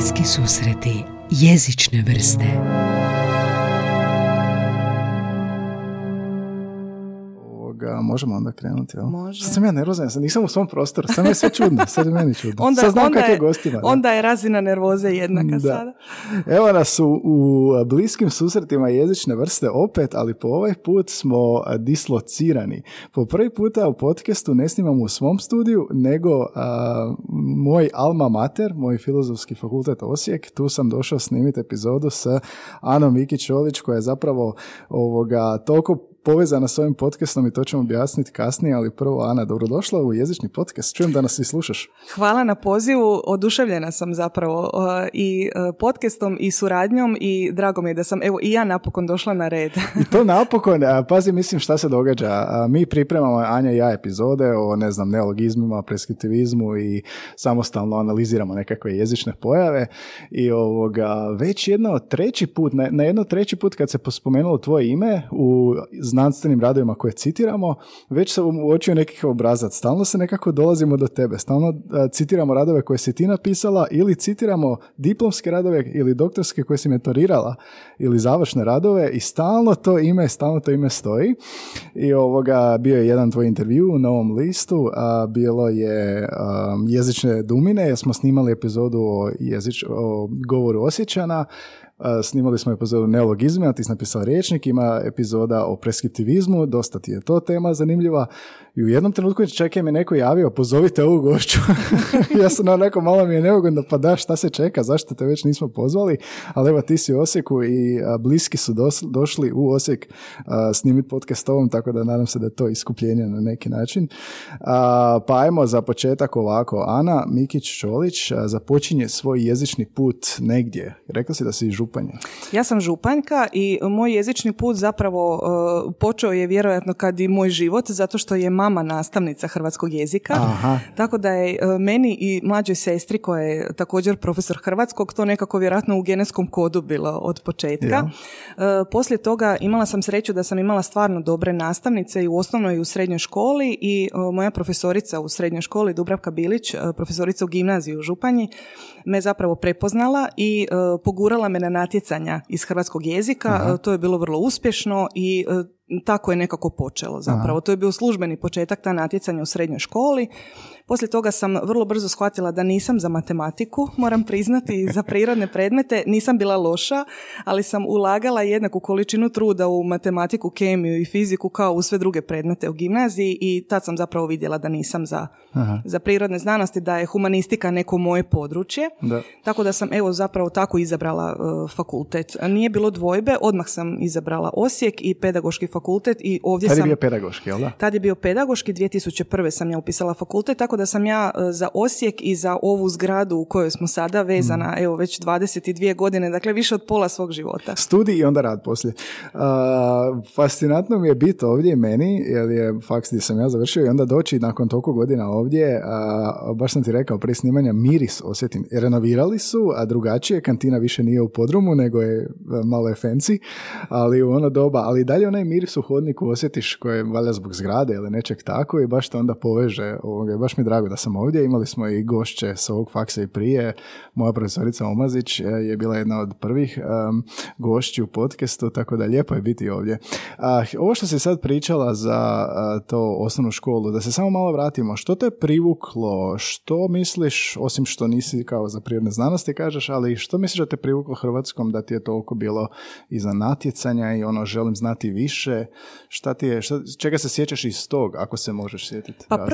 Bliski susreti jezične vrste. Možemo onda krenuti, jel? Može. Sad sam ja nervozan, ja nisam u svom prostoru, sad je sve čudno, sad je meni čudno. Sad znam kakve gostima. Onda je razina nervoze jednaka da. Sada. Evo nas u bliskim susretima jezične vrste opet, ali po ovaj put smo dislocirani. Po prvi puta u podcastu ne snimamo u svom studiju, nego moj alma mater, moj Filozofski fakultet Osijek, tu sam došao snimiti epizodu s Anom Mikić Čolić, koja je zapravo toliko povezana s ovim podcastom i to ćemo objasniti kasnije, ali prvo Ana, dobrodošla u jezični podcast, čujem da nas i slušaš. Hvala na pozivu, oduševljena sam zapravo i podcastom i suradnjom i drago mi je da sam evo i ja napokon došla na red. I to napokon, pazi mislim šta se događa, mi pripremamo Anja i ja epizode o neologizmima, preskriptivizmu i samostalno analiziramo nekakve jezične pojave i već jedno treći put kad se spomenulo tvoje ime u znanstvenim radovima koje citiramo, već sam uočio nekih obrazac. Stalno se nekako dolazimo do tebe. Stalno citiramo radove koje si ti napisala ili citiramo diplomske radove ili doktorske koje si mentorirala ili završne radove i stalno to ime stoji. I bio je jedan tvoj intervju u Novom listu, bilo je jezične dumine, jer smo snimali epizodu o govoru Osječana. Snimali smo epizodu neologizma, ti si napisala rječnik, ima epizoda o preskriptivizmu, dosta ti je to tema zanimljiva i u jednom trenutku čekaj me neko javio, pozovite ovu gošću. Ja sam onako, malo mi je neugodno, pa da, šta se čeka, zašto te već nismo pozvali, ali evo ti si u Osijeku i bliski su došli u Osijek snimiti podcast ovom, tako da nadam se da je to iskupljenje na neki način. Pa ajmo za početak ovako, Ana Mikić Čolić započinje svoj jezični put negdje. Rekla si da si županja. Ja sam županjka i moj jezični put zapravo počeo je vjerojatno kad i moj život, zato što je mama nastavnica hrvatskog jezika. Aha. Tako da je meni i mlađoj sestri koja je također profesor hrvatskog to nekako vjerojatno u genetskom kodu bilo od početka. Ja. Poslije toga imala sam sreću da sam imala stvarno dobre nastavnice i u osnovnoj i u srednjoj školi i moja profesorica u srednjoj školi Dubravka Bilić, profesorica u gimnaziji u Županji, me zapravo prepoznala i pogurala me na natjecanja iz hrvatskog jezika. Aha. To je bilo vrlo uspješno i tako je nekako počelo zapravo. Aha. To je bio službeni početak, ta natjecanja u srednjoj školi. Poslije toga sam vrlo brzo shvatila da nisam za matematiku, moram priznati, za prirodne predmete. Nisam bila loša, ali sam ulagala jednaku količinu truda u matematiku, kemiju i fiziku kao u sve druge predmete u gimnaziji i tad sam zapravo vidjela da nisam za prirodne znanosti, da je humanistika neko moje područje. Da. Tako da sam evo zapravo tako izabrala fakultet. Nije bilo dvojbe, odmah sam izabrala Osijek i pedagoški fakultet i ovdje tad sam... Tad je bio pedagoški, jel da? Tad je bio pedagoški, 2001. sam ja upisala fakultet, tako da sam ja za Osijek i za ovu zgradu u kojoj smo sada vezana, evo već 22 godine, dakle više od pola svog života. Studij i onda rad poslije. Fascinantno mi je biti ovdje meni, jer je faks gdje sam ja završio i onda doći nakon toliko godina ovdje, baš sam ti rekao prije snimanja, miris osjetim. Renovirali su, a drugačije, kantina više nije u podrumu, nego je malo je fancy, ali u ono doba, ali dalje onaj miris u hodniku osjetiš koji je valjda zbog zgrade ili nečeg tako i baš to onda poveže, baš mi drago da sam ovdje, imali smo i gošće s ovog faksa i prije, moja profesorica Omazić je bila jedna od prvih gošći u podcastu, tako da lijepo je biti ovdje. Ovo što si sad pričala za to osnovnu školu, da se samo malo vratimo, što te privuklo, što misliš, osim što nisi kao za prirodne znanosti kažeš, ali što misliš da te privuklo hrvatskom, da ti je toliko bilo i za natjecanja i ono želim znati više, šta ti je, čega se sjećaš iz tog, ako se možeš sjetiti? Pa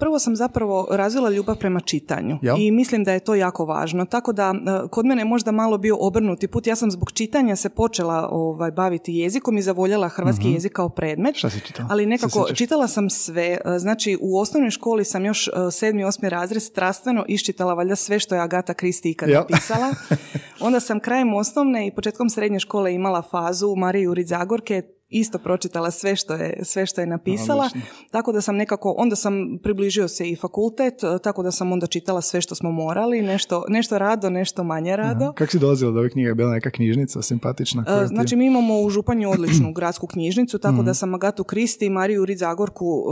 prvo sam zapravo razvila ljubav prema čitanju. Ja. I mislim da je to jako važno. Tako da kod mene je možda malo bio obrnuti put. Ja sam zbog čitanja se počela baviti jezikom i zavoljela hrvatski jezik kao predmet. Šta si čitala? Ali nekako čitala sam sve. Znači u osnovnoj školi sam još 7. i 8. razred strastveno iščitala valjda sve što je Agatha Christie ikad napisala. Onda sam krajem osnovne i početkom srednje škole imala fazu Marije Jurić Zagorke isto pročitala sve što je napisala, tako da sam nekako, onda sam približio se i fakultet, tako da sam onda čitala sve što smo morali, nešto rado, nešto manje rado. Aha. Kako si dolazila do ovih knjiga? Je bila neka knjižnica simpatična? Znači, mi imamo u Županju odličnu gradsku knjižnicu, tako da sam Agathu Christie i Mariju Jurić Zagorku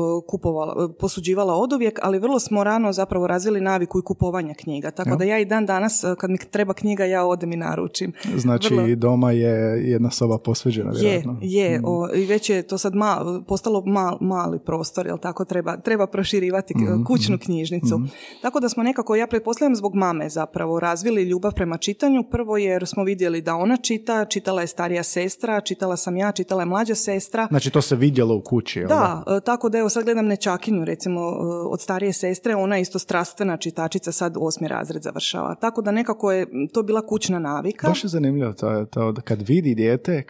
posuđivala oduvijek, ali vrlo smo rano zapravo razvili naviku i kupovanja knjiga, tako da ja i dan danas, kad mi treba knjiga, ja odem i naručim. Znači, doma je jedna soba posveđena, vjerojatno. Je. I već je to sad postalo mali prostor, jel tako, treba proširivati kućnu knjižnicu. Tako da smo nekako, ja pretpostavljam zbog mame zapravo, razvili ljubav prema čitanju, prvo jer smo vidjeli da ona čita, čitala je starija sestra, čitala sam ja, čitala je mlađa sestra. Znači to se vidjelo u kući, jel? Da, tako da evo sad gledam nećakinju recimo od starije sestre, ona je isto strastvena čitačica, sad 8. razred završava. Tako da nekako je to bila kućna navika. Baš je zanimljivo to kad vidi dijete,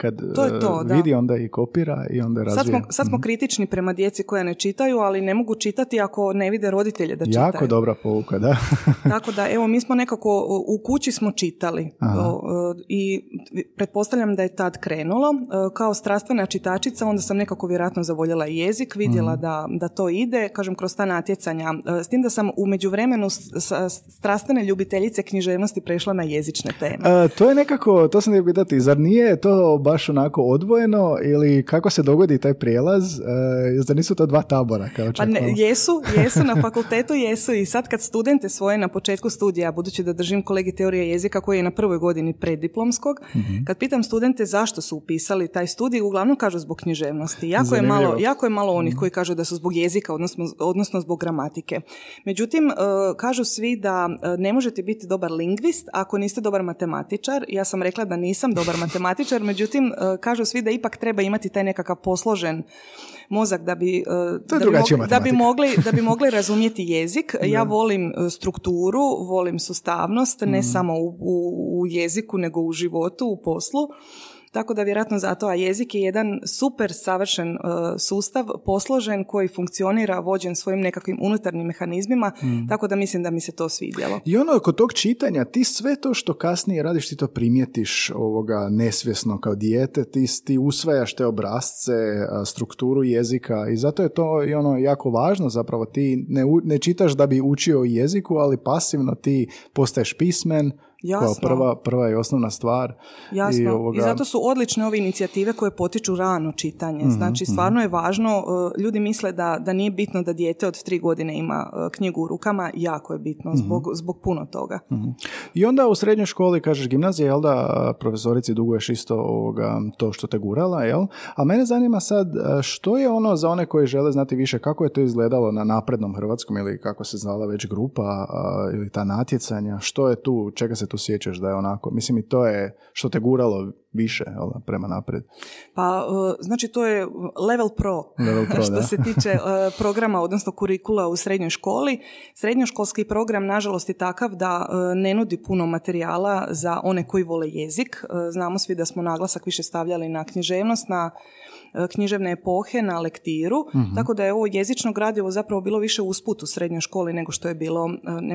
vidi onda i kopira i onda razvija. Sad smo kritični prema djeci koja ne čitaju, ali ne mogu čitati ako ne vide roditelje da čitaju. Jako dobra pouka, da. Tako da, evo, mi smo nekako u kući smo čitali i pretpostavljam da je tad krenulo. Kao strastvena čitačica, onda sam nekako vjerojatno zavoljela jezik, vidjela da to ide, kažem, kroz ta natjecanja. S tim da sam u međuvremenu strastvene ljubiteljice književnosti prešla na jezične teme. To je nekako, to sam ne pitati, zar nije to baš onako odvojeno ili kako se dogodi taj prijelaz, da nisu to dva tabora? Kao pa ne, jesu, na fakultetu jesu i sad kad studente svoje na početku studija, budući da držim kolegij teorije jezika koji je na prvoj godini preddiplomskog, kad pitam studente zašto su upisali taj studij, uglavnom kažu zbog književnosti. Jako je malo onih koji kažu da su zbog jezika, odnosno zbog gramatike. Međutim, kažu svi da ne možete biti dobar lingvist ako niste dobar matematičar. Ja sam rekla da nisam dobar matematičar, međutim, kažu svi da ipak treba imati taj nekakav posložen mozak da bi mogli razumjeti jezik. Ja volim strukturu, volim sustavnost, ne samo u jeziku, nego u životu, u poslu. Tako da vjerojatno zato, a jezik je jedan super savršen sustav, posložen, koji funkcionira, vođen svojim nekakvim unutarnjim mehanizmima, tako da mislim da mi se to svidjelo. I ono, kod tog čitanja, ti sve to što kasnije radiš, ti to primijetiš nesvjesno kao dijete, ti usvajaš te obrasce, strukturu jezika i zato je to i ono jako važno zapravo. Ti ne čitaš da bi učio jeziku, ali pasivno ti postaješ pismen. Jasno. Kao prva i osnovna stvar. Jasno. I zato su odlične ove inicijative koje potiču rano čitanje. Znači, stvarno je važno, ljudi misle da nije bitno da dijete od 3 godine ima knjigu u rukama, jako je bitno zbog puno toga. I onda u srednjoj školi, kažeš gimnazija, jel da, profesorici duguješ isto to što te gurala, jel? A mene zanima sad, što je ono za one koji žele znati više, kako je to izgledalo na naprednom hrvatskom ili kako se zvala već grupa ili ta natjecanja, što je tu, čega se tu sjećaš da je onako, mislim i to je što te guralo više prema napred. Pa, znači to je level pro što se tiče programa, odnosno kurikula u srednjoj školi. Srednjoškolski program, nažalost, je takav da ne nudi puno materijala za one koji vole jezik. Znamo svi da smo naglasak više stavljali na književnost, na književne epohe, na lektiru, tako da je ovo jezično gradivo zapravo bilo više usput u srednjoj školi nego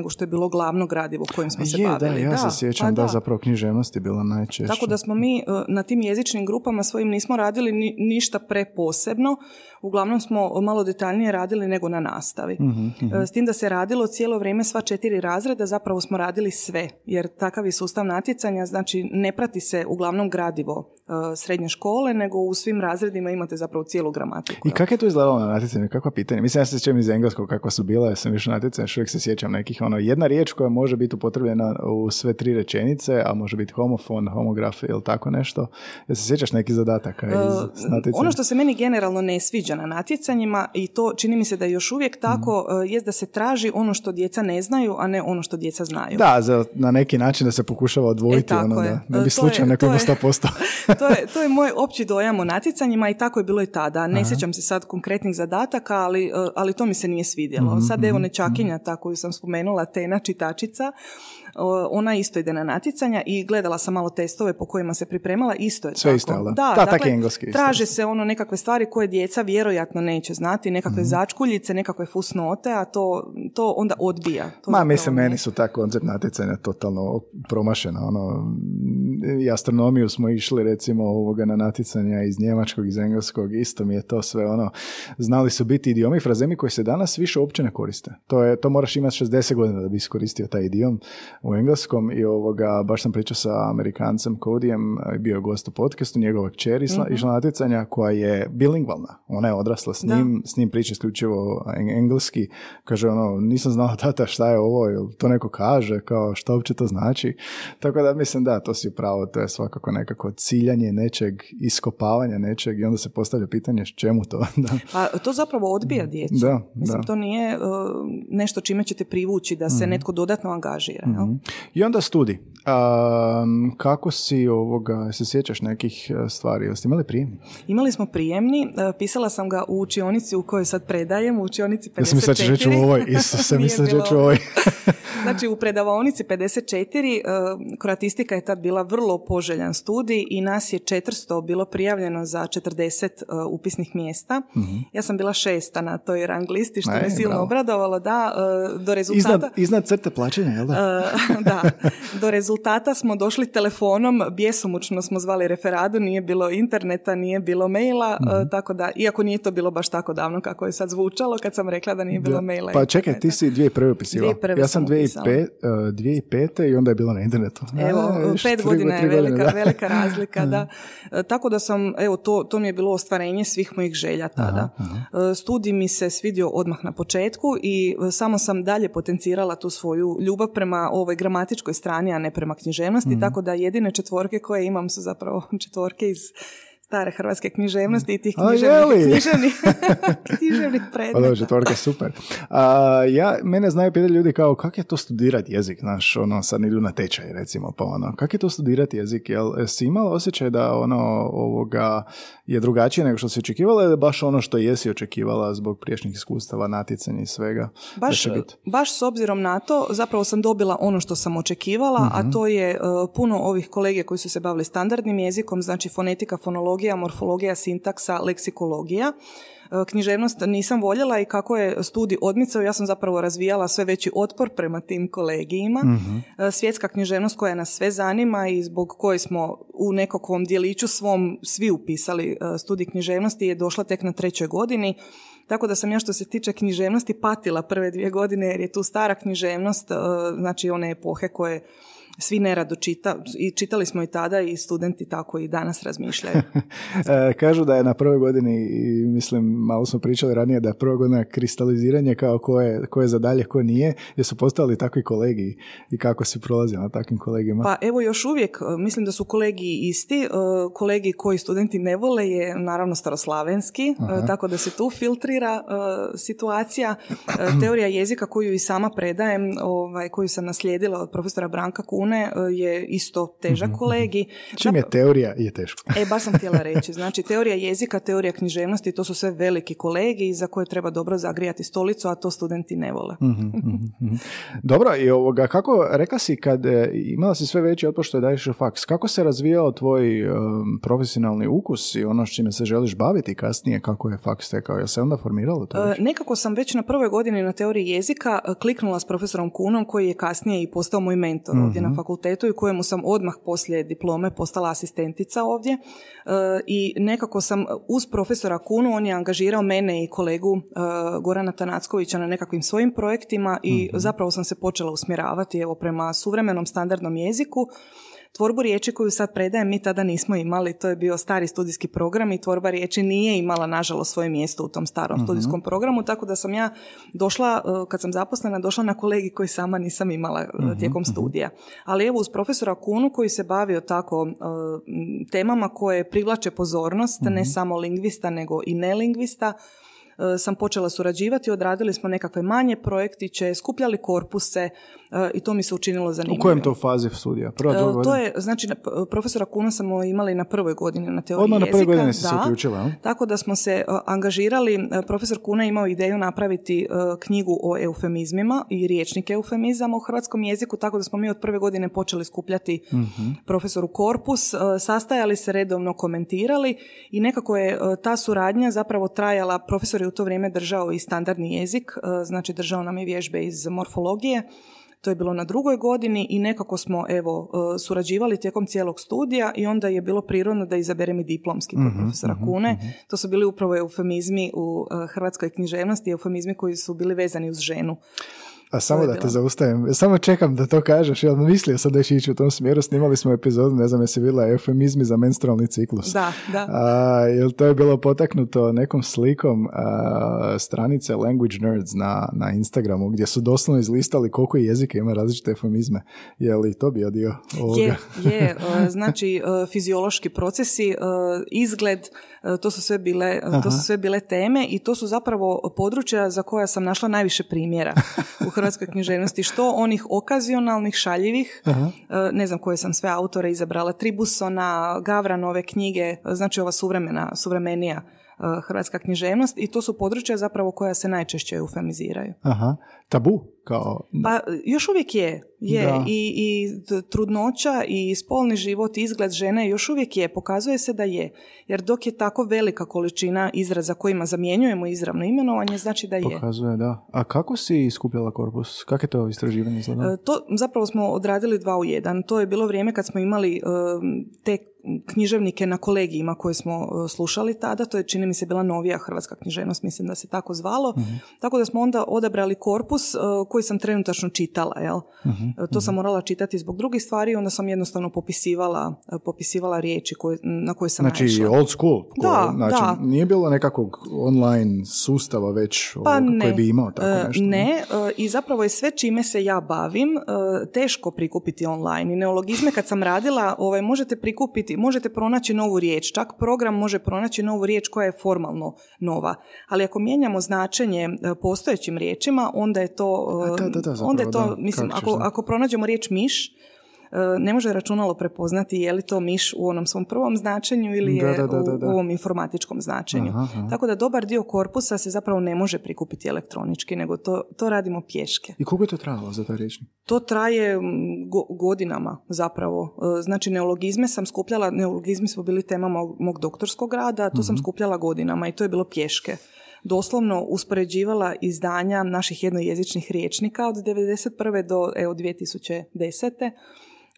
što je bilo glavno gradivo kojim smo se bavili. Da, ja se sjećam da zapravo književnost je bila najčešća. Tako da smo mi na tim jezičnim grupama svojim nismo radili ništa preposebno, uglavnom smo malo detaljnije radili nego na nastavi. S tim da se radilo cijelo vrijeme, sva 4 razreda, zapravo smo radili sve, jer takav je sustav natjecanja, znači ne prati se uglavnom gradivo srednje škole, nego u svim razredima imate zapravo cijelu gramatiku. I kako je to izgledalo na natjecanju? Kakva pitanja? Mislim, ja se sjećam iz engleskog kako su bila, ja sam više natjecanju, još uvijek se sjećam nekih, jedna riječ koja može biti upotrebljena u sve 3 rečenice, a može biti homofon, homograf ili tako nešto. Ja se sjećaš nekih zadataka iz natjecanja? Ono što se meni generalno ne sviđa na natjecanjima, i to čini mi se da je još uvijek tako, jest da se traži ono što djeca ne znaju, a ne ono što djeca znaju. Da, na neki način da se pokušava odvojiti, da ne bi slučajno nekog 100%. To je moj opći dojam o natjecanjima. I tako je bilo i tada. Ne sjećam se sad konkretnih zadataka, ali to mi se nije svidjelo. Sad evo nećakinja, ta koju sam spomenula, Tena, čitačica, ona isto ide na natjecanja i gledala sam malo testove po kojima se pripremala, isto je sve tako. Isto, da, dakle, engleski, traže se nekakve stvari koje djeca vjerojatno neće znati, nekakve začkuljice, nekakve fusnote, a to onda odbija. Meni su ta koncept natjecanja totalno promašena. i astronomiju smo išli recimo na natjecanja iz njemačkog, iz engleskog, isto mi je to sve znali su biti idiomi i frazemi koji se danas više uopće ne koriste. To moraš imati 60 godina da bi iskoristio taj idiom u engleskom i baš sam pričao sa Amerikancem Codijem, bio je gost u podcastu, njegova kćer išla natjecanja koja je bilingvalna, ona je odrasla s njim priča isključivo engleski, kaže nisam znala tata šta je ovo, jel to neko kaže, kao šta uopće to znači, tako da mislim da, to si upravo, to je svakako nekako ciljanje nečeg, iskopavanja nečeg i onda se postavlja pitanje čemu to. Da. Pa to zapravo odbija djecu. Da, mislim, da. To nije nešto čime ćete privući da se netko dodatno angažira. Mm-hmm. I onda studij. Kako si se sjećaš nekih stvari? Jeste imali prijemni? Imali smo prijemni. Pisala sam ga u učionici u kojoj sad predajem, u učionici 54. Ja sam misleći reći u ovoj. Znači u predavaonici 54 kroatistika je tad bila vrlo poželjan studij i nas je 400 bilo prijavljeno za 40 upisnih mjesta. Mm-hmm. Ja sam bila 6. na toj rang listi, što me silno obradovalo, da, do rezultata... Iznad crte plaćanja, jel da? Da, do rezultata smo došli telefonom, bjesomučno smo zvali referadu, nije bilo interneta, nije bilo maila, tako da, iako nije to bilo baš tako davno kako je sad zvučalo, kad sam rekla da nije bilo maila. Pa čekaj, ti si 2001. upisila. Ja sam 2005. i onda je bilo na internetu. Evo, 5 godina je velika razlika, da. Tako da sam, evo, to mi je bilo ostvarenje svih mojih želja tada. Studij mi se svidio odmah na početku i samo sam dalje potencirala tu svoju ljubav prema ovoj gramatičkoj strani, a ne prema književnosti, tako da jedine četvorke koje imam su zapravo četvorke iz stare hrvatske književnosti i tih književnih predmeta. Ovo je četvorka, super. Mene znaju pitali ljudi kao, kak je to studirati jezik, znaš, sad idu na tečaj, recimo, pa kak je to studirati jezik, jel si imala osjećaj da je drugačije nego što si očekivala ili baš što jesi očekivala zbog prijašnjih iskustava, natjecanja i svega? Baš s obzirom na to, zapravo sam dobila što sam očekivala, a to je puno ovih kolege koji su se bavili standardnim jezikom, znači fonetika, fonologija, morfologija, sintaksa, leksikologija. Književnost nisam voljela i kako je studij odmicao, ja sam zapravo razvijala sve veći otpor prema tim kolegijima. Mm-hmm. Svjetska književnost koja nas sve zanima i zbog koje smo u nekakvom dijeliću svom svi upisali studij književnosti je došla tek na 3. godini. Tako da sam ja što se tiče književnosti patila prve 2 godine jer je tu stara književnost, znači one epohe koje svi nerado čitali smo i tada i studenti tako i danas razmišljaju. Kažu da je na prvoj godini, i mislim malo smo pričali ranije, da je prva godina kristaliziranje kao ko je za dalje, ko nije, jer su postali takvi kolegiji i kako si prolazila na takvim kolegijima? Pa evo još uvijek, mislim da su kolegiji isti, kolegiji koji studenti ne vole je naravno staroslavenski, tako da se tu filtrira situacija. Teorija jezika koju i sama predajem, koju sam naslijedila od profesora Branka Kuna, je isto težak kolegij. Čim je teorija, je teško. Baš sam htjela reći. Znači, teorija jezika, teorija književnosti, to su sve veliki kolegiji za koje treba dobro zagrijati stolicu, a to studenti ne vole. Dobro, i kako, rekla si, kad imala si sve veći otpor što daješ u faks, kako se razvijao tvoj profesionalni ukus i s čime se želiš baviti kasnije, kako je faks tekao? Je li se onda formiralo to? Nekako sam već na prvoj godini na teoriji jezika kliknula s profesorom Kunom, koji je kasnije i postao moj mentor ovdje na fakultetu i kojemu sam odmah poslije diplome postala asistentica ovdje i nekako sam uz profesora Kunu, on je angažirao mene i kolegu Gorana Tanackovića na nekakvim svojim projektima i zapravo sam se počela usmjeravati prema suvremenom standardnom jeziku. Tvorbu riječi koju sad predajem mi tada nismo imali, to je bio stari studijski program i tvorba riječi nije imala nažalost svoje mjesto u tom starom studijskom programu, tako da sam ja došla, kad sam zaposlena, došla na kolegi koji sama nisam imala tijekom studija. Ali evo uz profesora Kunu koji se bavio tako temama koje privlače pozornost, ne samo lingvista nego i nelingvista, sam počela surađivati, odradili smo nekakve manje projektiće, skupljali korpuse i to mi se učinilo zanimljivo. U kojem to fazi studija? Prva, druga godina? To je, znači, profesora Kuna smo imali na prvoj godini na teoriji jezika. Odmah na prvoj godini si se uključila, a? Tako da smo se angažirali, profesor Kuna imao ideju napraviti knjigu o eufemizmima i riječnike eufemizama u hrvatskom jeziku, tako da smo mi od prve godine počeli skupljati profesoru korpus, sastajali se redovno, komentirali i nekako je ta suradnja zapravo trajala. Profesor je u to vrijeme držao i standardni jezik, znači držao nam je vježbe iz morfologije, To je bilo na drugoj godini i nekako smo surađivali tijekom cijelog studija i onda je bilo prirodno da izaberem i diplomski kod profesora Kune. To su bili upravo eufemizmi u hrvatskoj književnosti, eufemizmi koji su bili vezani uz ženu. A samo da te zaustavim, samo čekam da to kažeš, jer mislio sam da će ići u tom smjeru, snimali smo epizodu, ne znam jesi bila, eufemizmi za menstrualni ciklus. Da. Jer to je bilo potaknuto nekom slikom stranice Language Nerds na Instagramu, gdje su doslovno izlistali koliko jezika ima različite eufemizme. Je li to bio dio ovoga? Je. Znači, fiziološki procesi, izgled, to su sve bile teme i to su zapravo područja za koja sam našla najviše primjera u hrvatskoj književnosti, što onih okazionalnih, šaljivih, ne znam koje sam sve autore izabrala, Tribusona, Gavranove knjige, znači ova suvremenija hrvatska književnost, i to su područja zapravo koja se najčešće eufemiziraju. Aha, tabu kao... Pa još uvijek je. I trudnoća i spolni život, izgled žene još uvijek je, pokazuje se da je, jer dok je tako velika količina izraza kojima zamjenjujemo izravno imenovanje, znači da je. Pokazuje, da. A kako si skupljala korpus? Kako je to istraživanje izgledalo? To zapravo smo odradili 2 u 1. To je bilo vrijeme kad smo imali te književnike na kolegijima koje smo slušali tada, to je čini mi se bila novija hrvatska književnost, mislim da se tako zvalo, tako da smo onda odabrali korpus koji sam trenutačno čitala, to sam morala čitati zbog drugih stvari, onda sam jednostavno popisivala riječi na koje sam našla. Znači old school, znači nije bilo nekakvog online sustava već koji bi imao tako nešto? Ne, i zapravo je sve čime se ja bavim teško prikupiti online, i neologizme kad sam radila, možete prikupiti, možete pronaći novu riječ, čak program može pronaći novu riječ koja je formalno nova, ali ako mijenjamo značenje postojećim riječima, onda je to, mislim, ako pronađemo riječ miš, ne može računalo prepoznati je li to miš u onom svom prvom značenju ili je u ovom informatičkom značenju. Tako da dobar dio korpusa se zapravo ne može prikupiti elektronički, nego to radimo pješke. I koliko je to trajalo za taj rječnik? To traje godinama zapravo. Znači neologizme sam skupljala, neologizmi su bili tema mog doktorskog rada, to sam skupljala godinama i to je bilo pješke. Doslovno uspoređivala izdanja naših jednojezičnih rječnika od 1991. do 2010.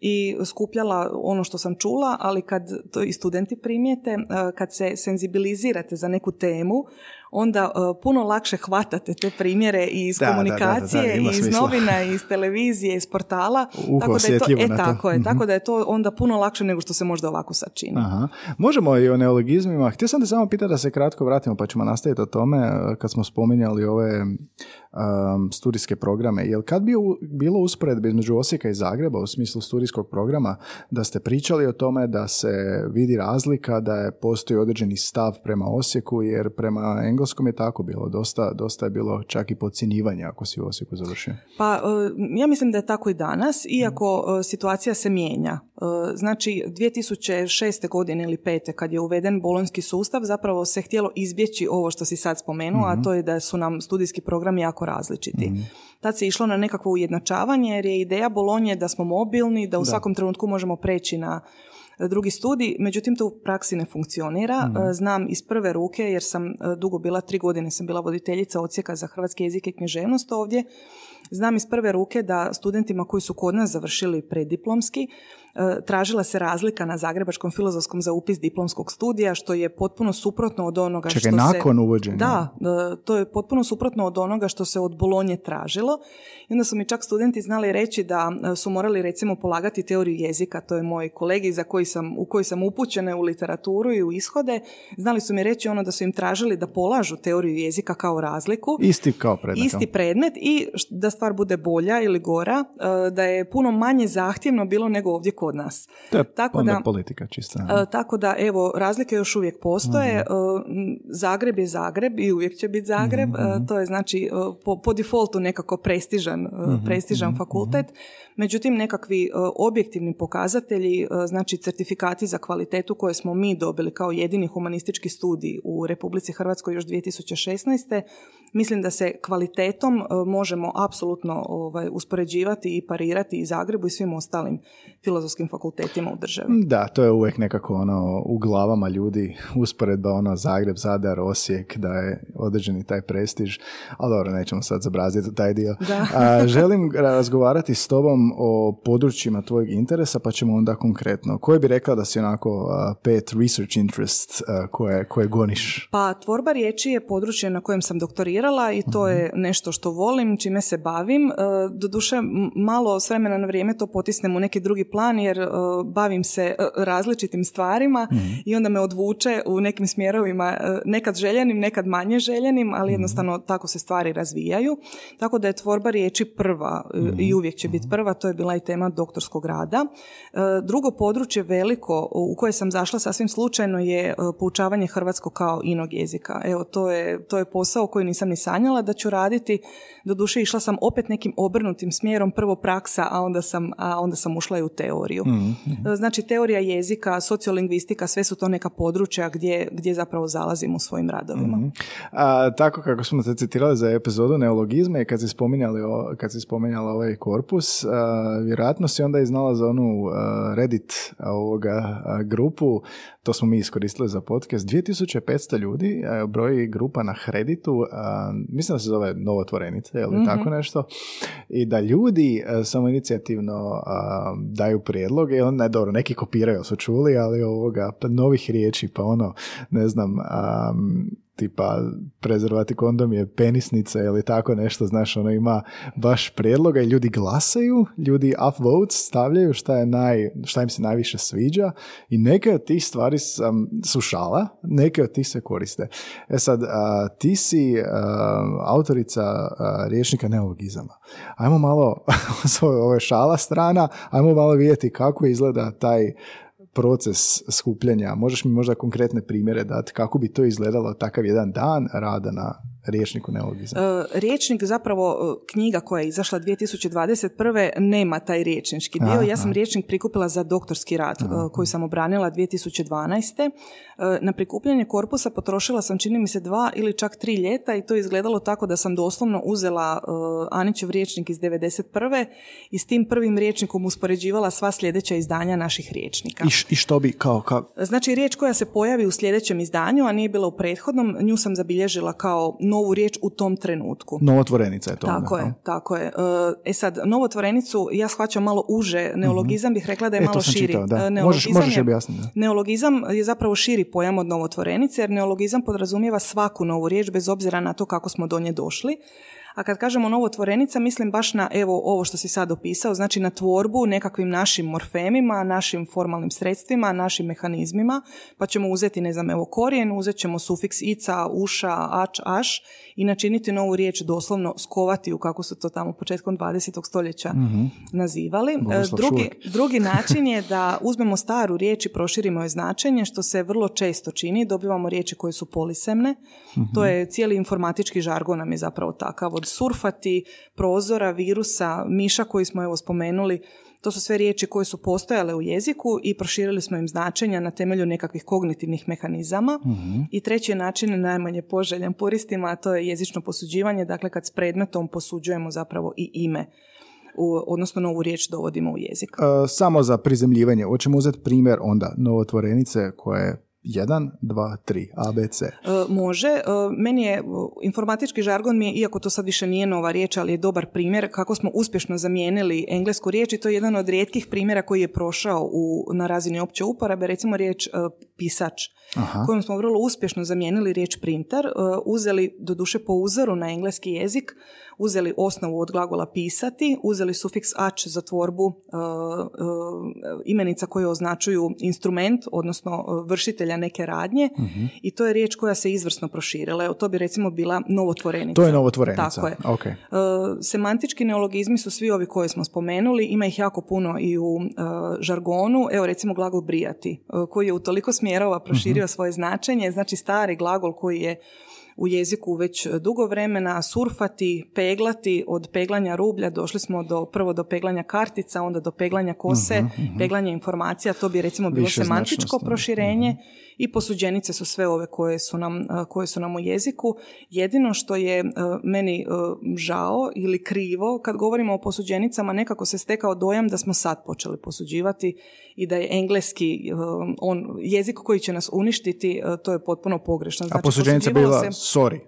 i skupljala ono što sam čula, ali kad to i studenti primijete, kad se senzibilizirate za neku temu, onda puno lakše hvatate te primjere i iz komunikacije, da, i iz novina, i iz televizije, iz portala. Tako da je to, tako da je to onda puno lakše nego što se možda ovako sad čini. Aha. Možemo i o neologizmima. Htio sam te samo pitati da se kratko vratimo, pa ćemo nastaviti o tome kad smo spominjali ove studijske programe. Jel kad bi bilo usporedbe između Osijeka i Zagreba u smislu studijskog programa, da ste pričali o tome da se vidi razlika, da je postoji određeni stav prema Osijeku, jer prema engleskom je tako bilo, dosta je bilo čak i podcjenjivanja ako si u Osijeku završio. Pa ja mislim da je tako i danas, iako situacija se mijenja. Znači 2006. godine ili 2005. kad je uveden bolonjski sustav, zapravo se htjelo izbjeći ovo što si sad spomenuo, a to je da su nam studijski programi jako različiti. Tad se išlo na nekakvo ujednačavanje, jer je ideja Bolonje da smo mobilni, da u svakom trenutku možemo preći na drugi studij, međutim to u praksi ne funkcionira. Znam iz prve ruke, jer sam dugo bila, 3 godine sam bila voditeljica odsjeka za hrvatski jezik i književnost ovdje. Znam iz prve ruke da studentima koji su kod nas završili preddiplomski, tražila se razlika na Zagrebačkom filozofskom za upis diplomskog studija, što je potpuno suprotno od onoga uvođenja. Da, to je potpuno suprotno od onoga što se od Bolonje tražilo. I onda su mi čak studenti znali reći da su morali recimo polagati teoriju jezika, to je moj kolegi u koji sam upućena u literaturu i u ishode, znali su mi reći ono da su im tražili da polažu teoriju jezika kao razliku. Isti predmet, i da stvar bude bolja ili gora, da je puno manje zahtjevno bilo nego ovdje kod nas. To je onda politika čista. Tako da, evo, razlike još uvijek postoje. Zagreb je Zagreb i uvijek će biti Zagreb. To je, znači, po defaultu nekako prestižan fakultet. Međutim, nekakvi objektivni pokazatelji, znači certifikati za kvalitetu koje smo mi dobili kao jedini humanistički studij u Republici Hrvatskoj još 2016. Mislim da se kvalitetom možemo apsolutno uspoređivati i parirati i Zagrebu i svim ostalim filozofskim fakultetima u državi. Da, to je uvijek nekako u glavama ljudi usporedba Zagreb, Zadar, Osijek, da je određeni taj prestiž, ali dobro, nećemo sad zabraziti taj dio. Želim razgovarati s tobom o područjima tvojeg interesa, pa ćemo onda konkretno. Koje bi rekla da si onako pet research interests koje goniš? Pa tvorba riječi je područje na kojem sam doktorirala i to je nešto što volim, čime se bavim. Doduše, malo s vremena na vrijeme to potisnem u neki drugi plan, jer bavim se različitim stvarima i onda me odvuče u nekim smjerovima, nekad željenim, nekad manje željenim, ali jednostavno tako se stvari razvijaju. Tako da je tvorba riječi prva i uvijek će biti prva, to je bila i tema doktorskog rada. Drugo područje veliko u koje sam zašla sasvim slučajno je poučavanje hrvatskog kao inog jezika. Evo, to je posao koji nisam ni sanjala da ću raditi. Doduše, išla sam opet nekim obrnutim smjerom, prvo praksa, a onda sam ušla i u teoriju. Znači, teorija jezika, sociolingvistika, sve su to neka područja gdje zapravo zalazim u svojim radovima. Tako kako smo te citirali za epizodu neologizme i kad si spominjala ovaj korpus, vjerojatno si onda iznala za onu Reddit grupu, to smo mi iskoristili za podcast, 2500 ljudi, broji grupa na Redditu, mislim da se zove Novotvorenice, je li tako nešto, i da ljudi samo inicijativno daju prijedloge, i onda, dobro, neki kopiraju, su čuli, ali novih riječi, pa ne znam, tipa prezervatikondom je penisnica ili tako nešto, znaš, ima baš prijedloga i ljudi glasaju, ljudi upvotes stavljaju šta im se najviše sviđa i neke od tih stvari sam slušala, neke od tih se koriste. E sad, ti si autorica rječnika neologizama. Ajmo malo, ovo je šala strana, ajmo malo vidjeti kako izgleda taj proces skupljanja. Možeš mi možda konkretne primjere dati kako bi to izgledalo takav jedan dan rada na rječniku neologizama? Rječnik, zapravo knjiga koja je izašla 2021. nema taj rječnički dio. Ja sam rječnik prikupila za doktorski rad koji sam obranila 2012. Na prikupljanje korpusa potrošila sam, čini mi se, 2 ili čak 3 ljeta i to izgledalo tako da sam doslovno uzela Anićev rječnik iz 91. i s tim prvim rječnikom uspoređivala sva sljedeća izdanja naših rječnika. I što bi kao? Znači, riječ koja se pojavi u sljedećem izdanju, a nije bila u prethodnom, nju sam zabilježila kao novu riječ u tom trenutku. Novotvorenica je to. Tako je. E sad, novotvorenicu ja shvaćam malo uže. Neologizam bih rekla da je malo širi. Možeš objasniti. Neologizam je zapravo širi pojam od novotvorenice, jer neologizam podrazumijeva svaku novu riječ bez obzira na to kako smo do nje došli. A kad kažemo novotvorenica, mislim baš na ovo što si sad opisao, znači na tvorbu nekakvim našim morfemima, našim formalnim sredstvima, našim mehanizmima, pa ćemo uzeti, korijen, uzet ćemo sufiks ica, uša, ač, aš i načiniti novu riječ, doslovno skovati ju, kako su to tamo početkom 20. stoljeća nazivali. Drugi način je da uzmemo staru riječ i proširimo je značenje, što se vrlo često čini, dobivamo riječi koje su polisemne, to je cijeli informatički žargon nam je zapravo takav, od surfati, prozora, virusa, miša koji smo spomenuli. To su sve riječi koje su postojale u jeziku i proširili smo im značenja na temelju nekakvih kognitivnih mehanizama. I treći način, najmanje poželjan puristima, a to je jezično posuđivanje, dakle kad s predmetom posuđujemo zapravo i ime, odnosno novu riječ dovodimo u jezik. Samo za prizemljivanje, hoćemo uzeti primjer onda novotvorenice koja je 1, 2, 3, ABC. Može. Meni je informatički žargon, iako to sad više nije nova riječ, ali je dobar primjer kako smo uspješno zamijenili englesku riječ i to je jedan od rijetkih primjera koji je prošao na razini opće uporabe, recimo riječ pisač, kojom smo vrlo uspješno zamijenili riječ printer, uzeli, doduše po uzoru na engleski jezik, uzeli osnovu od glagola pisati, uzeli sufiks ač za tvorbu imenica koje označuju instrument, odnosno vršitelja neke radnje, i to je riječ koja se izvrsno proširila. Evo, to bi recimo bila novotvorenica. To je novotvorenica. Tako je. Okay. Semantički neologizmi su svi ovi koje smo spomenuli, ima ih jako puno i u žargonu. Evo, recimo glagol brijati, koji je u toliko smjerova proširio svoje značenje, znači stari glagol koji je u jeziku već dugo vremena, surfati, peglati, od peglanja rublja došli smo prvo do peglanja kartica, onda do peglanja kose, peglanje informacija, to bi recimo bilo semantičko proširenje i posuđenice su sve ove koje su nam u jeziku. Jedino što je meni žao ili krivo, kad govorimo o posuđenicama, nekako se stekao dojam da smo sad počeli posuđivati i da je engleski on jezik koji će nas uništiti, to je potpuno pogrešno. Znači, a posuđenica bila,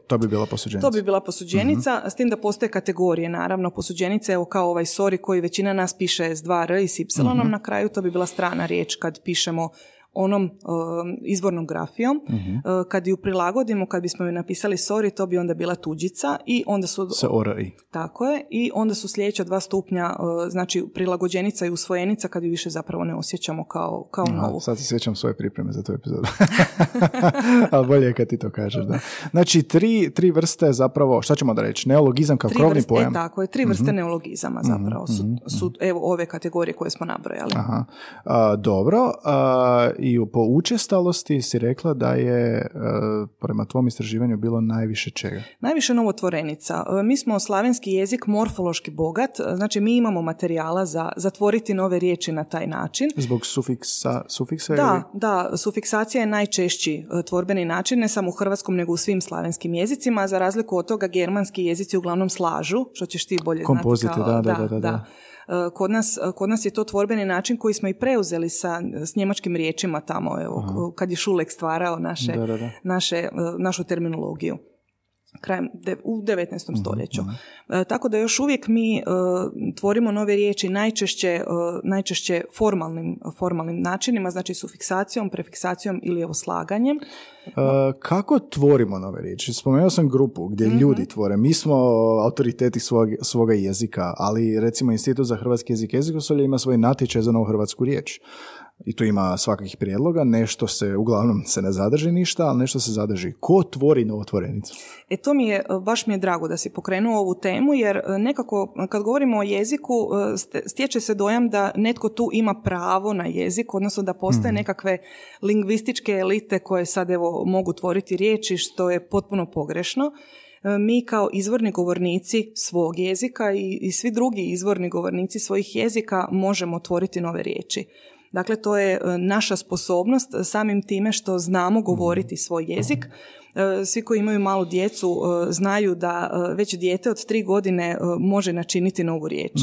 to bi bila posuđenica. To bi bila posuđenica, s tim da postoje kategorije, naravno, posuđenice, evo kao ovaj sorry koji većina nas piše s 2 r i s y na kraju, to bi bila strana riječ kad pišemo onom izvornom grafijom. Kad ju prilagodimo, kad bismo ju napisali sorry, to bi onda bila tuđica i onda su... S-O-R-I. Tako je. I onda su sljedeća 2 stupnja, znači prilagođenica i usvojenica, kad ju više zapravo ne osjećamo kao novu. Sad se sjećam svoje pripreme za tu epizodu. Ali bolje je kad ti to kažeš, da. Znači, tri vrste zapravo, šta ćemo da reći, neologizam kao krovni pojam? Tako je, 3 vrste neologizama zapravo su evo ove kategorije koje smo nabrojali. Aha. Dobro. I po učestalosti si rekla da je prema tvom istraživanju bilo najviše čega? Najviše novotvorenica. Mi smo slavenski jezik morfološki bogat, znači mi imamo materijala za zatvoriti nove riječi na taj način. Zbog sufiksa? Da, sufiksacija je najčešći tvorbeni način, ne samo u hrvatskom nego u svim slavenskim jezicima. Za razliku od toga, germanski jezici uglavnom slažu, što ćeš ti bolje znati. Kompozite, da. Kod nas je to tvorbeni način koji smo i preuzeli s njemačkim riječima tamo, evo, kad je Šulek stvarao našu terminologiju. Krajem u 19. stoljeću. Tako da još uvijek mi tvorimo nove riječi najčešće formalnim načinima, znači sufiksacijom, prefiksacijom ili evo slaganjem. Kako tvorimo nove riječi? Spomenuo sam grupu gdje ljudi tvore. Mi smo autoriteti svoga jezika, ali recimo Institut za hrvatski jezik i jezikoslovlje ima svoj natječaj za novu hrvatsku riječ. I tu ima svakakih prijedloga, nešto se, uglavnom se ne zadrži ništa, ali nešto se zadrži. Ko tvori novotvorenicu? Baš mi je drago da si pokrenuo ovu temu, jer nekako kad govorimo o jeziku, stječe se dojam da netko tu ima pravo na jezik, odnosno da postoje nekakve lingvističke elite koje sad evo mogu tvoriti riječi, što je potpuno pogrešno. Mi kao izvorni govornici svog jezika i svi drugi izvorni govornici svojih jezika možemo tvoriti nove riječi. Dakle, to je naša sposobnost samim time što znamo govoriti svoj jezik. Svi koji imaju malu djecu znaju da već dijete od 3 godine može načiniti novu riječ.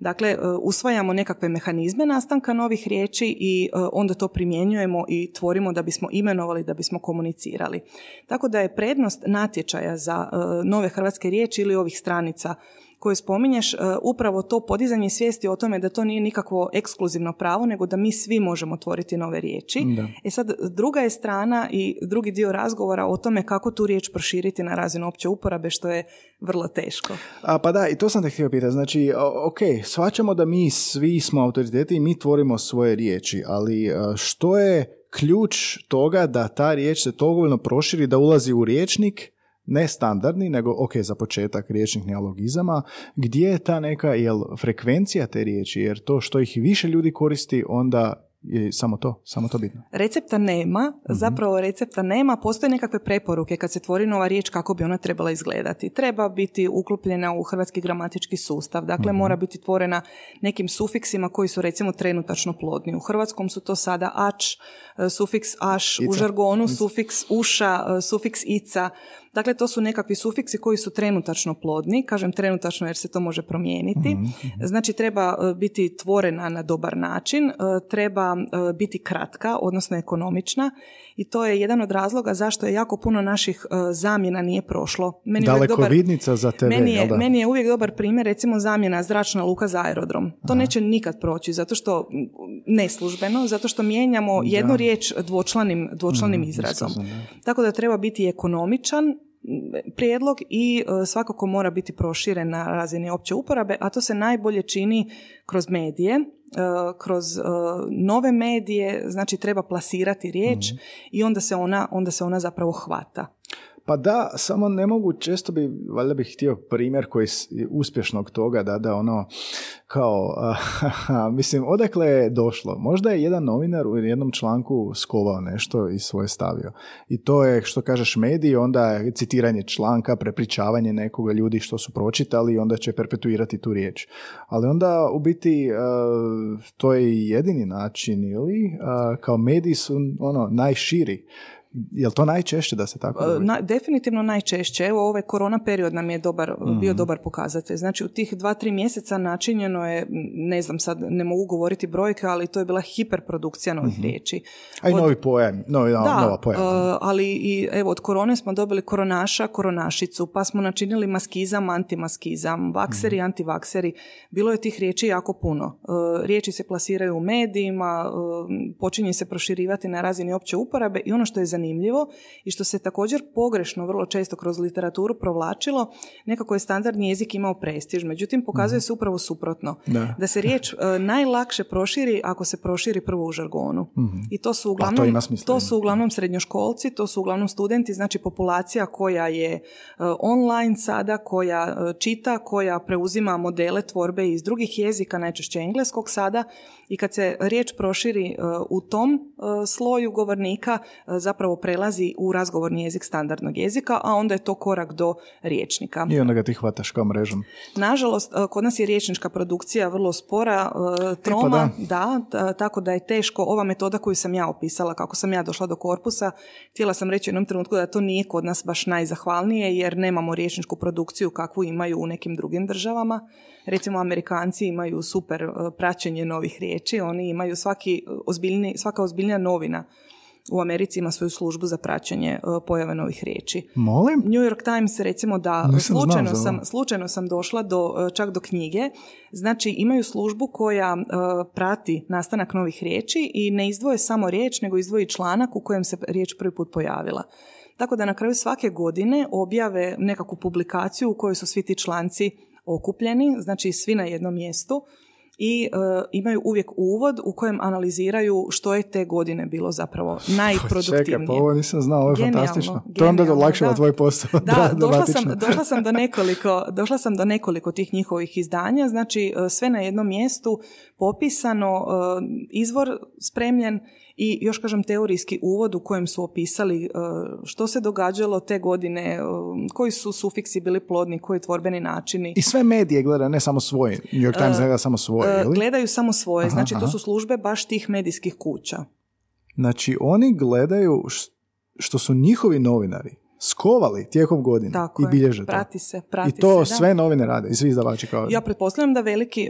Dakle, usvajamo nekakve mehanizme nastanka novih riječi i onda to primjenjujemo i tvorimo da bismo imenovali, da bismo komunicirali. Tako da je prednost natječaja za nove hrvatske riječi ili ovih stranica koje spominješ, upravo to podizanje svijesti o tome da to nije nikakvo ekskluzivno pravo, nego da mi svi možemo tvoriti nove riječi. Da. E sad, druga je strana i drugi dio razgovora o tome kako tu riječ proširiti na razinu opće uporabe, što je vrlo teško. Pa da, i to sam te htio pitati. Znači, ok, shvaćamo da mi svi smo autoriteti i mi tvorimo svoje riječi, ali što je ključ toga da ta riječ se dovoljno proširi, da ulazi u rječnik, ne standardni, nego, ok, za početak riječnih neologizama, gdje je ta neka frekvencija te riječi, jer to što ih više ljudi koristi, onda je samo to bitno. Recepta nema, zapravo recepta nema, postoje nekakve preporuke kad se tvori nova riječ kako bi ona trebala izgledati. Treba biti uklopljena u hrvatski gramatički sustav, dakle mora biti tvorena nekim sufiksima koji su recimo trenutačno plodni. U hrvatskom su to sada ač, sufiks aš, ica. U žargonu sufiks uša, sufiks ica. Dakle, to su nekakvi sufiksi koji su trenutačno plodni, kažem trenutačno jer se to može promijeniti. Znači, treba biti tvorena na dobar način, treba biti kratka, odnosno ekonomična, i to je jedan od razloga zašto je jako puno naših zamjena nije prošlo. Dalekovidnica za TV, jel da? Meni je uvijek dobar primjer, recimo zamjena zračna luka za aerodrom. To neće nikad proći, zato što neslužbeno, zato što mijenjamo jednu riječ dvočlanim izrazom. Tako da treba biti ekonomičan prijedlog i svakako mora biti proširen na razini opće uporabe, a to se najbolje čini kroz medije, kroz nove medije, znači treba plasirati riječ i onda se ona zapravo hvata. Pa da, samo ne mogu, često bi, valjda bih htio primjer koji uspješnog toga da ono kao, mislim, odakle je došlo? Možda je jedan novinar u jednom članku skovao nešto i svoje stavio. I to je, što kažeš, mediji, onda citiranje članka, prepričavanje nekoga ljudi što su pročitali i onda će perpetuirati tu riječ. Ali onda u biti to je jedini način, ili kao mediji su ono najširi. Je li to najčešće da se tako govori? Definitivno najčešće. Evo, ovaj korona period nam je bio dobar pokazatelj. Znači, u tih 2-3 mjeseca načinjeno je, ne znam sad, ne mogu govoriti brojke, ali to je bila hiperprodukcija novih riječi. A i novi pojam. Nova pojam. Ali i, evo, od korone smo dobili koronaša, koronašicu, pa smo načinili maskizam, antimaskizam, vakseri, antivakseri. Bilo je tih riječi jako puno. Riječi se plasiraju u medijima, počinje se proširivati na razini opće uporabe i ono što je zanimljivo i što se također pogrešno vrlo često kroz literaturu provlačilo, nekako je standardni jezik imao prestiž, međutim pokazuje se upravo suprotno. Da se riječ najlakše proširi ako se proširi prvo u žargonu. I to su uglavnom, srednjoškolci, to su uglavnom studenti, znači populacija koja je online sada, koja čita, koja preuzima modele tvorbe iz drugih jezika, najčešće engleskog sada, i kad se riječ proširi u tom sloju govornika, zapravo prelazi u razgovorni jezik standardnog jezika, a onda je to korak do rječnika. I onda ga ti hvataš kao mrežom. Nažalost, kod nas je rječnička produkcija vrlo spora, troma, tako da je teško. Ova metoda koju sam ja opisala, kako sam ja došla do korpusa, htjela sam reći u jednom trenutku da to nije kod nas baš najzahvalnije, jer nemamo rječničku produkciju kakvu imaju u nekim drugim državama. Recimo, Amerikanci imaju super praćenje novih riječi, oni imaju svaka ozbiljnija novina u Americi ima svoju službu za praćenje pojave novih riječi. Molim? New York Times, recimo, da slučajno sam došla čak do knjige. Znači, imaju službu koja prati nastanak novih riječi i ne izdvoje samo riječ, nego izdvoji članak u kojem se riječ prvi put pojavila. Tako da na kraju svake godine objave nekakvu publikaciju u kojoj su svi ti članci okupljeni, znači svi na jednom mjestu, i imaju uvijek uvod u kojem analiziraju što je te godine bilo zapravo najproduktivnije. Čekaj, pa ovo nisam znao, ovo je fantastično. To je onda dolakšava tvoj posao. Da, došla sam do nekoliko tih njihovih izdanja, znači sve na jednom mjestu popisano, izvor spremljen i još, kažem, teorijski uvod u kojem su opisali što se događalo te godine, koji su sufiksi bili plodni, koji tvorbeni načini. I sve medije gleda, ne samo svoje. New York Times gleda samo svoje, ili? Gledaju samo svoje, znači to su službe baš tih medijskih kuća. Znači, oni gledaju što su njihovi novinari skovali tijekom godine. Tako i bilježe to. Prati se. I to se, sve novine rade i svi izdavači kao... Ja pretpostavljam da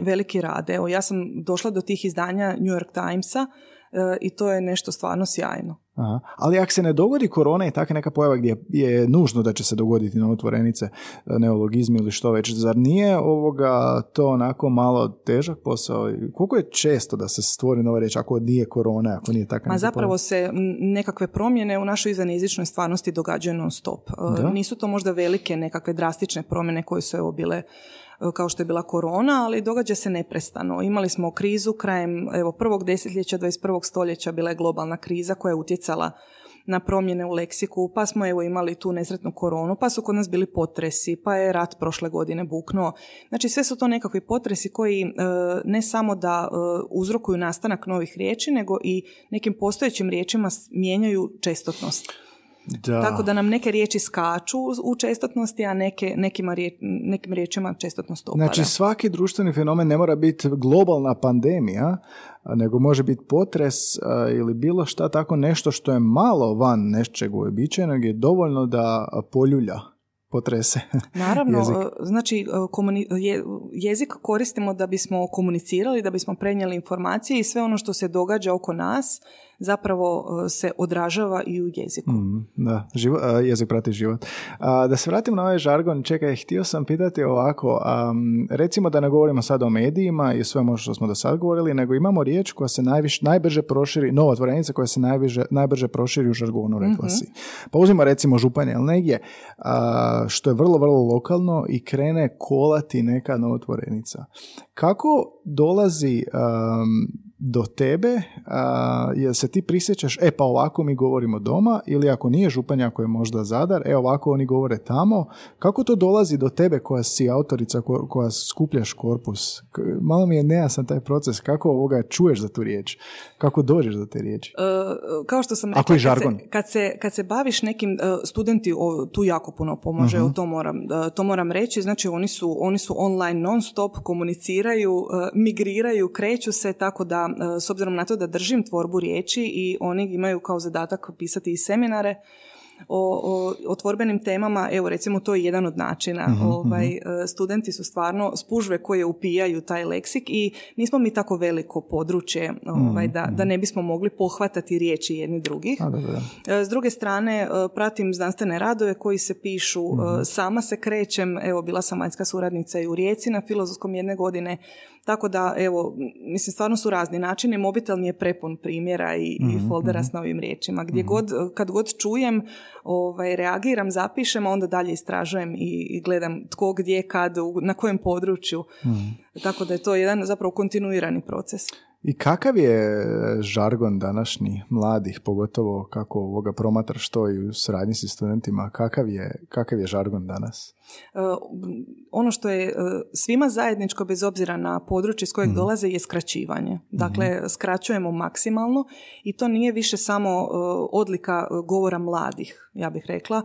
veliki rade. Evo, ja sam došla do tih izdanja New York Timesa i to je nešto stvarno sjajno. Aha. Ali ako se ne dogodi korona i takva neka pojava gdje je nužno da će se dogoditi novotvorenice, neologizmi ili što već, zar nije to onako malo težak posao? Koliko je često da se stvori nova riječ ako nije korona, ako nije takva neka pojava? Zapravo se nekakve promjene u našoj izvanjezičnoj stvarnosti događaju non stop. Nisu to možda velike nekakve drastične promjene koje su bile kao što je bila korona, ali događa se neprestano. Imali smo krizu krajem prvog desetljeća 21. stoljeća, bila je globalna kriza koja je utjecala na promjene u leksiku, pa smo imali tu nesretnu koronu, pa su kod nas bili potresi, pa je rat prošle godine buknuo. Znači, sve su to nekakvi potresi koji ne samo da uzrokuju nastanak novih riječi, nego i nekim postojećim riječima mijenjaju čestotnost. Da. Tako da nam neke riječi skaču u čestotnosti, a nekim riječima čestotnost opada. Znači, svaki društveni fenomen ne mora biti globalna pandemija, nego može biti potres ili bilo šta tako, nešto što je malo van nečeg uobičajenog je dovoljno da poljulja, potrese. Naravno, jezik. Znači jezik koristimo da bismo komunicirali, da bismo prenijeli informacije i sve ono što se događa oko nas zapravo se odražava i u jeziku. Jezik prati život. Da se vratim na ovaj žargon, čekaj, htio sam pitati ovako, recimo da ne govorimo sad o medijima i sve što smo do sad govorili, nego imamo riječ koja se najbrže proširi, nova tvorenica koja se najbrže proširi u žargonu, rekla si. Pa uzmimo recimo Županija ili negdje, što je vrlo, vrlo lokalno i krene kolati neka novotvorenica. Kako dolazi do tebe, jer se ti prisjećaš, e pa ovako mi govorimo doma, ili ako nije Županja, ako je možda Zadar, e ovako oni govore tamo. Kako to dolazi do tebe koja si autorica, koja skupljaš korpus? Malo mi je nejasan taj proces, kako ovoga čuješ za tu riječ? Kako dođeš do te riječi? Kao što sam rekla, ako je žargon. Kad se baviš nekim, studenti tu jako puno pomaže, to moram reći, znači oni su online non stop, komuniciraju, migriraju, kreću se, tako da s obzirom na to da držim tvorbu riječi i oni imaju kao zadatak pisati i seminare o tvorbenim temama, evo recimo to je jedan od načina. Studenti su stvarno spužve koje upijaju taj leksik i nismo mi tako veliko područje da ne bismo mogli pohvatati riječi jedni drugih. S druge strane, pratim znanstvene radove koji se pišu, sama se krećem, evo bila sam vanjska suradnica i u Rijeci na Filozofskom jedne godine, tako da evo, mislim stvarno su razni načini, mobitel mi je prepun primjera i foldera s novim riječima, gdje kad god čujem, reagiram, zapišem, a onda dalje istražujem i gledam tko, gdje, kad, na kojem području. Tako da je to jedan zapravo kontinuirani proces. I kakav je žargon današnji mladih, pogotovo kako ovoga promatraš to i u sradnji s studentima, kakav je žargon danas? Ono što je svima zajedničko, bez obzira na područje s kojeg dolaze, je skraćivanje. Dakle, skraćujemo maksimalno i to nije više samo odlika govora mladih, ja bih rekla.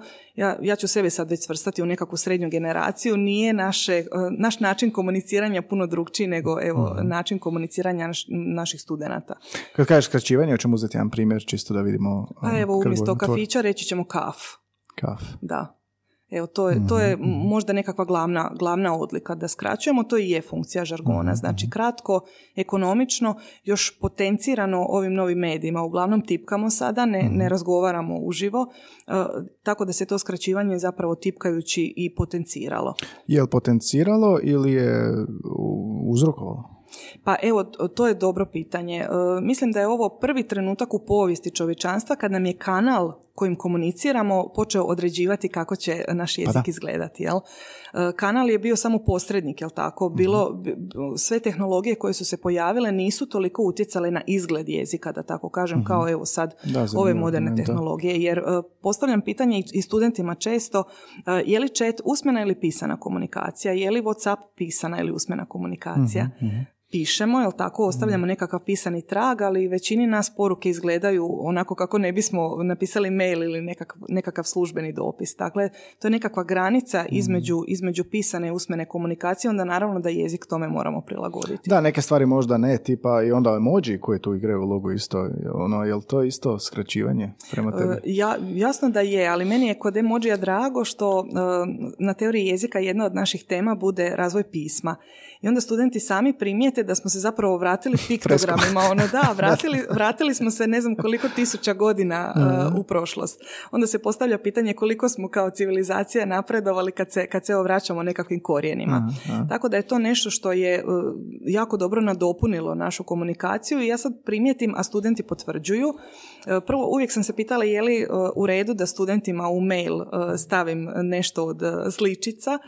Ja ću sebe sad već svrstati u nekakvu srednju generaciju. Nije naš način komuniciranja puno drugčiji nego način komuniciranja naših studenata. Kad kažeš skraćivanje, ćemo uzeti jedan primjer čisto da vidimo. A evo, umjesto kafića reći ćemo kaf. Kaf. Da. Evo, to je možda nekakva glavna odlika da skraćujemo, to i je funkcija žargona, znači kratko, ekonomično, još potencirano ovim novim medijima, uglavnom tipkamo sada, ne razgovaramo uživo, tako da se to skraćivanje zapravo tipkajući i potenciralo. Je li potenciralo ili je uzrokovalo? Pa evo, to je dobro pitanje. Mislim da je ovo prvi trenutak u povijesti čovječanstva kad nam je kanal kojim komuniciramo počeo određivati kako će naš jezik izgledati. Jel? Kanal je bio samo posrednik, jel tako? Sve tehnologije koje su se pojavile nisu toliko utjecale na izgled jezika, da tako kažem, kao evo sad ove moderne tehnologije. Jer postavljam pitanje i studentima često, je li chat usmena ili pisana komunikacija? Je li WhatsApp pisana ili usmena komunikacija? Pišemo, jel tako, ostavljamo nekakav pisani trag, ali većini nas poruke izgledaju onako kako ne bismo napisali mail ili nekakav službeni dopis. Dakle, to je nekakva granica između pisane i usmene komunikacije, onda naravno da jezik tome moramo prilagoditi. Da, neke stvari možda ne, tipa i onda emoji koji tu igraju ulogu isto, je li to isto skraćivanje prema tebi? Jasno da je, ali meni je kod emojija drago što na teoriji jezika jedna od naših tema bude razvoj pisma. I onda studenti sami primijete da smo se zapravo vratili piktogramima, vratili smo se ne znam koliko tisuća godina u prošlost. Onda se postavlja pitanje koliko smo kao civilizacija napredovali kad se vraćamo nekakvim korijenima. Tako da je to nešto što je jako dobro nadopunilo našu komunikaciju i ja sad primijetim, a studenti potvrđuju. Prvo, uvijek sam se pitala je li u redu da studentima u mail stavim nešto od sličica,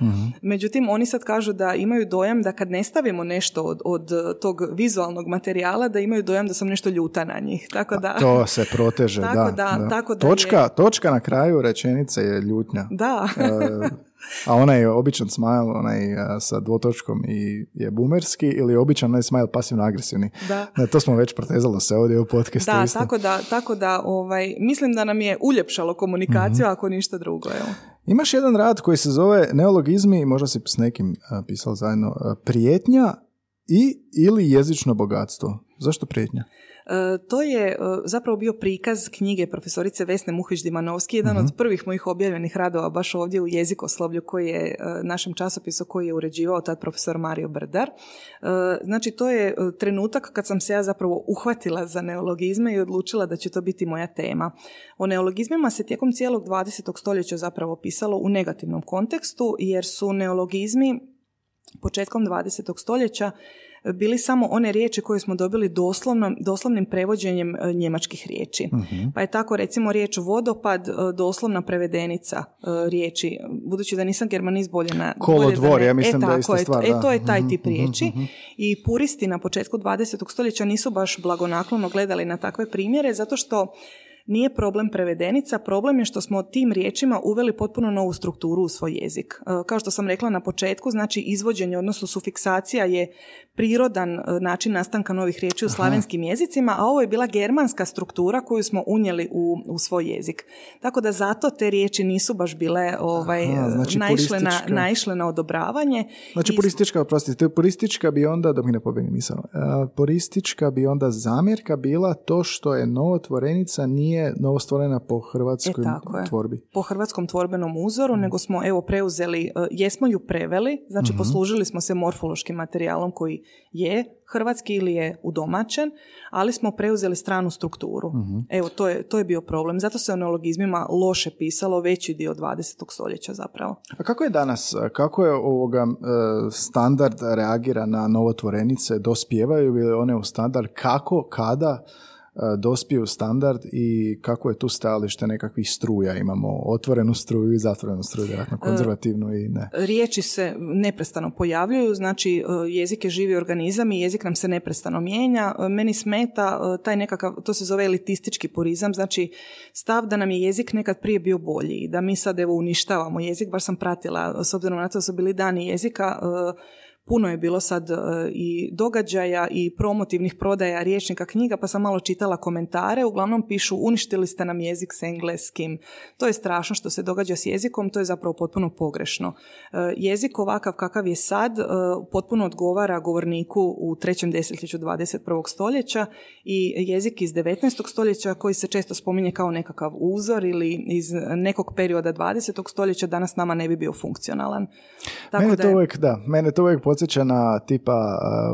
međutim oni sad kažu da imaju dojam da kad ne stavimo nešto od tog vizualnog materijala, da imaju dojam da sam nešto ljuta na njih. Tako da, to se proteže, tako da točka na kraju rečenice je ljutnja. Da. A onaj običan smile, onaj sa dvotočkom i je boomerski, ili običan onaj smile pasivno-agresivni. Da, to smo već protezalo se ovdje u podcastu. Da, isto. Tako da mislim da nam je uljepšalo komunikaciju, ako ništa drugo. Evo. Imaš jedan rad koji se zove Neologizmi, možda si s nekim pisao zajedno, prijetnja ili jezično bogatstvo. Zašto prijetnja? To je zapravo bio prikaz knjige profesorice Vesne Muhić-Dimanovski, jedan od prvih mojih objavljenih radova baš ovdje u jezikoslovlju koji je našem časopisu koji je uređivao tad profesor Mario Brdar. Znači to je trenutak kad sam se ja zapravo uhvatila za neologizme i odlučila da će to biti moja tema. O neologizmima se tijekom cijelog 20. stoljeća zapravo pisalo u negativnom kontekstu jer su neologizmi početkom 20. stoljeća bili samo one riječi koje smo dobili doslovnim prevođenjem njemačkih riječi. Uh-huh. Pa je tako recimo riječ vodopad doslovna prevedenica riječi, budući da nisam germanist bolje na... Kolodvor, ja mislim da je ista stvar. To je taj tip riječi. Uh-huh. I puristi na početku 20. stoljeća nisu baš blagonaklono gledali na takve primjere, zato što nije problem prevedenica, problem je što smo tim riječima uveli potpuno novu strukturu u svoj jezik. Kao što sam rekla na početku, znači izvođenje, odnosno sufiksacija je prirodan način nastanka novih riječi u slavenskim jezicima, a ovo je bila germanska struktura koju smo unijeli u svoj jezik. Tako da zato te riječi nisu baš bile znači naišle na odobravanje. Znači puristička bi onda, dok mi ne pobjegnem misao, puristička bi onda zamjerka bila to što je novotvorenica nije novostvorena po hrvatskoj tvorbi. Po hrvatskom tvorbenom uzoru, nego smo preuzeli, jesmo ju preveli, znači poslužili smo se morfološkim materijalom koji je hrvatski ili je udomačen, ali smo preuzeli stranu strukturu. To je bio problem. Zato se o neologizmima loše pisalo veći dio 20. stoljeća zapravo. A kako je danas? Kako je standard reagira na novotvorenice? Dospijevaju ili one u standard? Kako? Kada? Dospiju standard i kako je tu stajalište nekakvih struja? Imamo otvorenu struju i zatvorenu struju, vjerojatno konzervativnu i ne. Riječi se neprestano pojavljuju, znači jezik je živi organizam i jezik nam se neprestano mijenja. Meni smeta taj nekakav, to se zove elitistički purizam, znači stav da nam je jezik nekad prije bio bolji i da mi sad uništavamo jezik, baš sam pratila, s obzirom na to da su bili dani jezika, puno je bilo sad i događaja i promotivnih prodaja rječnika knjiga, pa sam malo čitala komentare. Uglavnom pišu, uništili ste nam jezik s engleskim. To je strašno što se događa s jezikom, to je zapravo potpuno pogrešno. Jezik ovakav kakav je sad potpuno odgovara govorniku u trećem desetljeću 21. stoljeća i jezik iz 19. stoljeća koji se često spominje kao nekakav uzor ili iz nekog perioda 20. stoljeća danas nama ne bi bio funkcionalan. Tako mene to uvijek podsjeća na tipa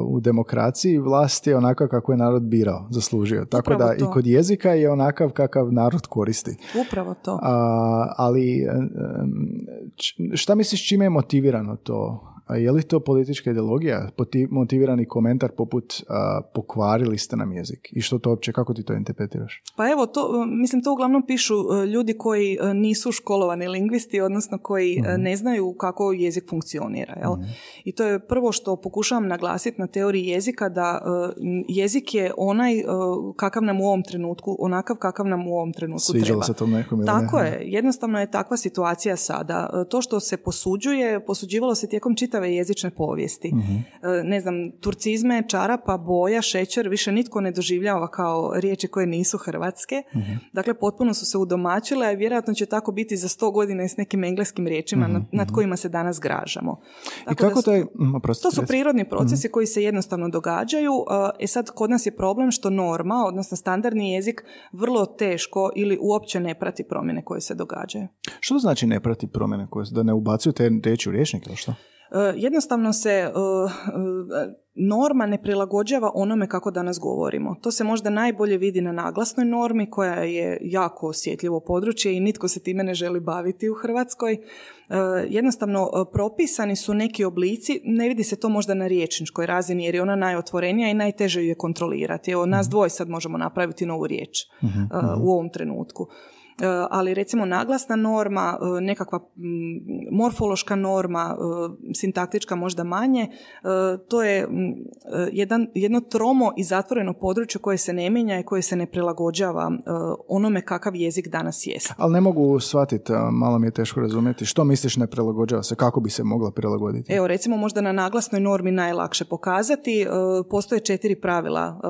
u demokraciji vlast je onaka kako je narod birao, zaslužio. Tako upravo da to. I kod jezika je onakav kakav narod koristi. Upravo to. Ali šta misliš čime je motivirano to? Je li to politička ideologija? Motivirani komentar poput pokvarili ste nam jezik. I što to uopće, kako ti to interpretiraš? Pa evo, to uglavnom pišu ljudi koji nisu školovani lingvisti, odnosno koji ne znaju kako jezik funkcionira. Jel? I to je prvo što pokušavam naglasiti na teoriji jezika, da jezik je onaj kakav nam u ovom trenutku, onakav kakav nam u ovom trenutku sviđalo treba. Sviđalo se to nekom ili tako ne? Je, jednostavno je takva situacija sada. To što se posuđivalo se tijekom čitave jezične povijesti. Ne znam, turcizme, čarapa, boja, šećer, više nitko ne doživljava kao riječi koje nisu hrvatske. Dakle, potpuno su se udomačile, a vjerojatno će tako biti za 100 godina s nekim engleskim riječima nad kojima se danas gražamo. Tako to su prirodni procesi koji se jednostavno događaju. Sad, kod nas je problem što norma, odnosno standardni jezik, vrlo teško ili uopće ne prati promjene koje se događaju. Što znači ne prati promjene koje se, da ne ubacuju te riječi u rječnik ili što? Jednostavno se norma ne prilagođava onome kako danas govorimo. To se možda najbolje vidi na naglasnoj normi koja je jako osjetljivo područje i nitko se time ne želi baviti u Hrvatskoj. Jednostavno propisani su neki oblici, ne vidi se to možda na riječničkoj razini jer je ona najotvorenija i najteže ju je kontrolirati. Evo, nas dvoje sad možemo napraviti novu riječ u ovom trenutku. Ali recimo naglasna norma, nekakva morfološka norma, sintaktička možda manje, to je jedno tromo i zatvoreno područje koje se ne mijenja i koje se ne prilagođava onome kakav jezik danas jest. Ali ne mogu shvatiti, malo mi je teško razumjeti, što misliš ne prilagođava se, kako bi se mogla prilagoditi? Evo recimo možda na naglasnoj normi najlakše pokazati, postoje 4 pravila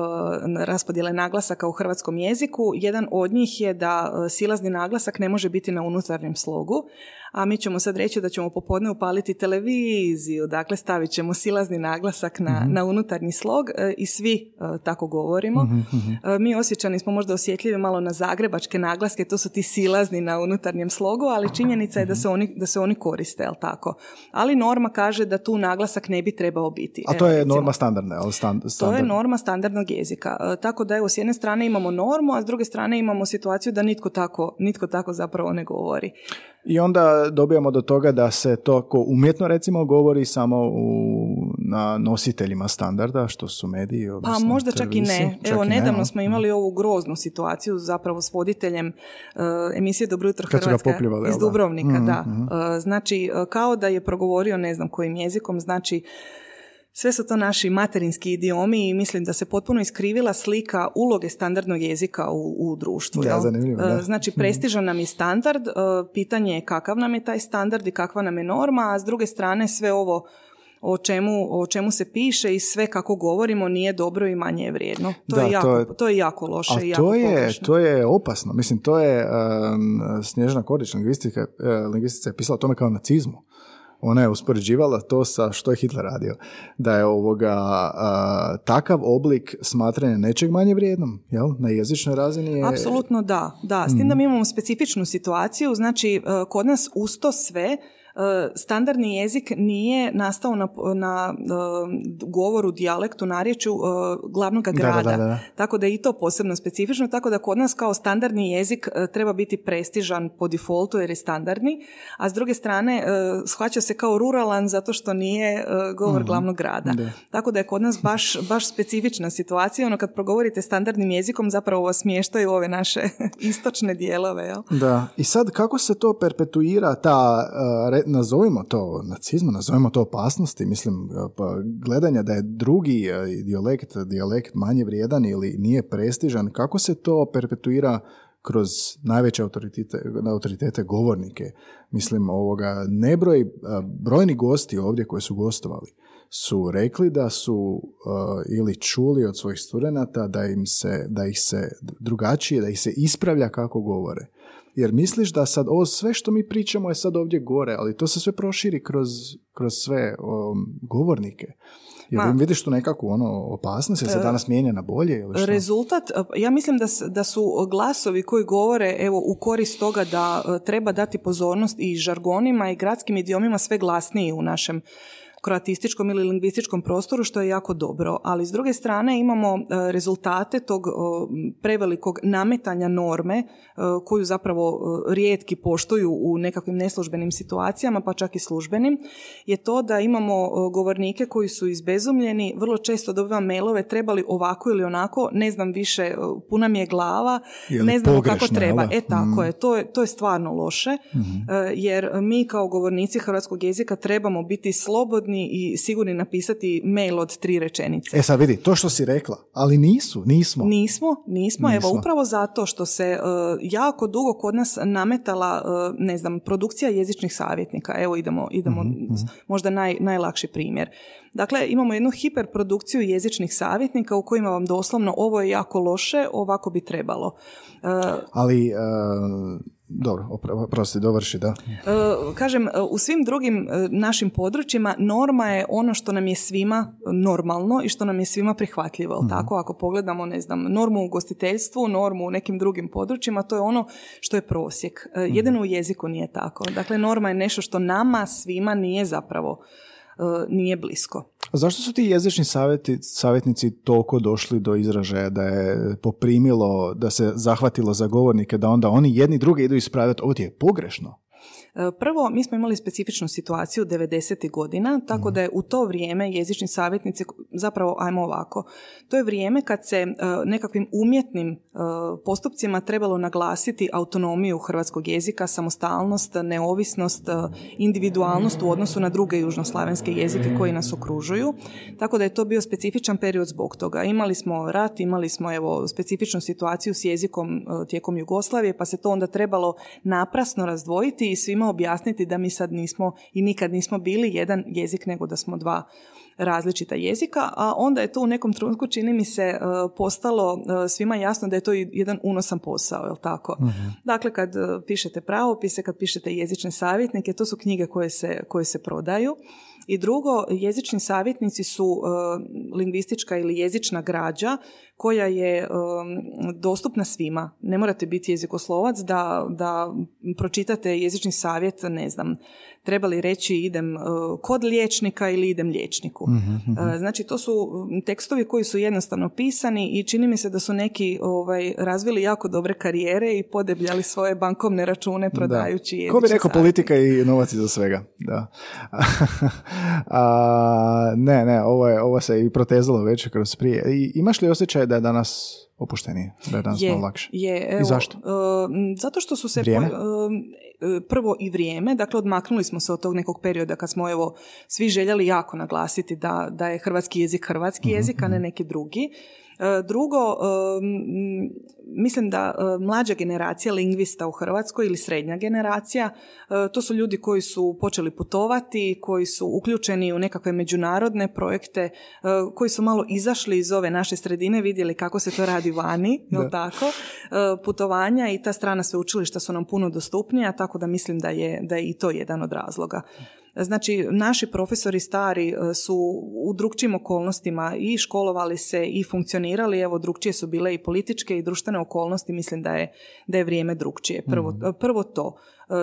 raspodjele naglasaka u hrvatskom jeziku, jedan od njih je da silazni naglasak ne može biti na unutarnjem slogu, a mi ćemo sad reći da ćemo popodne upaliti televiziju, dakle stavit ćemo silazni naglasak na unutarnji slog i svi tako govorimo. Mi Osječani smo možda osjetljivi malo na zagrebačke naglaske, to su ti silazni na unutarnjem slogu, ali činjenica je da se oni koriste, jel tako? Ali norma kaže da tu naglasak ne bi trebao biti. A to je norma standardna, ali standard. To je norma standardnog jezika. Tako da s jedne strane imamo normu, a s druge strane imamo situaciju da nitko tako zapravo ne govori. I onda dobijamo do toga da se to umjetno recimo govori samo na nositeljima standarda, što su mediji, odnosno pa možda čak i ne. Evo, nedavno smo imali ovu groznu situaciju zapravo s voditeljem emisije Dobro jutro Hrvatska iz Dubrovnika. Znači, kao da je progovorio ne znam kojim jezikom, znači sve su to naši materinski idiomi i mislim da se potpuno iskrivila slika uloge standardnog jezika u društvu. Ja, zanimljivo, da. Znači, prestižan nam je standard, pitanje je kakav nam je taj standard i kakva nam je norma, a s druge strane sve ovo o čemu se piše i sve kako govorimo nije dobro i manje je vrijedno. To je jako loše i jako pogrešno. To je opasno. Mislim, to je Snježana Kordić, lingvistica, je pisala o tome kao nacizmu. Ona je uspoređivala to sa što je Hitler radio. Da je takav oblik smatranja nečeg manje vrijednom, jel? Na jezičnoj razini je... Apsolutno da. S tim da mi imamo specifičnu situaciju, znači kod nas uz to sve standardni jezik nije nastao na govoru, dijalektu, narječju glavnog grada. Da. Tako da je i to posebno specifično, tako da kod nas kao standardni jezik treba biti prestižan po defaultu jer je standardni, a s druge strane shvaća se kao ruralan zato što nije govor glavnog grada. Da. Tako da je kod nas baš specifična situacija, kad progovorite standardnim jezikom zapravo vas smještaju ove naše istočne dijelove. Jel? Da, i sad kako se to perpetuira ta nazovimo to nacizmu, nazovimo to opasnosti, mislim, gledanja da je drugi dijalekt manje vrijedan ili nije prestižan, kako se to perpetuira kroz najveće autoritete govornike. Mislim, brojni gosti ovdje koji su gostovali su rekli da su ili čuli od svojih studenata da ih se ispravlja kako govore. Jer misliš da sad ovo sve što mi pričamo je sad ovdje gore, ali to se sve proširi kroz sve govornike. Jer vidiš tu nekakvu opasnost, jer se danas mijenja na bolje ili što? Rezultat, ja mislim da su glasovi koji govore u korist toga da treba dati pozornost i žargonima i gradskim idiomima sve glasniji u našem kroatističkom ili lingvističkom prostoru, što je jako dobro, ali s druge strane imamo rezultate tog prevelikog nametanja norme koju zapravo rijetki poštuju u nekakvim neslužbenim situacijama, pa čak i službenim, je to da imamo govornike koji su izbezumljeni, vrlo često dobivam mailove, trebali ovako ili onako, ne znam više, puna mi je glava, ne znam kako treba. Tako je, to je stvarno loše, jer mi kao govornici hrvatskog jezika trebamo biti slobodni i sigurni napisati mail od 3 rečenice. E sad vidi, to što si rekla, ali nismo. Evo, upravo zato što se jako dugo kod nas nametala, produkcija jezičnih savjetnika. Evo, idemo možda najlakši primjer. Dakle, imamo jednu hiperprodukciju jezičnih savjetnika u kojima vam doslovno ovo je jako loše, ovako bi trebalo. Dobro, prosti, dovrši, da. Kažem, u svim drugim našim područjima norma je ono što nam je svima normalno i što nam je svima prihvatljivo. Tako, ako pogledamo, normu u gostiteljstvu, normu u nekim drugim područjima, to je ono što je prosjek. Jedino u jeziku nije tako. Dakle, norma je nešto što nama svima nije zapravo nije blisko. A zašto su ti jezični savjetnici toliko došli do izražaja da je poprimilo, da se zahvatilo za govornike, da onda oni jedni druge idu ispravljati, ovo ti je pogrešno? Prvo, mi smo imali specifičnu situaciju 90. godina, tako da je u to vrijeme jezični savjetnici, zapravo to je vrijeme kad se nekakvim umjetnim postupcima trebalo naglasiti autonomiju hrvatskog jezika, samostalnost, neovisnost, individualnost u odnosu na druge južnoslavenske jezike koji nas okružuju, tako da je to bio specifičan period zbog toga. Imali smo rat, specifičnu situaciju s jezikom tijekom Jugoslavije, pa se to onda trebalo naprasno razdvojiti i svima objasniti da mi sad nismo i nikad nismo bili jedan jezik, nego da smo dva različita jezika, a onda je to u nekom trenutku, čini mi se, postalo svima jasno da je to jedan unosan posao, je li tako? Dakle, kad pišete pravopise, kad pišete jezične savjetnike, to su knjige koje se prodaju. I drugo, jezični savjetnici su lingvistička ili jezična građa koja je dostupna svima. Ne morate biti jezikoslovac da pročitate jezični savjet, ne znam, treba li reći idem kod liječnika ili idem liječniku. Znači, to su tekstovi koji su jednostavno pisani i čini mi se da su neki razvili jako dobre karijere i podebljali svoje bankovne račune prodajući jezični savjet. Ko bi rekao, politika i novac iza svega. Da. Ne, ovo se i protezalo već kroz prije. I imaš li osjećaj da je danas opuštenije, da je danas malo lakše? I zašto? Zato što su se... Prvo i vrijeme, dakle odmaknuli smo se od tog nekog perioda kad smo svi željeli jako naglasiti da je hrvatski jezik hrvatski jezik, a ne neki drugi. Drugo, mislim da mlađa generacija lingvista u Hrvatskoj ili srednja generacija, to su ljudi koji su počeli putovati, koji su uključeni u nekakve međunarodne projekte, koji su malo izašli iz ove naše sredine, vidjeli kako se to radi vani, jel tako? Putovanja i ta strana sveučilišta su nam puno dostupnija, tako da mislim da je i to jedan od razloga. Znači, naši profesori stari su u drugčijim okolnostima i školovali se i funkcionirali, drugčije su bile i političke i društvene okolnosti, mislim da je vrijeme drugčije. Prvo to.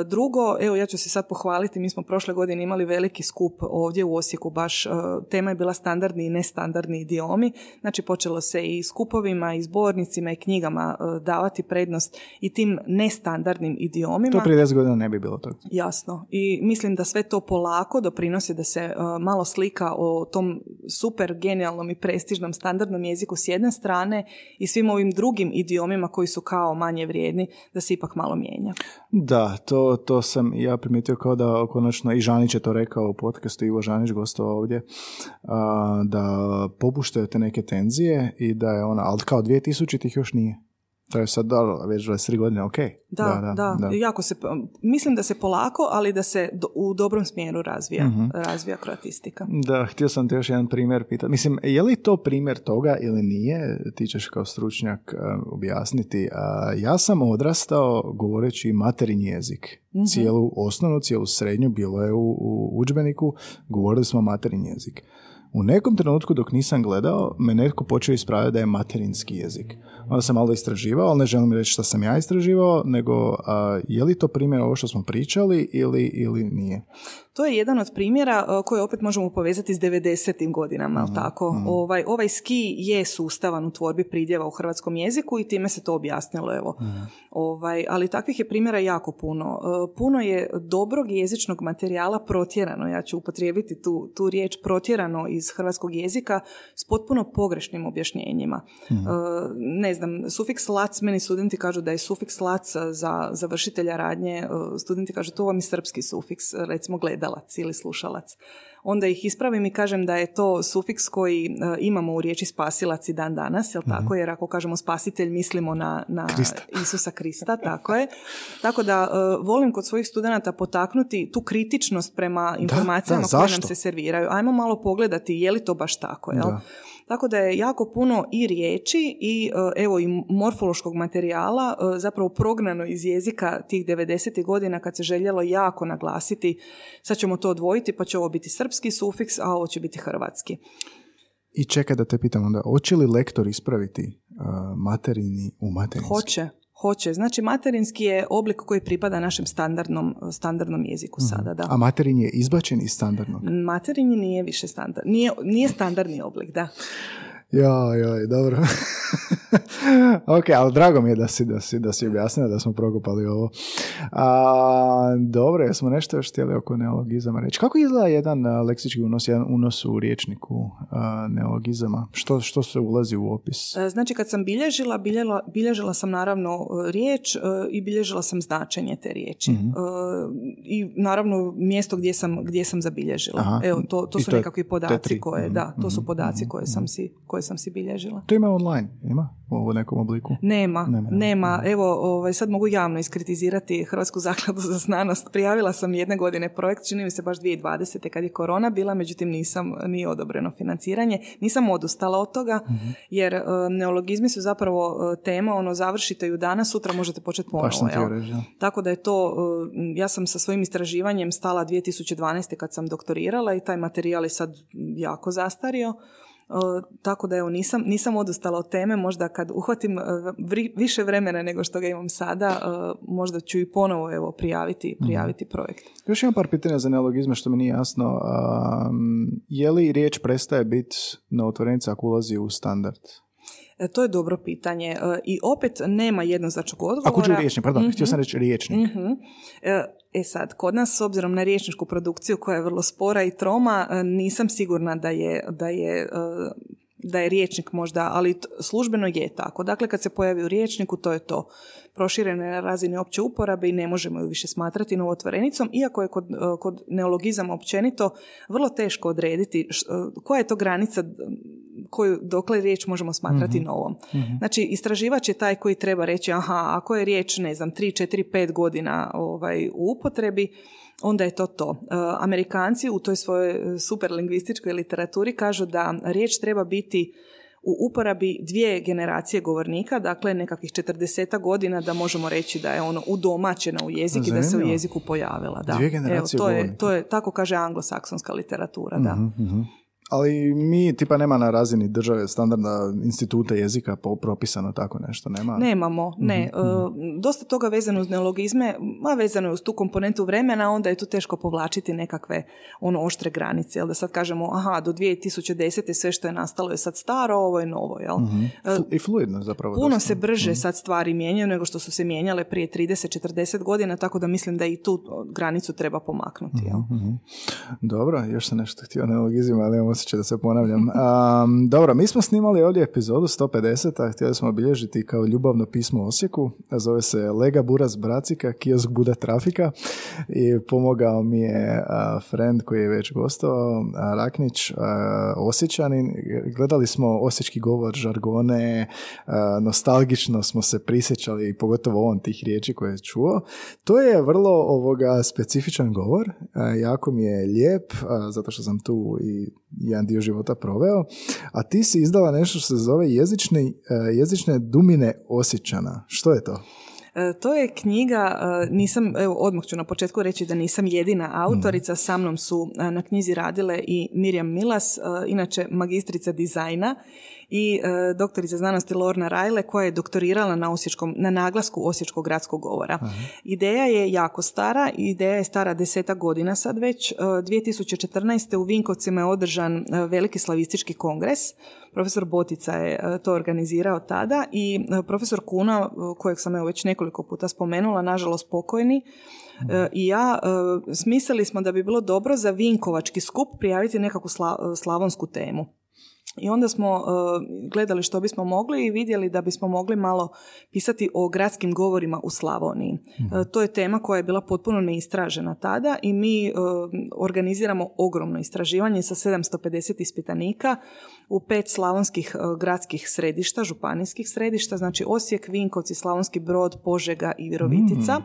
Drugo, ja ću se sad pohvaliti, mi smo prošle godine imali veliki skup ovdje u Osijeku, baš tema je bila standardni i nestandardni idiomi, znači počelo se i skupovima, i zbornicima, i knjigama davati prednost i tim nestandardnim idiomima. To prije 10 godina ne bi bilo tako. Jasno, i mislim da sve to polako doprinosi da se malo slika o tom super genijalnom i prestižnom standardnom jeziku s jedne strane i svim ovim drugim idiomima koji su kao manje vrijedni, da se ipak malo mijenja. Da, to sam ja primijetio kao da konačno, i Žanić je to rekao u podcastu, Ivo Žanić gostovao ovdje, da popuštaju te neke tenzije i da je ona, ali kao 2000-ih još nije. To je sad već 23 godine, ok. Da. Jako se, mislim da se polako, ali da se u dobrom smjeru razvija kroatistika. Da, htio sam te još jedan primjer pitati. Mislim, je li to primjer toga ili nije? Ti ćeš kao stručnjak objasniti. Ja sam odrastao govoreći materinji jezik. Cijelu osnovnu, cijelu srednju, bilo je u udžbeniku, govorili smo materinji jezik. U nekom trenutku dok nisam gledao, me netko počeo ispravljati da je materinski jezik. Onda sam malo istraživao, ali ne želim reći što sam ja istraživao, nego je li to primjer ovo što smo pričali ili nije? To je jedan od primjera koje opet možemo povezati s 90-im godinama, tako? Ovaj ski je sustavan u tvorbi pridjeva u hrvatskom jeziku i time se to objasnilo, ali takvih je primjera jako puno. Puno je dobrog jezičnog materijala protjerano, ja ću upotrijebiti tu riječ protjerano iz hrvatskog jezika s potpuno pogrešnim objašnjenjima. Ne znam, sufiks lac, meni studenti kažu da je sufiks lac za završitelja radnje, studenti kažu to vam je srpski sufiks, recimo gledalac ili slušalac. Onda ih ispravim i kažem da je to sufiks koji imamo u riječi spasilac i dan danas, jel tako? Jer ako kažemo spasitelj, mislimo na Isusa Krista, tako je. Tako da volim kod svojih studenata potaknuti tu kritičnost prema informacijama koje nam se serviraju. Ajmo malo pogledati je li to baš tako, jel? Da. Tako da je jako puno i riječi i i morfološkog materijala zapravo prognano iz jezika tih 90. godina kad se željelo jako naglasiti, sad ćemo to odvojiti pa će ovo biti srpski sufiks, a ovo će biti hrvatski. I čekaj da te pitam onda, hoće li lektor ispraviti materini u materinski? Hoće. Znači materinski je oblik koji pripada našem standardnom jeziku sada. Da. A materin je izbačen iz standardnog? Materin nije više standardni. Nije standardni oblik, da. Joj, dobro. Ok, ali drago mi je da si objasnila da smo prokopali ovo. Dobro, jesmo nešto još htjeli oko neologizama reći. Kako izgleda jedan leksički unos, jedan unos u riječniku neologizama? Što se ulazi u opis? Znači, kad sam bilježila sam naravno riječ i bilježila sam značenje te riječi. I naravno mjesto gdje sam zabilježila. Aha. To su nekakvi podaci koje, to su podaci koje sam si bilježila. To ima online? Ima u nekom obliku? Nema. Sad mogu javno iskritizirati Hrvatsku zakladu za znanost. Prijavila sam jedne godine projekt, čini mi se baš 2020. kad je korona bila, međutim nije odobreno financiranje. Nisam odustala od toga, jer neologizmi su zapravo tema, završite ju danas, sutra možete početi ponovo. Tako da je to, ja sam sa svojim istraživanjem stala 2012. kad sam doktorirala i taj materijal je sad jako zastario. Tako da evo, nisam odustala od teme, možda kad uhvatim više vremena nego što ga imam sada, možda ću i ponovo evo prijaviti projekt. Još imam par pitanja za neologizme što mi nije jasno. Je li riječ prestaje biti na otvorenica ako ulazi u standard? To je dobro pitanje i opet nema jednoznačnog odgovora. Ako ću riječnik, pardon, htio sam reći riječnik. Mm-hmm. Sad, kod nas, s obzirom na riječničku produkciju koja je vrlo spora i troma, nisam sigurna da je riječnik možda, ali službeno je tako. Dakle, kad se pojavi u riječniku, to je to. Prošireno je na razini opće uporabe i ne možemo ju više smatrati novotvorenicom, iako je kod neologizama općenito vrlo teško odrediti koja je to granica dokle riječ možemo smatrati novom. Mm-hmm. Znači, istraživač je taj koji treba reći, ako je riječ, 3, 4, 5 godina u upotrebi, onda je to to. Amerikanci u toj svojoj superlingvističkoj literaturi kažu da riječ treba biti u uporabi 2 generacije govornika, dakle nekakvih 40 godina da možemo reći da je ono udomačena u jezik i da se u jeziku pojavila. Da. 2 generacije govornika. To je, tako kaže anglosaksonska literatura, da. Mm-hmm. Ali mi tipa nema na razini države standarda instituta jezika propisano tako nešto, nema? Nemamo, ne. Dosta toga vezano uz neologizme, a vezano je uz tu komponentu vremena, onda je tu teško povlačiti nekakve oštre granice, jel da sad kažemo, do 2010. sve što je nastalo je sad staro, ovo je novo, jel? Mm-hmm. I fluidno zapravo. Puno dosta se brže sad stvari mijenjaju nego što su se mijenjale prije 30-40 godina, tako da mislim da i tu granicu treba pomaknuti, jel? Mm-hmm. Dobro, još sam nešto htio neologizima, ali imamo da se ponavljam. Dobro, mi smo snimali ovdje epizodu 150, a htjeli smo obilježiti kao ljubavno pismo Osijeku. Zove se Lega Buras Bracika, kiosk Buda Trafika. I pomogao mi je friend koji je već gostovao, Raknić, Osječanin. Gledali smo osječki govor, žargone, nostalgično smo se prisjećali, pogotovo on tih riječi koje je čuo. To je vrlo specifičan govor. Jako mi je lijep, zato što sam tu i jedan dio života proveo, a ti si izdala nešto što se zove Jezične dumine Osječana. Što je to? To je knjiga, odmah ću na početku reći da nisam jedina autorica, sa mnom su na knjizi radile i Mirjam Milas, inače magistrica dizajna, i doktorica znanosti Lorna Rajle, koja je doktorirala na naglasku osječkog gradskog govora. Aha. Ideja je jako stara, ideja je stara 10 godina sad već. 2014. u Vinkovcima je održan veliki slavistički kongres. Profesor Botica je to organizirao tada i profesor Kuna, kojeg sam već nekoliko puta spomenula, nažalost pokojni, i ja smislili smo da bi bilo dobro za Vinkovački skup prijaviti nekakvu slavonsku temu. I onda smo gledali što bismo mogli i vidjeli da bismo mogli malo pisati o gradskim govorima u Slavoniji. To je tema koja je bila potpuno neistražena tada i mi organiziramo ogromno istraživanje sa 750 ispitanika u 5 slavonskih gradskih središta, županijskih središta, znači Osijek, Vinkovci, Slavonski Brod, Požega i Virovitica.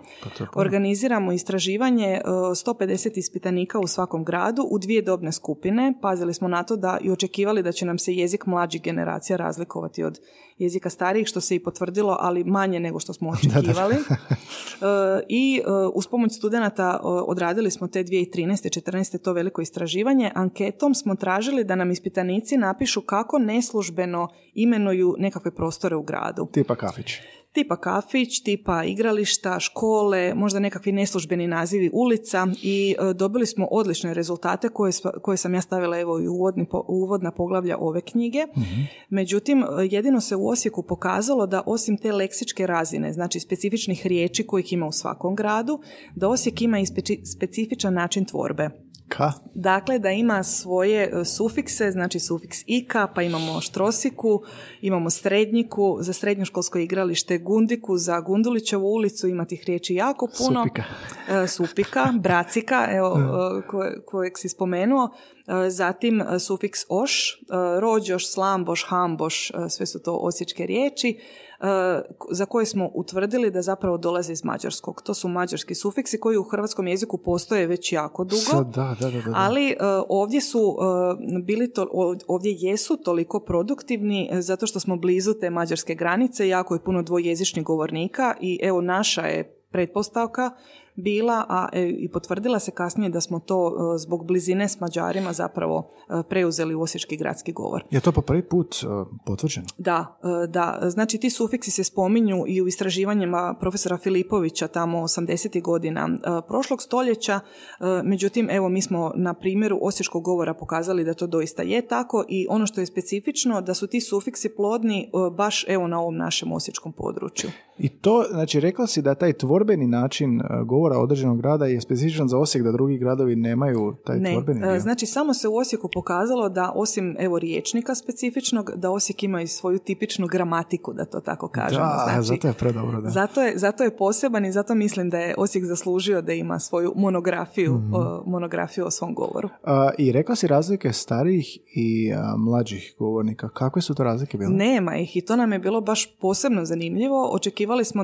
Organiziramo istraživanje 150 ispitanika u svakom gradu u 2 dobne skupine. Pazili smo na to da i očekivali da će nam se jezik mlađih generacija razlikovati od jezika starijih, što se i potvrdilo, ali manje nego što smo očekivali. I uz pomoć studenata odradili smo te 2013. 14. to veliko istraživanje. Anketom smo tražili da nam ispitanici napišu kako neslužbeno imenuju nekakve prostore u gradu. Tipa kafić, tipa igrališta, škole, možda nekakvi neslužbeni nazivi ulica, i dobili smo odlične rezultate koje sam ja stavila evo i uvodna poglavlja ove knjige. Mm-hmm. Međutim, jedino se u Osijeku pokazalo da osim te leksičke razine, znači specifičnih riječi kojih ima u svakom gradu, da Osijek ima i specifičan način tvorbe. Ka? Dakle, da ima svoje sufikse, znači sufiks ika, pa imamo štrosiku, imamo srednjiku, za srednjoškolsko igralište gundiku, za Gundulićevu ulicu, ima tih riječi jako puno. Supika, bracika, kojeg si spomenuo. Zatim sufiks oš, rođoš, slamboš, hamboš, sve su to osječke riječi za koje smo utvrdili da zapravo dolaze iz mađarskog. To su mađarski sufiksi koji u hrvatskom jeziku postoje već jako dugo. Da. Ali ovdje su bili ovdje jesu toliko produktivni zato što smo blizu te mađarske granice, jako je puno dvojezičnih govornika i evo naša je pretpostavka bila, a i potvrdila se kasnije da smo to zbog blizine s Mađarima zapravo preuzeli u osječki gradski govor. Je to po prvi put potvrđeno? Da. Znači ti sufiksi se spominju i u istraživanjima profesora Filipovića tamo 80. godina prošlog stoljeća, međutim evo mi smo na primjeru osječkog govora pokazali da to doista je tako i ono što je specifično da su ti sufiksi plodni baš evo na ovom našem osječkom području. I to, znači rekla si da taj tvorbeni način govora određenog grada je specifičan za Osijek, da drugi gradovi nemaju taj tvorbeni dio. Znači samo se u Osijeku pokazalo da osim evo rječnika specifičnog, da Osijek ima i svoju tipičnu gramatiku, da to tako kažemo. Da, znači, zato je predobro. Da. Zato je poseban i zato mislim da je Osijek zaslužio da ima svoju monografiju, monografiju o svom govoru. I rekla si razlike starijih i mlađih govornika. Kakve su to razlike bile? Nema ih i to nam je bilo baš posebno zanimljivo. Očekivali smo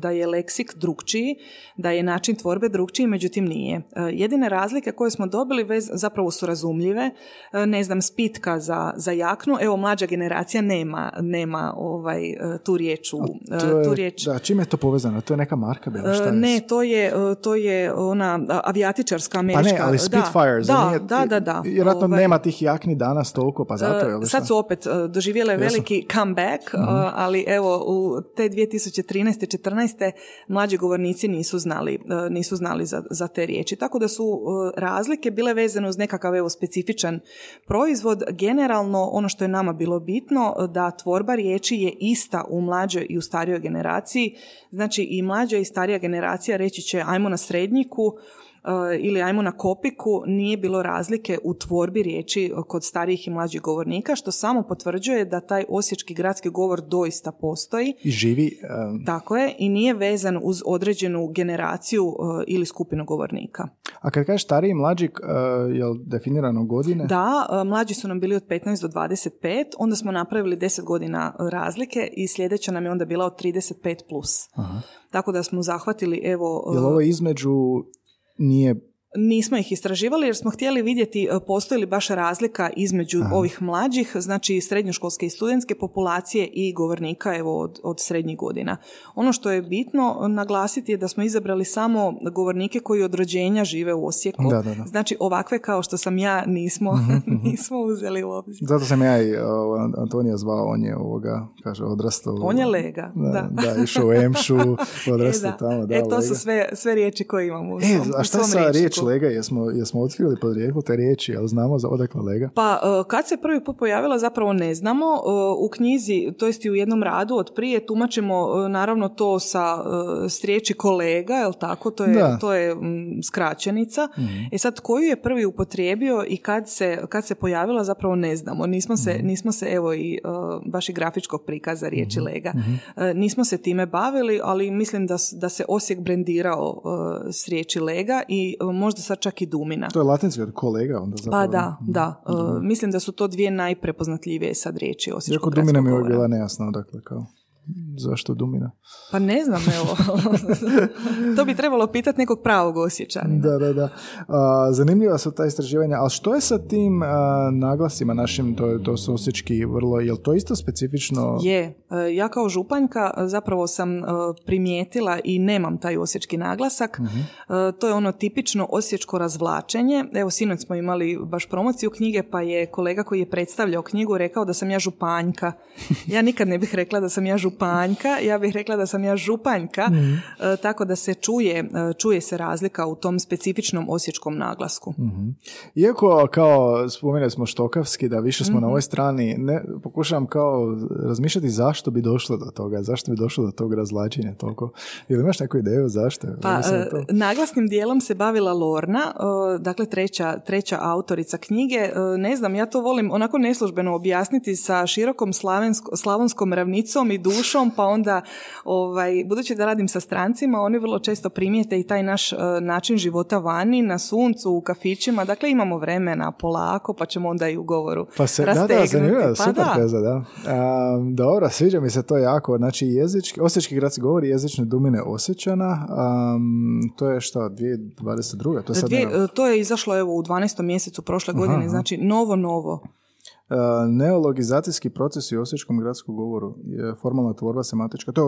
da je leksik drukčiji, da je način tvorbe drukčiji, međutim nije. Jedine razlike koje smo dobili zapravo su razumljive. Ne znam, spitka za jaknu. Evo, mlađa generacija nema tu riječ. Da, čime je to povezano? To je neka marka bila? Šta je? Ne, to je ona avijatičarska američka. Pa ne, ali Spitfire. Da. Vjerojatno nema tih jakni danas toliko, pa zato je. Sad su opet doživjele veliki comeback, ali evo, u te 2013. 14. mlađi govornici nisu znali za te riječi. Tako da su razlike bile vezane uz nekakav evo specifičan proizvod. Generalno ono što je nama bilo bitno da tvorba riječi je ista u mlađoj i u starijoj generaciji. Znači i mlađa i starija generacija reći će ajmo na srednjiku ili ajmo na kopiku, nije bilo razlike u tvorbi riječi kod starijih i mlađih govornika, što samo potvrđuje da taj osječki gradski govor doista postoji. I živi. Tako je, i nije vezan uz određenu generaciju ili skupinu govornika. A kad kažeš stariji i mlađi, je li definirano godine? Da, mlađi su nam bili od 15 do 25, onda smo napravili 10 godina razlike i sljedeća nam je onda bila od 35 plus. Aha. Tako da smo zahvatili, evo... Je li ovo između... Nismo ih istraživali jer smo htjeli vidjeti postoji li baš razlika između ovih mlađih, znači srednjoškolske i studentske populacije i govornika evo od srednjih godina. Ono što je bitno naglasiti je da smo izabrali samo govornike koji od rođenja žive u Osijeku. Da. Znači ovakve kao što sam ja nismo uzeli u obzir. Zato sam ja i Antonija zvao, on je kaže odrastao. On je lega, da. Da, išao u Emšu, odrastao tamo. Da, to su sve riječi koje imamo u svom rječniku. A šta sa riječ lega? Jesmo otkrili podrijetlo te riječi, ali znamo za odakle lega? Pa kad se prvi put pojavila zapravo ne znamo. U knjizi, to jest i u jednom radu od prije, tumačimo naravno to s riječi kolega, je li tako? To je skraćenica. Mm-hmm. E sad, koju je prvi upotrijebio i kad se pojavila zapravo ne znamo. Nismo se evo i baš i grafičkog prikaza riječi lega. Mm-hmm. Nismo se time bavili, ali mislim da se Osijek brendirao s riječi lega i možda sad čak i dumina. To je latinski od kolega onda zapravo. Pa da. Mislim da su to dvije najprepoznatljivije sad riječi osječkog gradskog govora. Dumina mi je bila nejasna, dakle, kao... Zašto dumina? Pa ne znam, evo. To bi trebalo pitati nekog pravog Osječanina. Da. Zanimljiva su ta istraživanja, ali što je sa tim naglasima našim, to su osječki vrlo, je li to isto specifično? Je. Ja kao županjka zapravo sam primijetila i nemam taj osječki naglasak. Uh-huh. To je ono tipično osječko razvlačenje. Evo, sinoć smo imali baš promociju knjige, pa je kolega koji je predstavljao knjigu rekao da sam ja županjka. Ja nikad ne bih rekla da sam ja županjka, ja bih rekla da sam ja županjka, tako da se čuje se razlika u tom specifičnom osječkom naglasku. Mm-hmm. Iako, kao spomenuli smo štokavski, da više smo na ovoj strani, pokušavam kao razmišljati zašto bi došlo do toga, zašto bi došlo do tog razvlačenja toliko. Ili imaš neku ideju zašto? Pa, naglasnim dijelom se bavila Lorna, dakle treća autorica knjige. Ne znam, ja to volim onako neslužbeno objasniti sa širokom slavonskom ravnicom i dušom, pa onda budući da radim sa strancima, oni vrlo često primijete i taj naš način života vani, na suncu, u kafićima, dakle imamo vremena polako, pa ćemo onda i u govoru rastegnuti. Super teza. Dobro, sviđa mi se to jako, znači osječki gradski govor i jezične dumine Osječana, to je šta, 2022? To je izašlo evo u 12. mjesecu prošle godine, znači novo. Neologizacijski proces u osječkom gradskom govoru je formalna tvorba semantička. To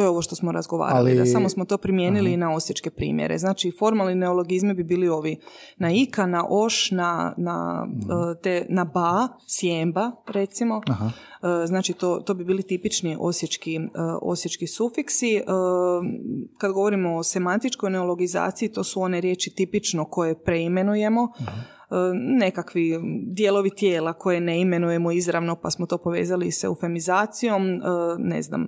je ovo što smo razgovarali, ali... da samo smo to primijenili na osječke primjere. Znači, formalni neologizmi bi bili ovi na ika, na oš, na ba, sjemba, recimo. Aha. Znači, to bi bili tipični osječki sufiksi. Kad govorimo o semantičkoj neologizaciji, to su one riječi tipično koje preimenujemo. Aha. Nekakvi dijelovi tijela koje ne imenujemo izravno, pa smo to povezali s eufemizacijom, ne znam,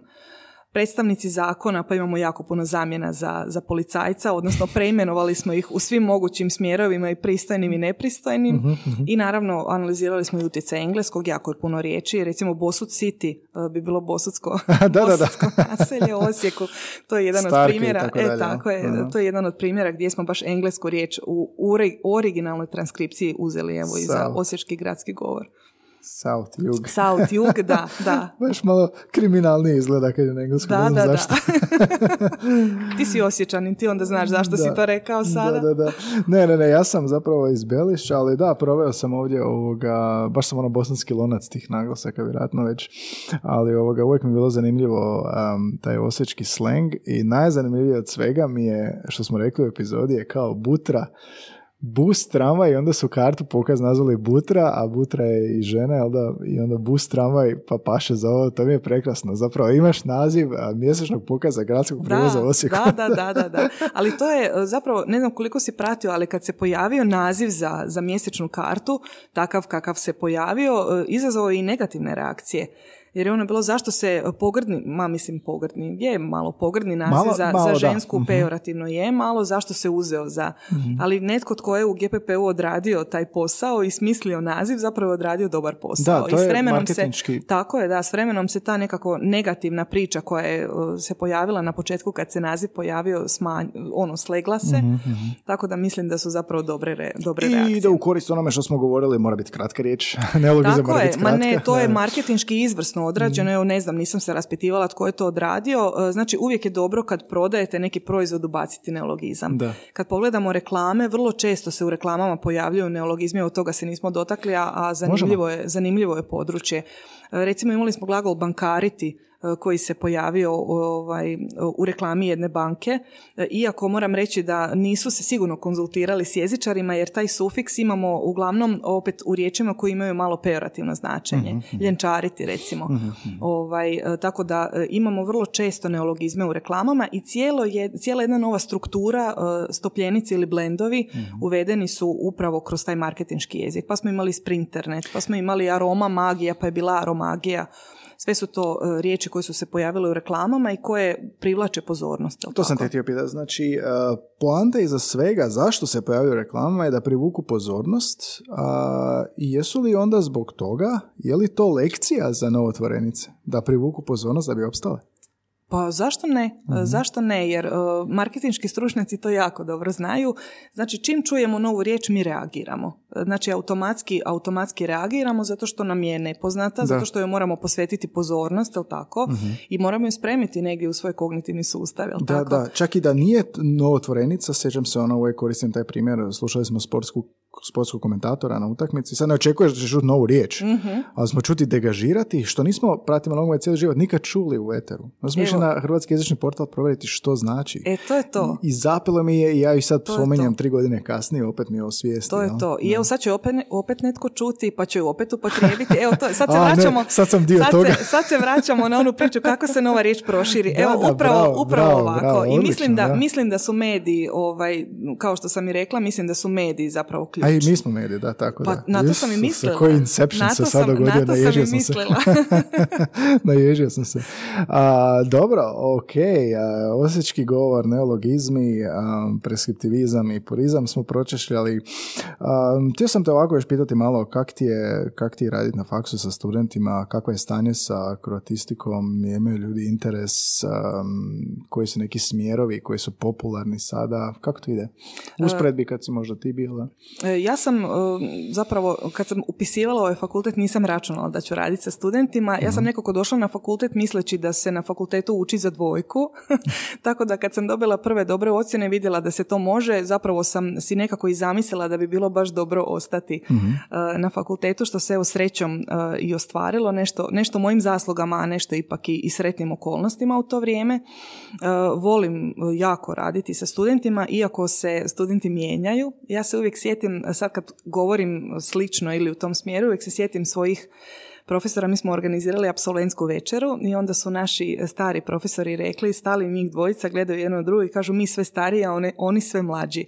predstavnici zakona, pa imamo jako puno zamjena za policajca, odnosno preimenovali smo ih u svim mogućim smjerovima, i pristojnim i nepristojnim. I naravno analizirali smo i utjecaj engleskog, jako je puno riječi, recimo Bosut City bi bilo bosutsko naselje u Osijeku. To je jedan od primjera, to je jedan od primjera gdje smo baš englesku riječ u originalnoj transkripciji uzeli, evo, i za osječki gradski govor. South Jug, da. Baš malo kriminalni izgleda kad je na engleskom. Da. Ti si Osječanin, ti onda znaš zašto si to rekao sada. Da. Ne, ja sam zapravo iz Belišća, ali da, proveo sam ovdje baš sam bosanski lonac tih naglasaka, vjerojatno već, ali uvijek mi je bilo zanimljivo taj osječki sleng, i najzanimljivije od svega mi je, što smo rekli u epizodi, je kao butra, bus, tramvaj, i onda su kartu pokaz nazvali butra, a butra je i žena, jel da, i onda bus, tramvaj, pa paše za ovo, to mi je prekrasno. Zapravo imaš naziv mjesečnog pokaza gradskog prijevoza u Osijeku. Da. Ali to je zapravo, ne znam koliko si pratio, ali kad se pojavio naziv za mjesečnu kartu, takav kakav se pojavio, izazvao je i negativne reakcije. Jer je ono bilo zašto se pogrdni, je malo pogrdni naziv za žensku, pejorativno je malo, zašto se uzeo za... Ali netko tko je u GPP-u odradio taj posao i smislio naziv, zapravo je odradio dobar posao. Da, to je marketinški. Tako je, da, s vremenom se ta nekako negativna priča koja je se pojavila na početku kad se naziv pojavio, slegla se. Tako da mislim da su zapravo dobre reakcije. I da u korist onome što smo govorili, mora biti kratka riječ. Neologizam mora biti kratka. Tako je, to je marketinški izvrsno odrađeno, evo ne znam, nisam se raspitivala tko je to odradio. Znači, uvijek je dobro kad prodajete neki proizvod ubaciti neologizam. Da. Kad pogledamo reklame, vrlo često se u reklamama pojavljuju neologizmi, od toga se nismo dotakli, a zanimljivo je područje. Recimo, imali smo glagol bankariti koji se pojavio u reklami jedne banke, iako moram reći da nisu se sigurno konzultirali s jezičarima, jer taj sufiks imamo uglavnom opet u riječima koji imaju malo pejorativno značenje. Ljenčariti, recimo. Tako da imamo vrlo često neologizme u reklamama, i cijela jedna nova struktura, stopljenici ili blendovi, uvedeni su upravo kroz taj marketinški jezik. Pa smo imali sprinternet, pa smo imali aroma magija, pa je bila aromagija. Sve su to riječi koje su se pojavile u reklamama i koje privlače pozornost. To sam te htio pitati. Znači, poanta iza svega zašto se pojavljaju reklamama je da privuku pozornost. I jesu li onda zbog toga, je li to lekcija za novotvorenice? Da privuku pozornost da bi opstale? Pa zašto ne? Zašto ne? Jer marketinški stručnjaci to jako dobro znaju. Znači, čim čujemo novu riječ, mi reagiramo. Znači, automatski reagiramo zato što nam je nepoznata, zato što joj moramo posvetiti pozornost, jel tako? I moramo ju spremiti negdje u svoj kognitivni sustav, jel tako? Da, čak i da nije novotvorenica, sjećam se, uvijek koristim taj primjer, slušali smo sportskog komentatora na utakmici, sad ne očekuješ da ćeš čuti novu riječ, ali smo čuti degažirati, što nismo, pratimo nogomet cijeli život, nikad čuli u eteru. Smo išli na hrvatski jezični portal provjeriti što znači. To je to. I zapelo mi je, i ja ih sad spomenjam 3 godine kasnije, opet mi je osvijesti. To je to. I evo sad će opet netko čuti, pa će ju opet upotrijebiti. Evo to, sad se vraćamo. Sad se vraćamo na onu priču kako se nova riječ proširi. Upravo ovako. I mislim da su mediji, kao što sam i rekla, mislim da su mediji zapravo ključ. A i mi smo mediji, da, tako da. Na to sam i mislila. Koji Inception se sad dogodio, naježio sam se. Naježio sam se. Dobro, osječki govor, neologizmi, preskriptivizam i purizam smo pročešljali. Htio sam te ovako još pitati malo kak ti je raditi na faksu sa studentima, kakvo je stanje sa kroatistikom, imaju ljudi interes, koji su neki smjerovi koji su popularni sada, kako to ide? Usporedbi kad si možda ti bila. Ja sam zapravo, kad sam upisivala ovaj fakultet, nisam računala da ću raditi sa studentima. Ja sam nekako došla na fakultet misleći da se na fakultetu uči za dvojku. Tako da kad sam dobila prve dobre ocjene, vidjela da se to može, zapravo sam si nekako i zamislila da bi bilo baš dobro ostati na fakultetu, što se srećom i ostvarilo, nešto mojim zaslugama, a nešto ipak i sretnim okolnostima u to vrijeme. Volim jako raditi sa studentima, iako se studenti mijenjaju. Ja se uvijek sjetim, sad kad govorim slično ili u tom smjeru, uvijek se sjetim svojih profesora. Mi smo organizirali apsolventsku večeru i onda su naši stari profesori rekli, stali njih dvojica, gledaju jedno od drugo i kažu mi sve stariji, a oni sve mlađi.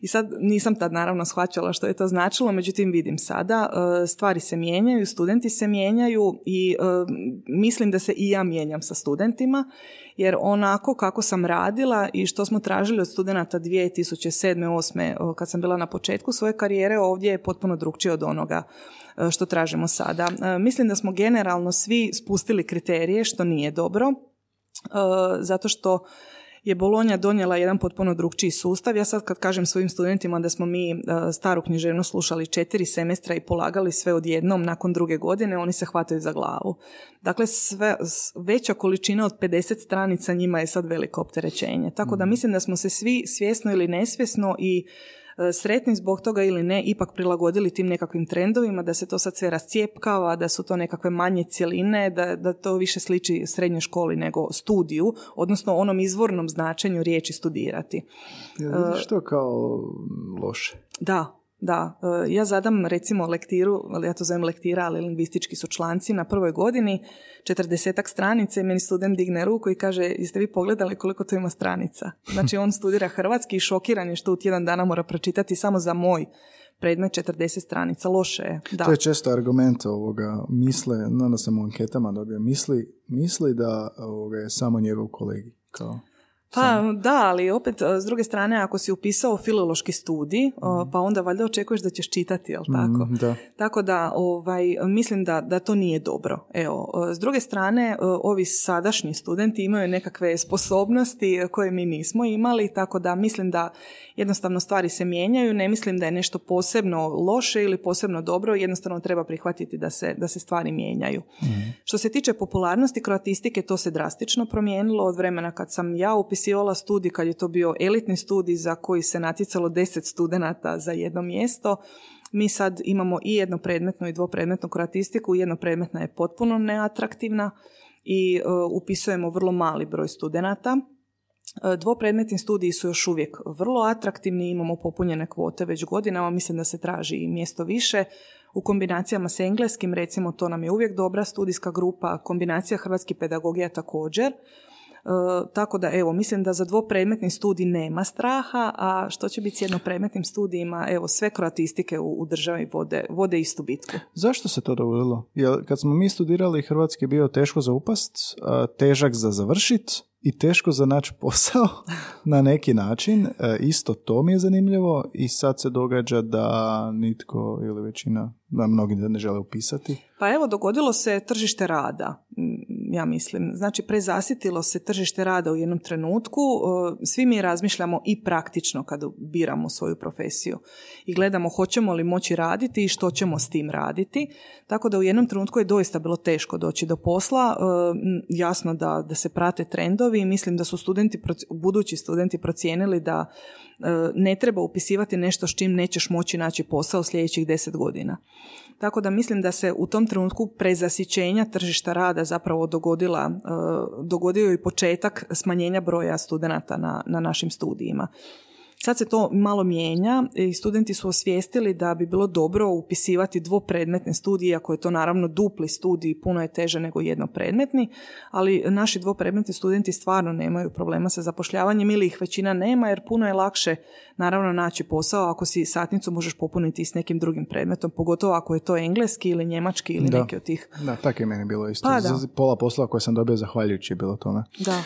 I sad nisam tad naravno shvaćala što je to značilo, međutim vidim sada, stvari se mijenjaju, studenti se mijenjaju i mislim da se i ja mijenjam sa studentima, jer onako kako sam radila i što smo tražili od studenata 2007-2008, kad sam bila na početku svoje karijere, ovdje je potpuno drukčije od onoga što tražimo sada. Mislim da smo generalno svi spustili kriterije, što nije dobro, zato što je Bolonja donijela jedan potpuno drukčiji sustav. Ja sad kad kažem svojim studentima da smo mi staru književnu slušali 4 semestra i polagali sve odjednom nakon druge godine, oni se hvataju za glavu. Dakle, veća količina od 50 stranica njima je sad veliko opterećenje. Tako da mislim da smo se svi svjesno ili nesvjesno i sretni zbog toga ili ne, ipak prilagodili tim nekakvim trendovima, da se to sad sve rascijepkava, da su to nekakve manje cjeline, da to više sliči srednjoj školi nego studiju, odnosno onom izvornom značenju riječi studirati. Ja, što kao loše? Da. Ja zadam recimo lektiru, ja to zovem lektira, ali lingvistički su članci na prvoj godini, 40-ak stranica, i meni student digne ruku i kaže, jeste vi pogledali koliko to ima stranica? Znači on studira hrvatski i šokiran je što u tjedan dana mora pročitati samo za moj predmet 40 stranica, loše je. Da. To je često argument misle, onda sam u anketama dobio, misli da je samo njegov kolegi kao... Pa da, ali opet s druge strane, ako si upisao filološki studij, pa onda valjda očekuješ da ćeš čitati, jel tako? Da. Tako da mislim da to nije dobro. Evo, s druge strane, ovi sadašnji studenti imaju nekakve sposobnosti koje mi nismo imali, tako da mislim da jednostavno stvari se mijenjaju, ne mislim da je nešto posebno loše ili posebno dobro, jednostavno treba prihvatiti da se stvari mijenjaju. Što se tiče popularnosti kroatistike, to se drastično promijenilo od vremena kad sam ja upisivala studij, kad je to bio elitni studij za koji se natjecalo 10 studenata za jedno mjesto. Mi sad imamo i jednopredmetnu i dvopredmetnu kroatistiku. Jednopredmetna je potpuno neatraktivna i upisujemo vrlo mali broj studenata. Dvopredmetni studiji su još uvijek vrlo atraktivni, imamo popunjene kvote već godinama, mislim da se traži i mjesto više. U kombinacijama s engleskim, recimo, to nam je uvijek dobra studijska grupa, kombinacija hrvatskih pedagogija također. Tako da, evo, mislim da za dvopredmetni studij nema straha, a što će biti s jednopredmetnim studijima, evo, sve kroatistike u državi vode istu bitku. Zašto se to dogodilo? Jer kad smo mi studirali, hrvatski je bio teško za upast, težak za završit i teško za naći posao na neki način. Isto to mi je zanimljivo i sad se događa da nitko ili većina, da mnogi ne žele upisati. Pa evo, dogodilo se tržište rada, ja mislim. Znači, prezasitilo se tržište rada u jednom trenutku. Svi mi razmišljamo i praktično kad biramo svoju profesiju i gledamo hoćemo li moći raditi i što ćemo s tim raditi. Tako da u jednom trenutku je doista bilo teško doći do posla. Jasno da se prate trendovi i mislim da su budući studenti procijenili da ne treba upisivati nešto s čim nećeš moći naći posao sljedećih 10 godina. Tako da mislim da se u tom trenutku prezasićenja tržišta rada zapravo dogodio i početak smanjenja broja studenata na našim studijima. Sad se to malo mijenja i studenti su osvijestili da bi bilo dobro upisivati dvopredmetne studije, ako je to naravno dupli studij, puno je teže nego jednopredmetni, ali naši dvopredmetni studenti stvarno nemaju problema sa zapošljavanjem ili ih većina nema, jer puno je lakše naravno naći posao ako si satnicu možeš popuniti i s nekim drugim predmetom, pogotovo ako je to engleski ili njemački ili neki od tih. Da, tako je meni bilo isto. Pa, pola posla koje sam dobio zahvaljujući bilo tome. Da.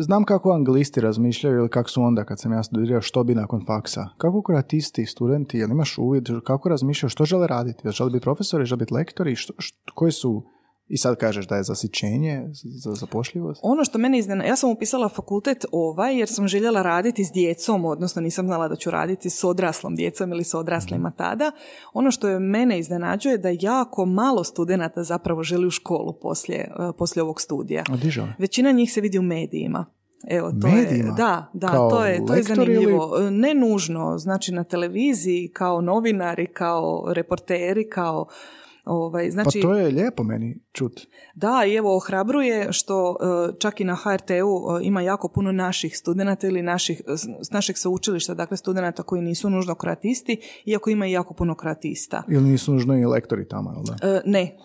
Znam kako anglisti razmišljaju ili kako su onda kad sam ja studirao što bi nakon faksa. Kako kroatisti, studenti, jel imaš uvid, kako razmišljaju, što žele raditi? Žele biti profesori, žele biti lektori, koji su I sad kažeš da je zasićenje za zapošljivost? Ono što mene iznenadilo, ja sam upisala fakultet jer sam željela raditi s djecom, odnosno nisam znala da ću raditi s odraslom djecom ili s odraslima tada. Ono što je mene iznenađuje da jako malo studenata zapravo želi u školu poslije ovog studija. Odižo. Većina njih se vidi u medijima. Evo, to medijima? Je, da, to je zanimljivo. Ili... Ne nužno, znači na televiziji, kao novinari, kao reporteri, kao... znači, pa to je lijepo meni čuti. Da, i evo ohrabruje što čak i na HRT-u ima jako puno naših studenata ili našeg sveučilišta, dakle studenata koji nisu nužno kroatisti, iako ima i jako puno kroatista. Ili nisu nužno i lektori tamo, jel da? Ne,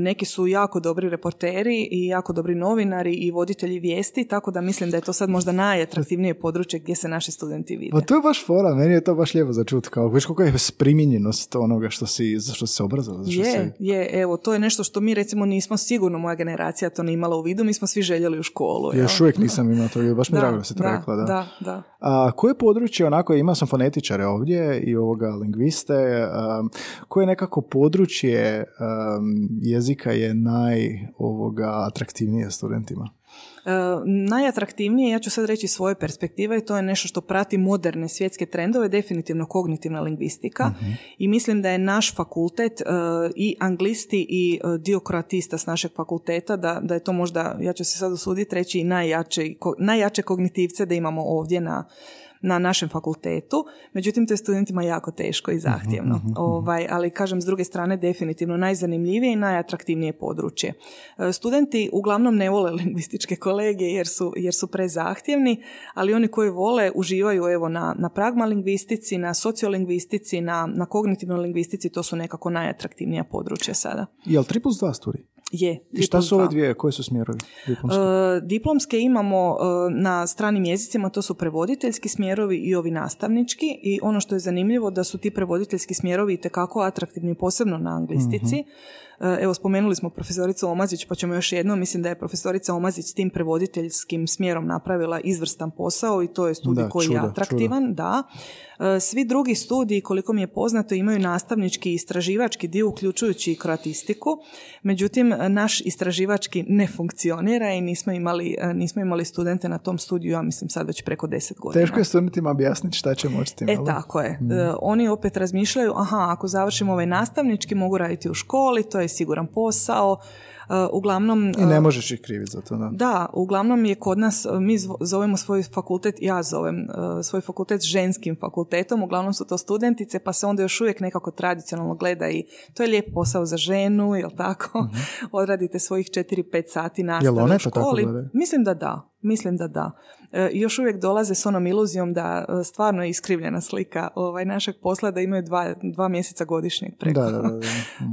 neki su jako dobri reporteri i jako dobri novinari i voditelji vijesti, tako da mislim da je to sad možda najatraktivnije područje gdje se naši studenti vide. Pa to je baš fora, meni je to baš lijepo za čuti, kao viš koliko je primjenjenost onoga što si se obrazala, zašto si... Je, evo, to je nešto što mi recimo nismo sigurno, moja generacija to ne imala u vidu, mi smo svi željeli u školu. Ja još uvijek nisam imao to, baš mi drago da se to rekla. Da. A koje područje, onako, imao sam fonetičare ovdje i lingviste, koje nekako područje jezika je atraktivnije studentima? Najatraktivnije, ja ću sad reći svoje perspektive, i to je nešto što prati moderne svjetske trendove, definitivno kognitivna lingvistika. I mislim da je naš fakultet i anglisti i dio kroatista s našeg fakulteta, da je to možda, ja ću se sad usuditi reći, i najjače kognitivce da imamo ovdje na našem fakultetu. Međutim, to je studentima jako teško i zahtjevno. Ali, kažem, s druge strane, definitivno najzanimljivije i najatraktivnije područje. Studenti uglavnom ne vole lingvističke kolegije jer su prezahtjevni, ali oni koji vole uživaju na pragmalingvistici, na sociolingvistici, na kognitivnoj lingvistici, to su nekako najatraktivnija područja sada. Jel 3+2 studij? Je. I šta su ove dvije, koje su smjerovi diplomske? Diplomske imamo na stranim jezicima, to su prevoditeljski smjerovi i ovi nastavnički, i ono što je zanimljivo da su ti prevoditeljski smjerovi itekako atraktivni, posebno na anglistici. Evo, spomenuli smo profesoricu Omazić, pa ćemo još jednom, mislim da je profesorica Omazić s tim prevoditeljskim smjerom napravila izvrstan posao i to je studij koji je atraktivan. Da. Svi drugi studiji, koliko mi je poznato, imaju nastavnički i istraživački dio, uključujući i kroatistiku. Međutim, naš istraživački ne funkcionira i nismo imali studente na tom studiju, ja mislim sad već preko 10 godina. Teško je studentima objasniti šta će moći tim. Tako je. Oni opet razmišljaju, ako završim nastavnički, mogu raditi u školi, to je siguran posao. Uglavnom... I ne možeš ih kriviti za to, da? Da, uglavnom je kod nas, mi zovemo svoj fakultet, ja zovem svoj fakultet ženskim fakultetom, uglavnom su to studentice, pa se onda još uvijek nekako tradicionalno gleda i to je lijep posao za ženu, jel tako? Odradite svojih 4-5 sati nastave u školi. Tako gleda? Mislim da da. Još uvijek dolaze s onom iluzijom da stvarno je iskrivljena slika našeg posla, da imaju dva mjeseca godišnjeg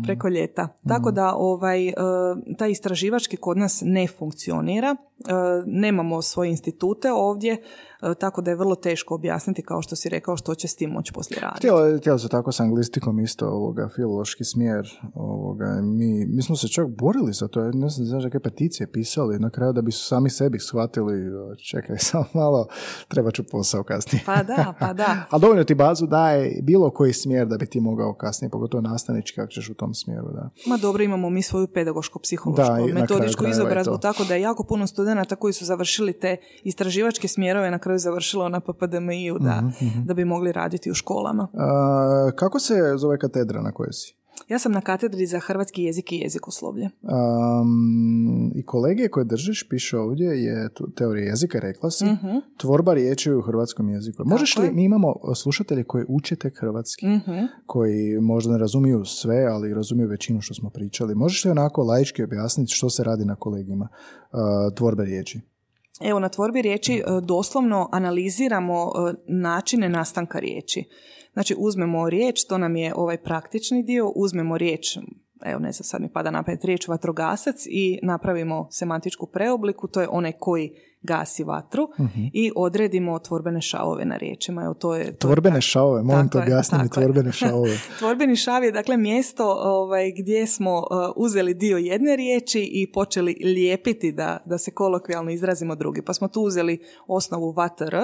preko ljeta. Tako da taj istraživački kod nas ne funkcionira. Nemamo svoje institute ovdje, tako da je vrlo teško objasniti, kao što si rekao, što će s tim moći poslije raditi. Htjela su tako s anglistikom isto filološki smjer. Mi smo se čak borili za to, ne znam kakve peticije pisali na kraju da bi su sami sebi shvatili, čekaj samo malo, treba ću posao kasnije. Pa da. A dovoljno ti bazu daje bilo koji smjer da bi ti mogao kasnije, pogotovo nastavnički, kako ćeš u tom smjeru. Da. Ma dobro, imamo mi svoju pedagoško-psihološku metodičku izobrazbu, tako da je jako puno studenta koji su završili te istraživačke smjerove na kraju završilo na PPDMI-u da bi mogli raditi u školama. Kako se zove katedra na kojoj si? Ja sam na katedri za hrvatski jezik i jezikoslovlje. I kolegije koje držiš, piše ovdje, je teorija jezika, rekla si, tvorba riječi u hrvatskom jeziku. Možeš li, mi imamo slušatelje koji uče tek hrvatski, koji možda ne razumiju sve, ali razumiju većinu što smo pričali. Možeš li onako laički objasniti što se radi na kolegijima tvorbe riječi? Evo, na tvorbi riječi doslovno analiziramo načine nastanka riječi. Znači, uzmemo riječ, to nam je praktični dio, uzmemo riječ, evo ne znam, sad mi pada na pamet riječ vatrogasac i napravimo semantičku preobliku, to je onaj koji gasi vatru, i odredimo tvorbene šavove na riječima. Evo, to je tvorbene šavove, molim te objasniti tvorbene šavove. Tvorbeni šav je dakle mjesto gdje smo uzeli dio jedne riječi i počeli lijepiti, da se kolokvijalno izrazimo drugi. Pa smo tu uzeli osnovu vatr,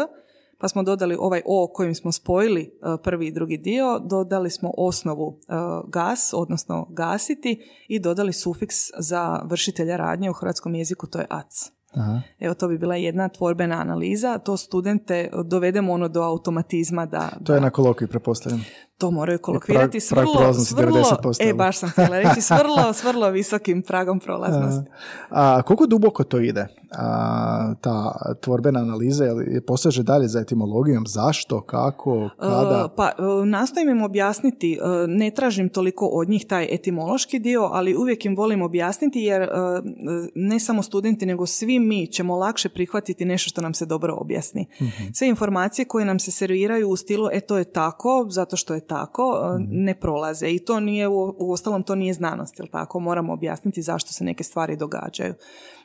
pa smo dodali ovaj O kojim smo spojili prvi i drugi dio, dodali smo osnovu gas, odnosno gasiti, i dodali sufiks za vršitelja radnje u hrvatskom jeziku, to je ac. Aha. Evo, to bi bila jedna tvorbena analiza, to studente dovedemo ono do automatizma da... To je na kolokviju, prepostavljam. To moraju kolokvirati s vrlo visokim pragom prolaznosti. A koliko duboko to ide, ta tvorbena analiza, je poseže dalje za etimologijom, zašto, kako, kada? Nastojim im objasniti, ne tražim toliko od njih taj etimološki dio, ali uvijek im volim objasniti, jer ne samo studenti, nego svi mi ćemo lakše prihvatiti nešto što nam se dobro objasni. Mm-hmm. Sve informacije koje nam se serviraju u stilu, to je tako, zato što je tako, ne prolaze, i to nije, u ostalom to nije znanost, jel tako, moramo objasniti zašto se neke stvari događaju.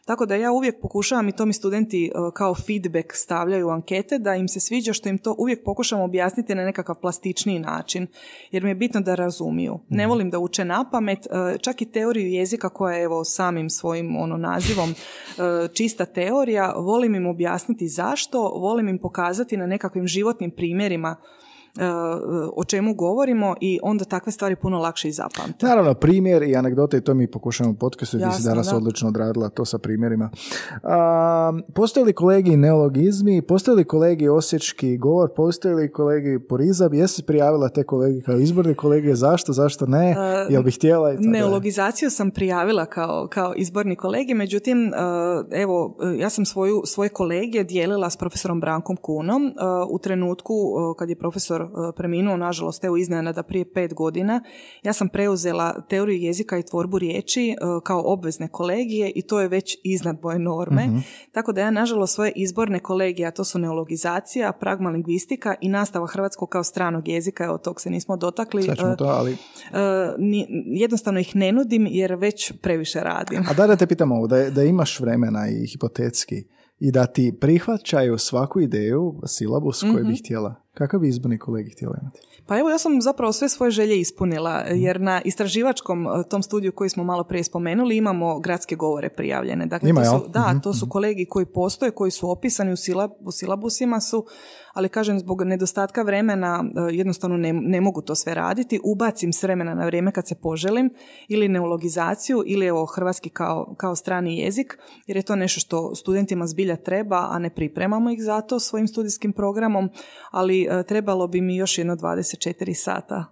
Tako da ja uvijek pokušavam, i to mi studenti kao feedback stavljaju u ankete, da im se sviđa što im to uvijek pokušam objasniti na nekakav plastičniji način, jer mi je bitno da razumiju. Ne volim da uče na pamet, čak i teoriju jezika koja je, evo, samim svojim nazivom čista teorija, volim im objasniti zašto, volim im pokazati na nekakvim životnim primjerima o čemu govorimo, i onda takve stvari puno lakše i zapamte. Naravno, primjer i anegdote, i to mi pokušamo u podcastu, gdje si danas odlično odradila to sa primjerima. Postoje li kolegi neologizmi, postoje li kolegi osječki govor, postoje li kolegi purizam, jesi prijavila te kolege kao izborne kolege, zašto ne, jel bi htjela? Neologizaciju sam prijavila kao izborni kolegi, međutim, evo, ja sam svoje kolege dijelila s profesorom Brankom Kunom u trenutku kad je profesor preminuo, nažalost, evo, iznenada prije 5 godina, ja sam preuzela teoriju jezika i tvorbu riječi kao obvezne kolegije, i to je već iznad moje norme. Mm-hmm. Tako da ja, nažalost, svoje izborne kolegije, a to su neologizacija, pragmalingvistika i nastava hrvatskog kao stranog jezika, evo, tog se nismo dotakli. Sad ćemo to, ali... jednostavno ih ne nudim, jer već previše radim. A da te pitam ovo, da imaš vremena i hipotetski, i da ti prihvaćaju svaku ideju, silabus koju bi htjela, kakav bi izborni kolegi htjela imati? Pa evo, ja sam zapravo sve svoje želje ispunila, jer na istraživačkom tom studiju koji smo malo prije spomenuli imamo gradske govore prijavljene. Dakle, to su kolegi koji postoje, koji su opisani u silabusima su, ali kažem, zbog nedostatka vremena jednostavno ne mogu to sve raditi. Ubacim s vremena na vrijeme kad se poželim, ili neologizaciju, ili evo hrvatski kao strani jezik, jer je to nešto što studentima zbilja treba, a ne pripremamo ih za to svojim studijskim programom, ali trebalo bi mi još jedno 24 sata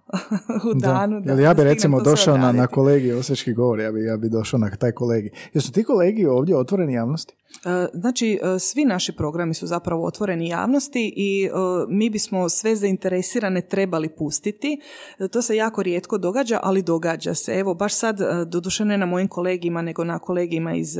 u danu. Da. Ja bi recimo došao na kolegij osječki govor, ja bi došao na taj kolegij. Jesu ti kolegiji ovdje otvoreni javnosti? Znači, svi naši programi su zapravo otvoreni javnosti, i mi bismo sve zainteresirane trebali pustiti. To se jako rijetko događa, ali događa se. Evo, baš sad, doduše ne na mojim kolegijima, nego na kolegijima iz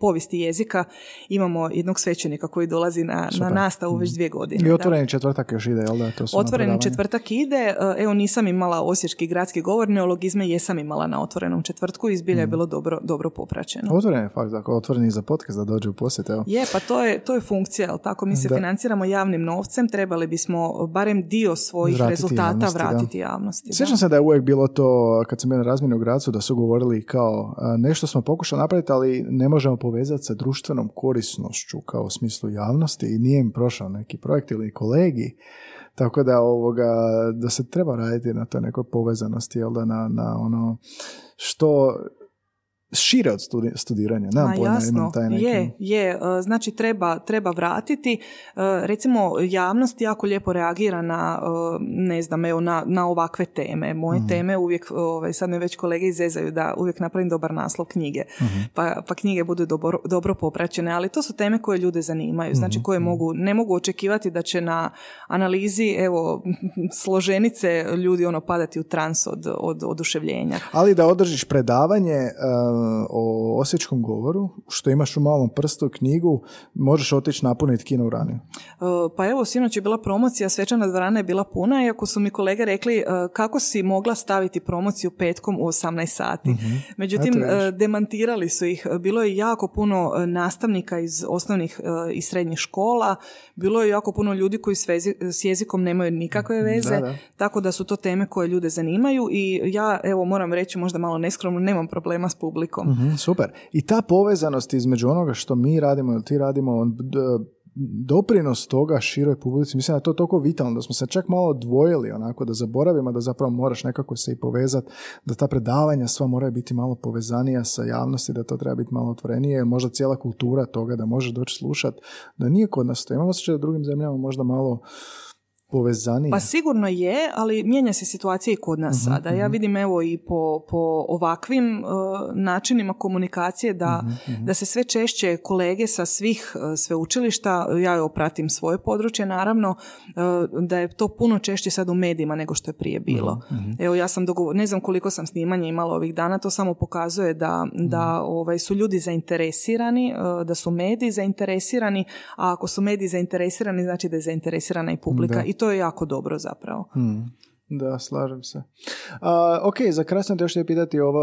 povijesti jezika, imamo jednog svećenika koji dolazi na nastavu već 2 godine. I otvoreni četvrtak još ide, jel da? To su otvoreni četvrtak ide. Evo, nisam imala osječki gradski govor, neologizme jesam imala na otvorenom četvrtku, i zbilja je bilo dobro popraćeno. Otvoren je fakt, dakle, otvoreni za podcast da dođe u posjet, evo. Je, pa to je funkcija, jel tako? Mi se financiramo javnim novcem, trebali bismo barem dio svojih rezultata vratiti javnosti. Sjećam se da je uvijek bilo to, kad sam bio na razmjeni u Gracu, da su govorili kao nešto smo pokušali napraviti, ali ne možemo povezati sa društvenom korisnošću kao u smislu javnosti, i nije im prošao neki projekt ili kolegi. Tako da da se treba raditi na to nekoj povezanosti, jel da, na ono što šire od studiranja. Imam taj neki... Je. Znači, treba vratiti. Recimo, javnost jako lijepo reagira na ovakve teme. Moje teme uvijek, sad me već kolege izezaju da uvijek napravim dobar naslov knjige. Mm-hmm. Pa knjige budu dobro popraćene, ali to su teme koje ljude zanimaju. Znači, koje ne mogu očekivati da će na analizi, evo, složenice ljudi padati u trans od oduševljenja. Ali da održiš predavanje o osječkom govoru, što imaš u malom prstu knjigu, možeš otići napuniti kino u raniju. Pa evo, sinoć je bila promocija, svečana dvorana je bila puna, iako su mi kolege rekli kako si mogla staviti promociju petkom u 18 sati. Mm-hmm. Međutim, demantirali su ih. Bilo je jako puno nastavnika iz osnovnih i srednjih škola, bilo je jako puno ljudi koji s jezikom nemaju nikakve veze, tako da su to teme koje ljude zanimaju, i ja, evo, moram reći, možda malo neskromno, nemam problema s publikom. Super. I ta povezanost između onoga što mi radimo, ti radimo, doprinos toga široj publici, mislim da je to toliko vitalno, da smo se čak malo odvojili onako, da zaboravimo da zapravo moraš nekako se i povezati, da ta predavanja sva moraju biti malo povezanija sa javnosti, da to treba biti malo otvorenije, možda cijela kultura toga da možeš doći slušati, da nije kod nas to. Imamo osjećaj da drugim zemljama možda malo povezanije. Pa sigurno je, ali mijenja se situacija i kod nas sada. Ja vidim evo i po ovakvim načinima komunikacije da se sve češće kolege sa svih sveučilišta, ja joj pratim svoje područje naravno, da je to puno češće sad u medijima nego što je prije bilo. Evo ja sam ne znam koliko sam snimanja imala ovih dana, to samo pokazuje da su ljudi zainteresirani, da su mediji zainteresirani, a ako su mediji zainteresirani znači da je zainteresirana i publika. Da. I to je jako dobro zapravo. Da, slažem se. Ok, za kraj sam te još pitati ovo,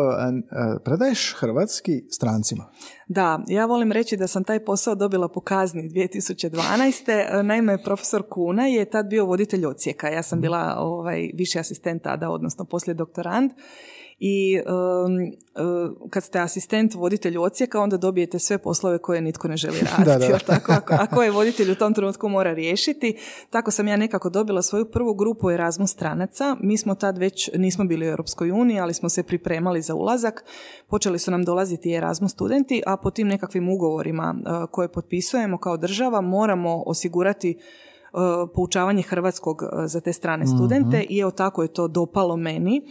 predaješ hrvatski strancima? Da, ja volim reći da sam taj posao dobila po kazni 2012. Naime, profesor Kuna je tad bio voditelj odsjeka. Ja sam bila viši asistent tada, odnosno poslije doktorand. I kad ste asistent voditelju odsjeka, onda dobijete sve poslove koje nitko ne želi raditi. Tako, ako je voditelj u tom trenutku mora riješiti. Tako sam ja nekako dobila svoju prvu grupu Erasmus stranaca. Mi smo tad već nismo bili u Europskoj uniji, ali smo se pripremali za ulazak. Počeli su nam dolaziti Erasmus studenti, a po tim nekakvim ugovorima koje potpisujemo kao država moramo osigurati poučavanje hrvatskog za te strane studente i evo tako je to dopalo meni.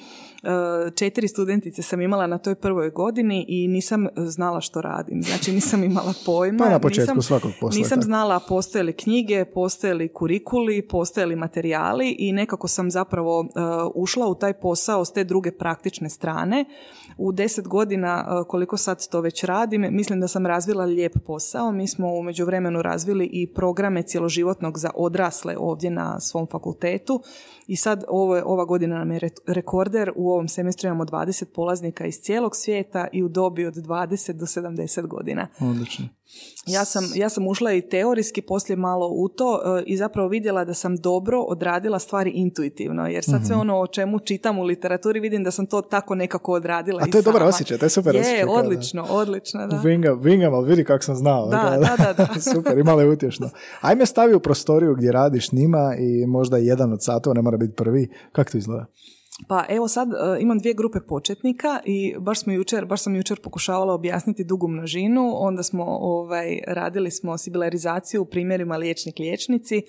4 studentice sam imala na toj prvoj godini i nisam znala što radim. Znači nisam imala pojma. Pa na početku svakog posla. Nisam znala postoje li knjige, postoje li kurikuli, postoje li materijali i nekako sam zapravo ušla u taj posao s te druge praktične strane. U 10 godina koliko sad to već radim, mislim da sam razvila lijep posao. Mi smo u međuvremenu razvili i programe cjeloživotnog za odrasle ovdje na svom fakultetu i sad ova godina nam je rekorder. U ovom semestru imamo 20 polaznika iz cijelog svijeta i u dobi od 20 do 70 godina. Odlično. Ja sam ušla i teorijski poslije malo u to i zapravo vidjela da sam dobro odradila stvari intuitivno, jer sad sve ono o čemu čitam u literaturi vidim da sam to tako nekako odradila i sama. A to je dobar osjećaj, to je super osjećaj. Je, odlično, da. Vingam, ali vidi kako sam znao. Da. Super, imala je utješno. Ajme stavi u prostoriju gdje radiš njima i možda jedan od satova, ne mora biti prvi. Kako to izgleda? Pa evo sad imam 2 grupe početnika i baš sam jučer pokušavala objasniti dugu množinu, onda smo radili smo sibilarizaciju u primjerima liječnici.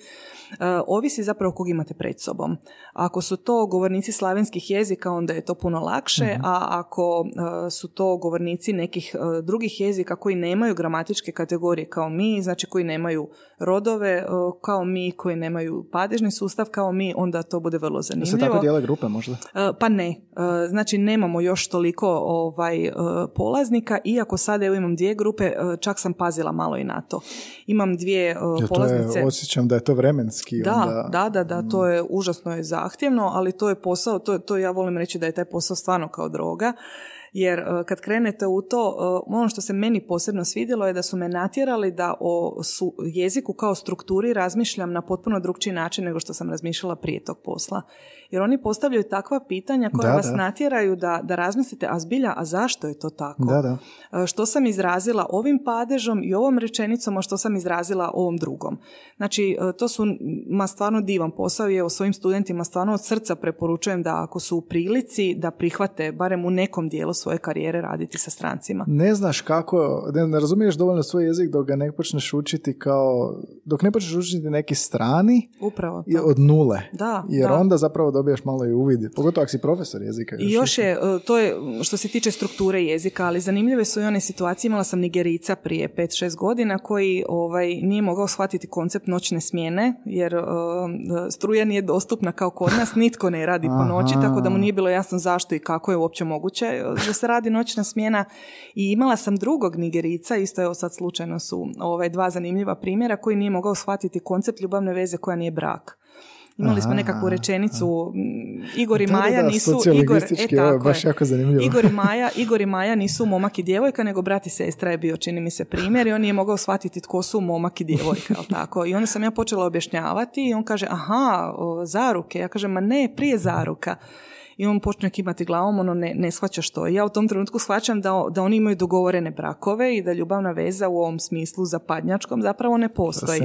Ovisi zapravo kog imate pred sobom. Ako su to govornici slavenskih jezika, onda je to puno lakše, a ako su to govornici nekih drugih jezika koji nemaju gramatičke kategorije kao mi, znači koji nemaju rodove kao mi, koji nemaju padežni sustav kao mi, onda to bude vrlo zanimljivo. Da se tako dijele grupe možda? Pa ne. Znači nemamo još toliko polaznika, iako sada imam 2 grupe, čak sam pazila malo i na to. Imam 2 polaznice. Osjećam da je to vremenski. Da, to je užasno je zahtjevno, ali to je posao, to ja volim reći da je taj posao stvarno kao droga. Jer kad krenete u to, ono što se meni posebno svidjelo je da su me natjerali da o jeziku kao strukturi razmišljam na potpuno drukčiji način nego što sam razmišljala prije tog posla. Jer oni postavljaju takva pitanja koja vas natjeraju da razmislite, a zbilja, a zašto je to tako? Što sam izrazila ovim padežom i ovom rečenicom, a što sam izrazila ovom drugom? Znači, to su, stvarno divan posao i evo svojim studentima stvarno od srca preporučujem da ako su u prilici da prihvate, barem u nekom dijelu svoje karijere raditi sa strancima. Ne znaš kako, ne razumiješ dovoljno svoj jezik dok ga ne počneš učiti dok ne počneš učiti neki strani. Upravo. Da. Od nule. Jer onda zapravo dobijaš malo i uvid. Pogotovo ako si profesor jezika. Još je, to je što se tiče strukture jezika, ali zanimljive su i one situacije. Imala sam Nigerica prije 5-6 godina koji nije mogao shvatiti koncept noćne smjene, jer struja nije dostupna kao kod nas, nitko ne radi po noći, tako da mu nije bilo jasno zašto i kako je uopće moguće da se radi noćna smjena. I imala sam drugog Nigerica, isto evo sad slučajno su 2 zanimljiva primjera, koji nije mogao shvatiti koncept ljubavne veze koja nije brak. Imali smo nekakvu rečenicu Igor i Maja nisu Igor i Maja nisu momak i djevojka, nego brat i sestra je bio, čini mi se, primjer, i on nije mogao shvatiti tko su momak i djevojka, tako. I onda sam ja počela objašnjavati i on kaže zaruke. Ja kažem ma ne, prije zaruka. i on počne kimati glavom, ono ne shvaća što je. Ja u tom trenutku shvaćam da oni imaju dogovorene brakove i da ljubavna veza u ovom smislu zapadnjačkom zapravo ne postoji.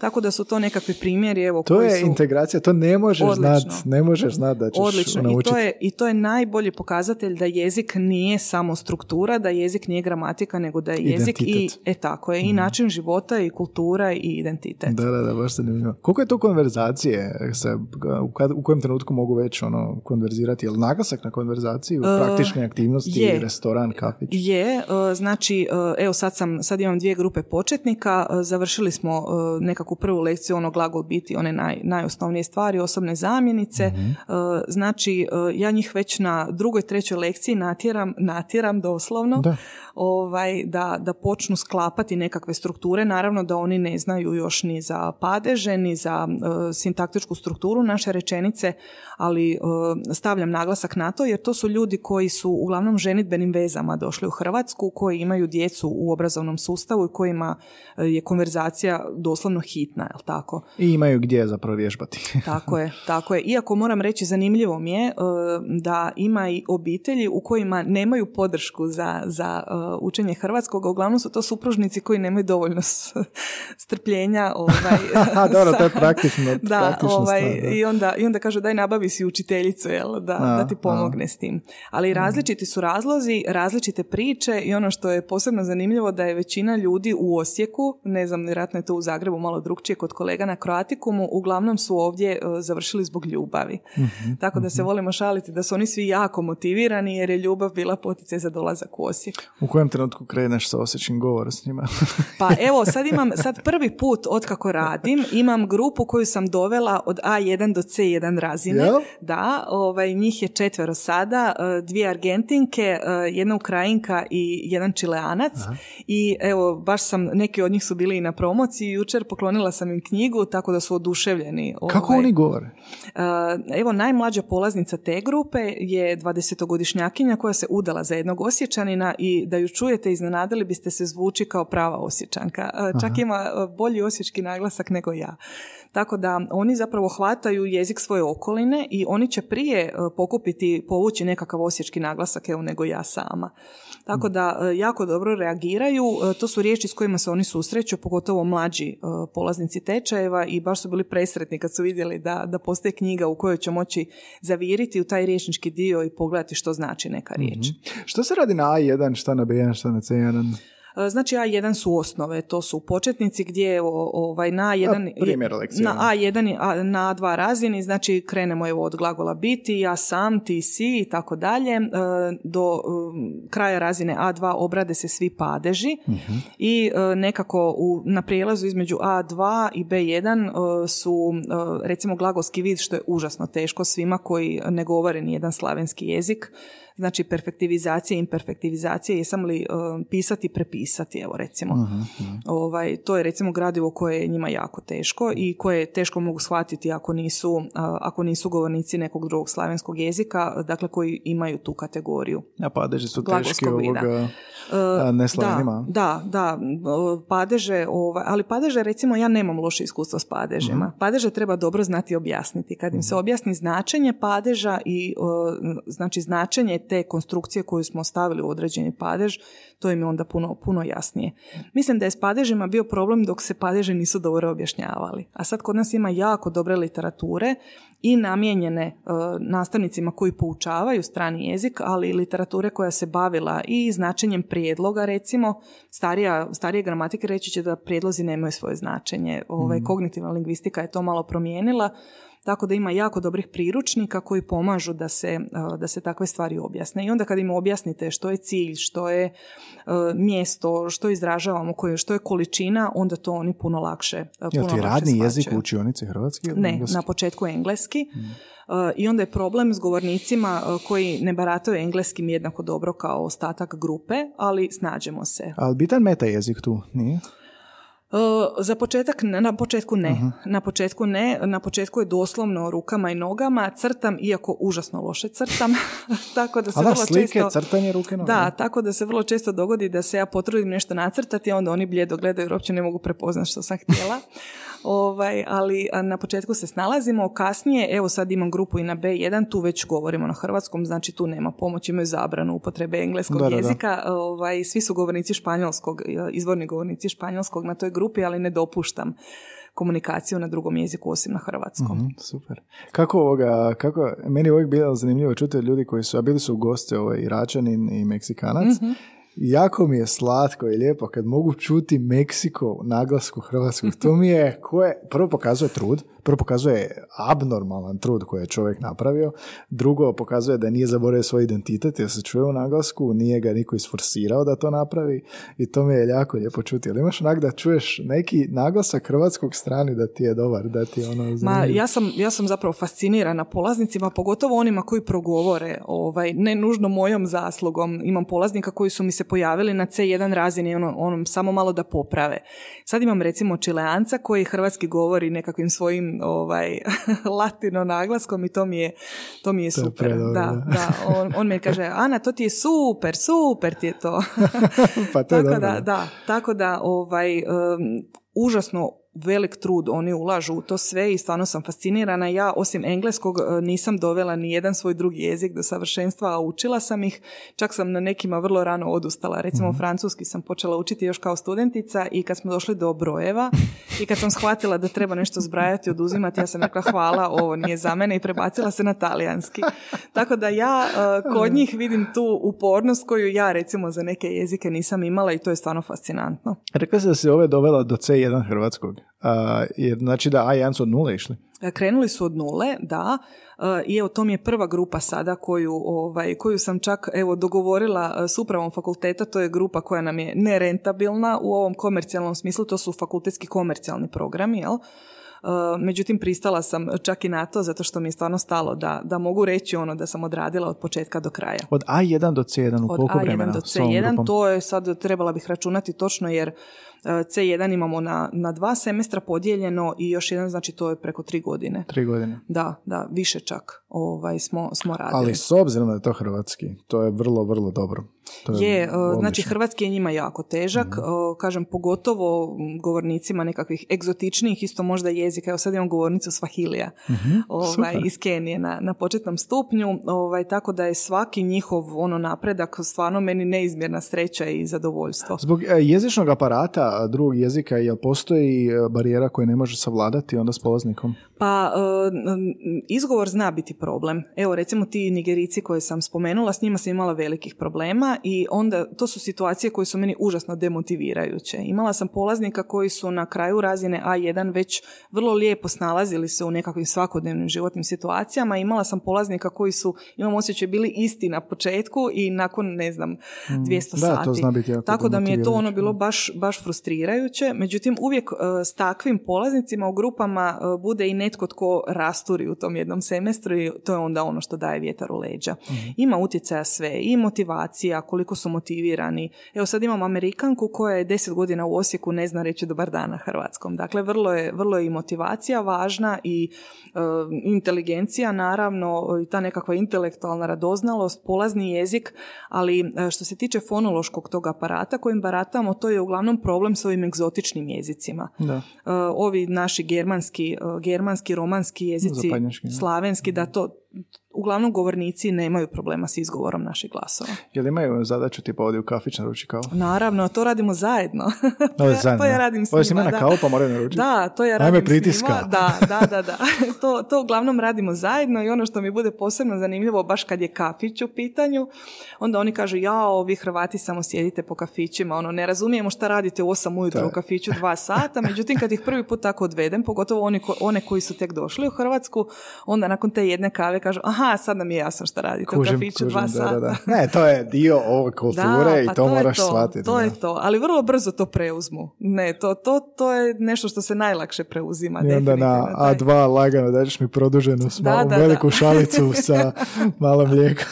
Tako da su to nekakvi primjeri. Evo, to je integracija, to ne možeš znati. Ne možeš znati da ćeš naučiti. I to je najbolji pokazatelj da jezik nije samo struktura, da jezik nije gramatika, nego da je jezik identitet. I način života i kultura i identitet. Da, baš zanimljivo. Koliko je to konverzacije? U kojem trenutku mogu već konverzirati? Je li naglasak na konverzaciji, praktične aktivnosti, restoran, kafić? Sad imam 2 grupe početnika, završili smo nekakvu prvu lekciju, glagol biti, one najosnovnije stvari, osobne zamjenice. Mm-hmm. Ja njih već na 2., 3. lekciji natjeram doslovno da počnu sklapati nekakve strukture. Naravno da oni ne znaju još ni za padeže, ni za sintaktičku strukturu naše rečenice, ali stavljam naglasak na to, jer to su ljudi koji su uglavnom ženidbenim vezama došli u Hrvatsku, koji imaju djecu u obrazovnom sustavu i kojima je konverzacija doslovno hitna, je li tako? I imaju gdje zapravo vježbati. Tako je. Iako moram reći, zanimljivo mi je da ima i obitelji u kojima nemaju podršku za učenje hrvatskog, uglavnom su to supružnici koji nemaju dovoljno strpljenja. Dobro, to je praktično. Da, i onda kažu daj nabavi si učiteljicu, da ti pomogne s tim. Ali različiti su razlozi, različite priče i ono što je posebno zanimljivo da je većina ljudi u Osijeku, ne znam, vjerojatno je to u Zagrebu malo drukčije kod kolega na Kroatikumu, uglavnom su ovdje završili zbog ljubavi. Mm-hmm. Tako da se volimo šaliti da su oni svi jako motivirani jer je ljubav bila poticaj za dolazak u Osijek. U kojem trenutku kreneš sa osječkim govorom s njima? Pa evo, sad prvi put otkako radim, imam grupu koju sam dovela od A1 do C1 razine. Yeah. Da, njih je 4 sada, 2 Argentinke, 1 Ukrajinka i 1 Čileanac. Aha. I evo, baš sam, neki od njih su bili i na promociji, jučer poklonila sam im knjigu, tako da su oduševljeni. Kako oni govore? Evo, najmlađa polaznica te grupe je 20-godišnjakinja koja se udala za jednog Osječanina i da ju čujete, iznenadili biste se, zvuči kao prava Osječanka. Čak ima bolji osječki naglasak nego ja. Tako da oni zapravo hvataju jezik svoje okoline i oni će prije povući nekakav osječki naglasak nego ja sama. Tako da jako dobro reagiraju. To su riječi s kojima se oni susreću, pogotovo mlađi polaznici tečajeva, i baš su bili presretni kad su vidjeli da postoji knjiga u kojoj će moći zaviriti u taj riječnički dio i pogledati što znači neka riječ. Mm-hmm. Što se radi na A1, šta na B1, šta na C1? Znači A1 su osnove, to su početnici gdje na A1 na A2 razini, znači krenemo od glagola biti, ja sam, ti si i tako dalje, do kraja razine A2 obrade se svi padeži. Uh-huh. I nekako na prijelazu između A2 i B1 su recimo glagolski vid, što je užasno teško svima koji ne govore ni jedan slavenski jezik. Znači perfektivizacija i imperfektivizacija, jesam li pisati, prepisati, evo recimo. Uh-huh. To je recimo gradivo koje je njima jako teško i koje teško mogu shvatiti ako nisu govornici nekog drugog slavenskog jezika, dakle koji imaju tu kategoriju. A padeži su teški ovoga neslavenima. Da, padeže, ali padeže recimo ja nemam loše iskustvo s padežima. Uh-huh. Padeže treba dobro znati objasniti. Kad im se objasni značenje padeža i znači značenje te konstrukcije koju smo stavili u određeni padež, to im je onda puno jasnije. Mislim da je s padežima bio problem dok se padeže nisu dobro objašnjavali. A sad kod nas ima jako dobre literature i namijenjene nastavnicima koji poučavaju strani jezik, ali i literature koja se bavila i značenjem prijedloga, recimo. Starije gramatike reći će da prijedlozi nemaju svoje značenje. Kognitivna lingvistika je to malo promijenila. Tako da ima jako dobrih priručnika koji pomažu da se takve stvari objasne. I onda kad im objasnite što je cilj, što je mjesto, što izražavamo, što je količina, onda to oni puno lakše shvaćaju. Jel ti radni jezik u učionici hrvatski? Ne, engleski? Na početku engleski. I onda je problem s govornicima koji ne barataju engleskim jednako dobro kao ostatak grupe, ali snađemo se. Ali bitan meta jezik tu, nije? Za početak, na početku ne. Uh-huh. Na početku je doslovno rukama i nogama, crtam, iako užasno loše crtam. Tako da se tako da se vrlo često dogodi da se ja potrudim nešto nacrtati, a onda oni bljedo gledaju jer uopće ne mogu prepoznati što sam htjela. ali na početku se snalazimo, kasnije, evo sad imam grupu i na B1, tu već govorimo na hrvatskom, znači tu nema pomoći, imaju zabranu upotrebe engleskog jezika, svi su govornici španjolskog, izvorni govornici španjolskog na toj grupi, ali ne dopuštam komunikaciju na drugom jeziku osim na hrvatskom. Mm-hmm, super. Kako meni je uvijek bilo zanimljivo čuti od ljudi koji su, a bili su goste Iračanin i Meksikanac, mm-hmm. Jako mi je slatko i lijepo kad mogu čuti Meksiko naglasku hrvatskog. To mi je, prvo pokazuje trud, prvo pokazuje abnormalan trud koji je čovjek napravio, drugo pokazuje da nije zaboravio svoj identitet jer se čuje u naglasku, nije ga niko isforsirao da to napravi i to mi je jako lijepo čuti. Ali imaš onak da čuješ neki naglasak hrvatskog strani da ti je dobar, da ti je ono... Ja sam zapravo fascinirana polaznicima, pogotovo onima koji progovore, ne nužno mojom zaslugom. Imam polaznika koji su mi se pojavili na C1 razini, onom samo malo da poprave. Sad imam recimo Čileanca koji hrvatski govori nekakvim svojim latino naglaskom i to mi je super. Predobro, da. On mi kaže, Ana, to ti je super ti je to. Pa to je tako dobro. Užasno velik trud oni ulažu u to sve i stvarno sam fascinirana. Ja osim engleskog nisam dovela ni jedan svoj drugi jezik do savršenstva, a učila sam ih. Čak sam na nekima vrlo rano odustala. Recimo francuski sam počela učiti još kao studentica i kad smo došli do brojeva i kad sam shvatila da treba nešto zbrajati, oduzimati, ja sam rekla hvala, ovo nije za mene i prebacila se na talijanski. Tako da ja kod njih vidim tu upornost koju ja recimo za neke jezike nisam imala i to je stvarno fascinantno. Rekla se da si ove dovela do C1 hrvatskog. Znači da A1 su od nule išli? Krenuli su od nule, da. I evo, to mi je prva grupa sada koju sam čak dogovorila s upravom fakulteta. To je grupa koja nam je nerentabilna u ovom komercijalnom smislu. To su fakultetski komercijalni programi, jel? Međutim, pristala sam čak i na to zato što mi je stvarno stalo da mogu reći ono da sam odradila od početka do kraja. Od A1 do C1 u koliko vremena? Od A1 do C1, to je sad trebala bih računati točno jer C1 imamo na 2 semestra podijeljeno i još jedan, znači to je preko 3 godine. 3 godine. Da, više čak smo radili. Ali s obzirom da je to hrvatski, to je vrlo, vrlo dobro. Je, znači hrvatski je njima jako težak, kažem pogotovo govornicima nekakvih egzotičnijih, isto možda jezika, evo sad imam govornicu Svahilija iz Kenije na početnom stupnju, tako da je svaki njihov napredak stvarno meni neizmjerna sreća i zadovoljstvo. Zbog jezičnog aparata drugog jezika, jel postoji barijera koju ne može savladati onda s polaznikom? Pa izgovor zna biti problem. Evo recimo ti Nigerici koje sam spomenula, s njima sam imala velikih problema i onda to su situacije koje su meni užasno demotivirajuće. Imala sam polaznika koji su na kraju razine A1 već vrlo lijepo snalazili se u nekakvim svakodnevnim životnim situacijama. Imala sam polaznika koji su, imam osjećaj, bili isti na početku i nakon, ne znam, 200 sati. To zna biti jako tako da mi je to bilo baš frustrirajuće. Međutim, uvijek s takvim polaznicima u grupama bude i netko tko rasturi u tom jednom semestru i to je onda ono što daje vjetar u leđa. Ima utjecaja sve i motivacija, koliko su motivirani. Evo sad imam Amerikanku koja je 10 godina u Osijeku, ne zna reći dobar dan na hrvatskom. Dakle, vrlo je i motivacija važna i inteligencija, naravno, i ta nekakva intelektualna radoznalost, polazni jezik, ali što se tiče fonološkog tog aparata kojim baratamo, to je uglavnom problem s ovim egzotičnim jezicima. Ovi naši germanski, romanski jezici, slavenski, da to... Uglavnom govornici nemaju problema s izgovorom naših glasova. Jel imaju zadaću tipa ovdje u kafić naruči kao? Naravno, to radimo zajedno. To ja radim s njima. Ovo si mene kao pa moraju naručiti? Da, to ja radim s njima. Da. To uglavnom radimo zajedno i ono što mi bude posebno zanimljivo, baš kad je kafić u pitanju, onda oni kažu, vi Hrvati samo sjedite po kafićima, ne razumijemo šta radite u 8 ujutro u kafiću 2 sata, međutim kad ih prvi put tako odvedem, pogotovo one koji su tek došli u Hrvatsku, onda nakon te jedne kave kažu, aha, sad nam je jasno šta radite u kafiću 2 sata. Da. Ne, to je dio ove kulture i to moraš shvatiti. To je to, ali vrlo brzo to preuzmu. Ne, to je nešto što se najlakše preuzima. I onda na A2 lagano dađeš mi produženu veliku šalicu sa malo mlijeka.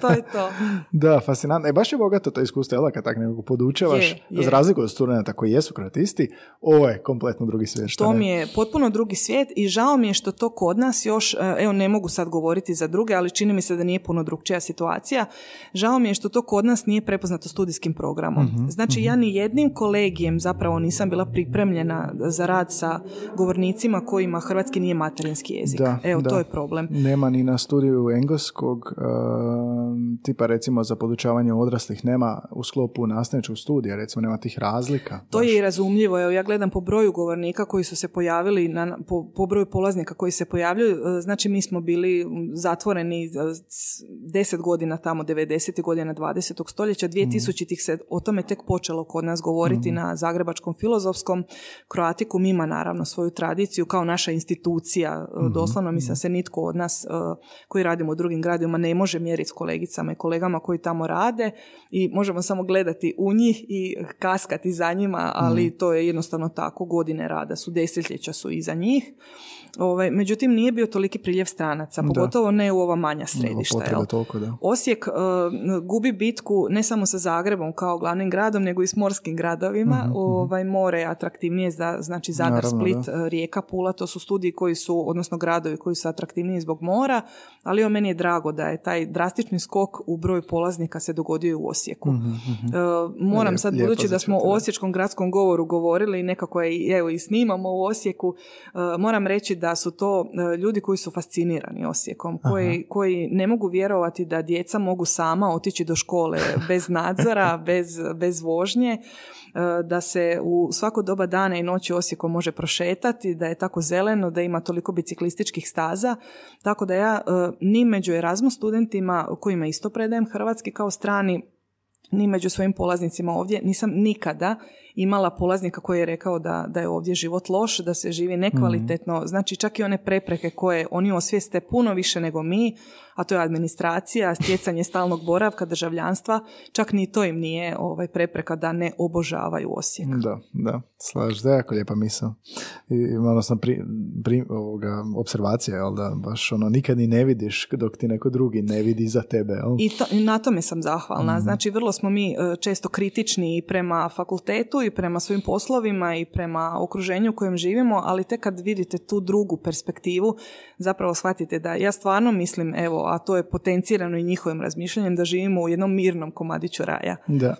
To je to. Da, fascinantno. Baš je bogato to iskustvo, kad tako nekako podučavaš, za razliku od studenata koji jesu kroatisti, ovo je kompletno drugi svijet. To mi je potpuno drugi svijet i žao mi je što to kod nas još, ne mogu sad govoriti za druge, ali čini mi se da nije puno drukčija situacija. Žao mi je što to kod nas nije prepoznato studijskim programom. Znači, ja ni jednim kolegijem zapravo nisam bila pripremljena za rad sa govornicima kojima hrvatski nije materinski jezik. To je problem. Nema ni na studiju engleskog, tipa recimo za podučavanje odraslih, nema u sklopu nastavničkog studija, recimo nema tih razlika. To je i razumljivo. Evo, ja gledam po broju govornika koji su se pojavili, po broju polaznika koji se pojavljuju, znači mi smo bili zatvoreni 10 godina tamo, 90. godina 20. stoljeća, 2000-ih se o tome tek počelo kod nas govoriti na Zagrebačkom filozofskom. Kroatikum ima naravno svoju tradiciju kao naša institucija, doslovno mislim se nitko od nas koji radimo u drugim gradovima ne može mjeriti s kolegicama i kolegama koji tamo rade i možemo samo gledati u njih i kaskati za njima, ali to je jednostavno tako, godine rada su, desetljeća su iza njih. Međutim, nije bio toliki priljev stranaca, pogotovo ne u ova manja središta. Osijek gubi bitku ne samo sa Zagrebom kao glavnim gradom, nego i s morskim gradovima. More je atraktivnije za, znači Zadar, naravno, Split, Rijeka, Pula, to su studiji koji su, odnosno gradovi koji su atraktivniji zbog mora, ali meni je drago da je taj drastični skok u broju polaznika se dogodio u Osijeku. Moram sad, budući da smo o osječkom gradskom govoru govorili i nekako je, evo, i snimamo u Osijeku, moram reći da su to ljudi koji su fascinirani Osijekom, koji ne mogu vjerovati da djeca mogu sama otići do škole bez nadzora, bez vožnje, da se u svako doba dana i noći Osijekom može prošetati, da je tako zeleno, da ima toliko biciklističkih staza, tako da ja ni među Erasmus studentima kojima isto predajem hrvatski kao strani, ni među svojim polaznicima ovdje nisam nikada imala polaznika koji je rekao da je ovdje život loš, da se živi nekvalitetno. Znači, čak i one prepreke koje oni osvijeste puno više nego mi, a to je administracija, stjecanje stalnog boravka, državljanstva, čak ni to im nije prepreka da ne obožavaju Osijek. Da je jako lijepa misao. Imala sam observacije, ali da baš nikad ni ne vidiš dok ti neko drugi ne vidi za tebe. I na tome sam zahvalna. Znači, vrlo smo mi često kritični i prema fakultetu i prema svojim poslovima i prema okruženju u kojem živimo, ali tek kad vidite tu drugu perspektivu, zapravo shvatite da ja stvarno mislim, evo, a to je potencirano i njihovim razmišljanjem, da živimo u jednom mirnom komadiću raja. Da.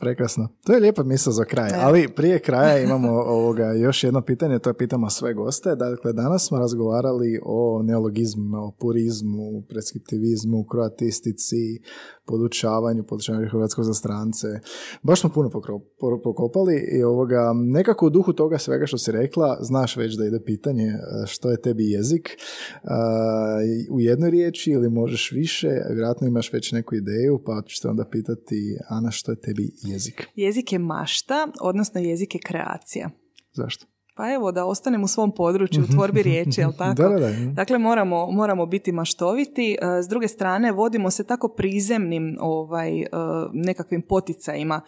Prekrasno. To je lijepa misao za kraj, ali prije kraja imamo još jedno pitanje, to pitamo sve goste. Dakle, danas smo razgovarali o neologizmu, o purizmu, preskriptivizmu, kroatistici, podučavanju hrvatskog za strance. Baš smo puno pokopali i nekako u duhu toga svega što si rekla, znaš već da ide pitanje što je tebi jezik u jednoj riječi ili možeš više, vjerojatno imaš već neku ideju, pa ću te onda pitati, Ana, što je tebi jezik? Jezik je mašta, odnosno jezik je kreacija. Zašto? Pa evo, da ostanem u svom području, u tvorbi riječi, jel tako? Da. Dakle, moramo biti maštoviti. S druge strane, vodimo se tako prizemnim nekakvim poticajima.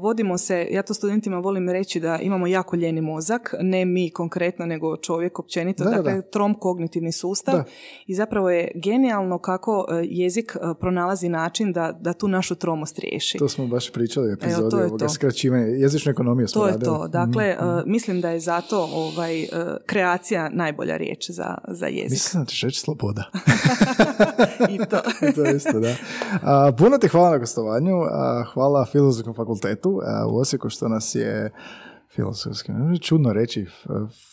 Vodimo se, ja to studentima volim reći, da imamo jako ljeni mozak, ne mi konkretno, nego čovjek općenito, trom kognitivni sustav. I zapravo je genijalno kako jezik pronalazi način da tu našu tromost riješi. To smo baš pričali u epizodi skraćivanja. Jezičnu ekonomiju smo radili. To je to. Dakle, mislim da je zato kreacija najbolja riječ za jezik. Mislim da ćeš reći sloboda. I to. To isto, da. Puno ti hvala na gostovanju. Hvala Filozofskom fakultetu u Osijeku što nas je filozofski, čudno reći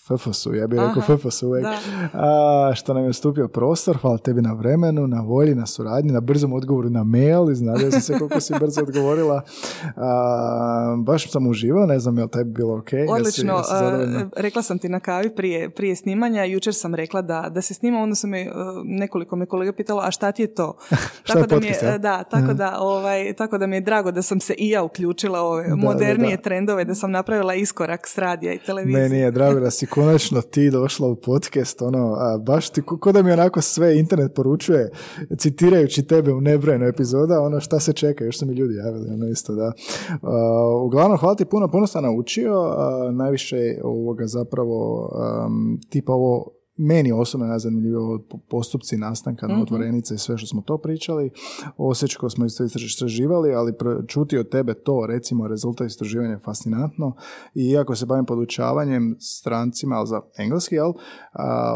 FFOS-u, ja bih rekao FFOS uvijek, što nam je ustupio prostor. Hvala tebi na vremenu, na volji, na suradnji, na brzom odgovoru na mail, iznadio sam se koliko si brzo odgovorila. Baš sam uživao, ne znam je li tebi bilo ok? Odlično, rekla sam ti na kavi prije snimanja, jučer sam rekla da se snima, onda su me nekoliko me kolega pitalo, a šta ti je to? Tako da mi je drago da sam se i ja uključila ove modernije trendove, da sam napravila iskorak s radija i televizije. Meni je drago da si konačno ti došla u podcast, baš ti, ko da mi onako sve internet poručuje, citirajući tebe u nebrojeno epizoda, šta se čeka, još su mi ljudi javili, isto, da. Uglavnom, hvala ti puno sam naučio, najviše ovoga zapravo, tipa ovo meni osobno najzanimljiviji postupci nastanka na otvorenice i sve što smo to pričali. Osječko smo istraživali, ali čuti od tebe to, recimo, rezultat istraživanja je fascinantno. I iako se bavim podučavanjem strancima, ali za engleski,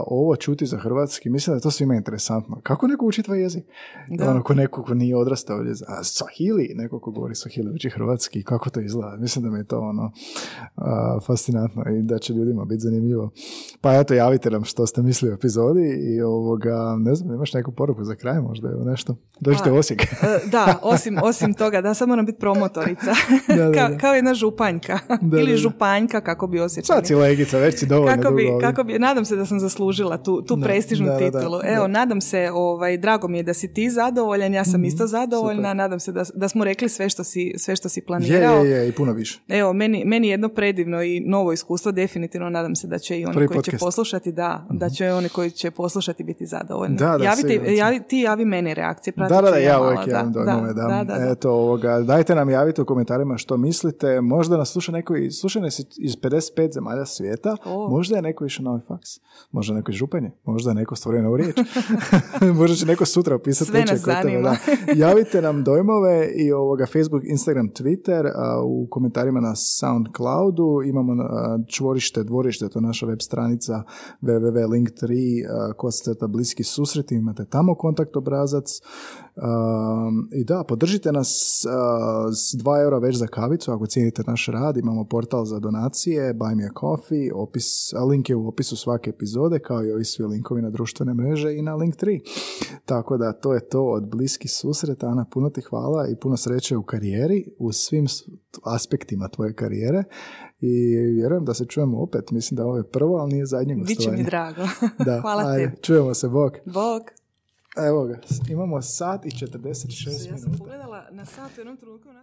ovo čuti za hrvatski, mislim da je to svima interesantno. Kako neko uči tvoj jezik? Da. Ono, ko neko ko nije odrastao, Swahili, neko ko govori Swahili, uči hrvatski, kako to izgleda? Mislim da mi je to fascinantno i da će ljudima biti zanimljivo. Pa eto, javite nam što ste mislili o epizodi i ne znam, imaš neku poruku za kraj možda, evo nešto. Dođite u Osijek. Da, osim toga, da, sad moram biti promotorica. Kao jedna županjka. Ili županjka, kako bi osjećali. Sad si legica, već si dovoljno drugo. Nadam se da sam zaslužila tu prestižnu titulu. Evo, nadam se, drago mi je da si ti zadovoljan, ja sam isto zadovoljna, super. Nadam se da smo rekli sve što si planirao. Je, i puno više. Evo, meni jedno predivno i novo iskustvo, definitivno nadam se da će i oni koji će poslušati, da će oni koji će poslušati biti zadovoljni. Ti javi meni reakcije. Ja uvijek javim dojmove. Dajte nam, javite u komentarima što mislite. Možda nas sluša neko iz 55 zemalja svijeta. Oh. Možda je neko išao na ovaj faks. Možda neko iz Županje. Možda je neko stvorio novu riječ. Možda će neko sutra opisati. Sve nas zanima. Javite nam dojmove i Facebook, Instagram, Twitter. U komentarima na SoundCloudu imamo dvorište, to je naša web stranica www.link3.com, Bliski susreti, imate tamo kontakt obrazac. I da, podržite nas s 2 eura već za kavicu ako cijenite naš rad. Imamo portal za donacije, Buy Me a Coffee, link je u opisu svake epizode, kao i ovi svi linkovi na društvene mreže i na Link3. Tako da, to je to od Bliskih susreta. Ana, puno ti hvala i puno sreće u karijeri, u svim aspektima tvoje karijere, i vjerujem da se čujemo opet. Mislim da ovo je prvo, ali nije zadnje gostovanje. Biće mi drago. Da, hvala tebi. Čujemo se, bok. Bok. Evo ga, imamo 1:46 minuta. Ja sam pogledala na sat u jednom trenutku.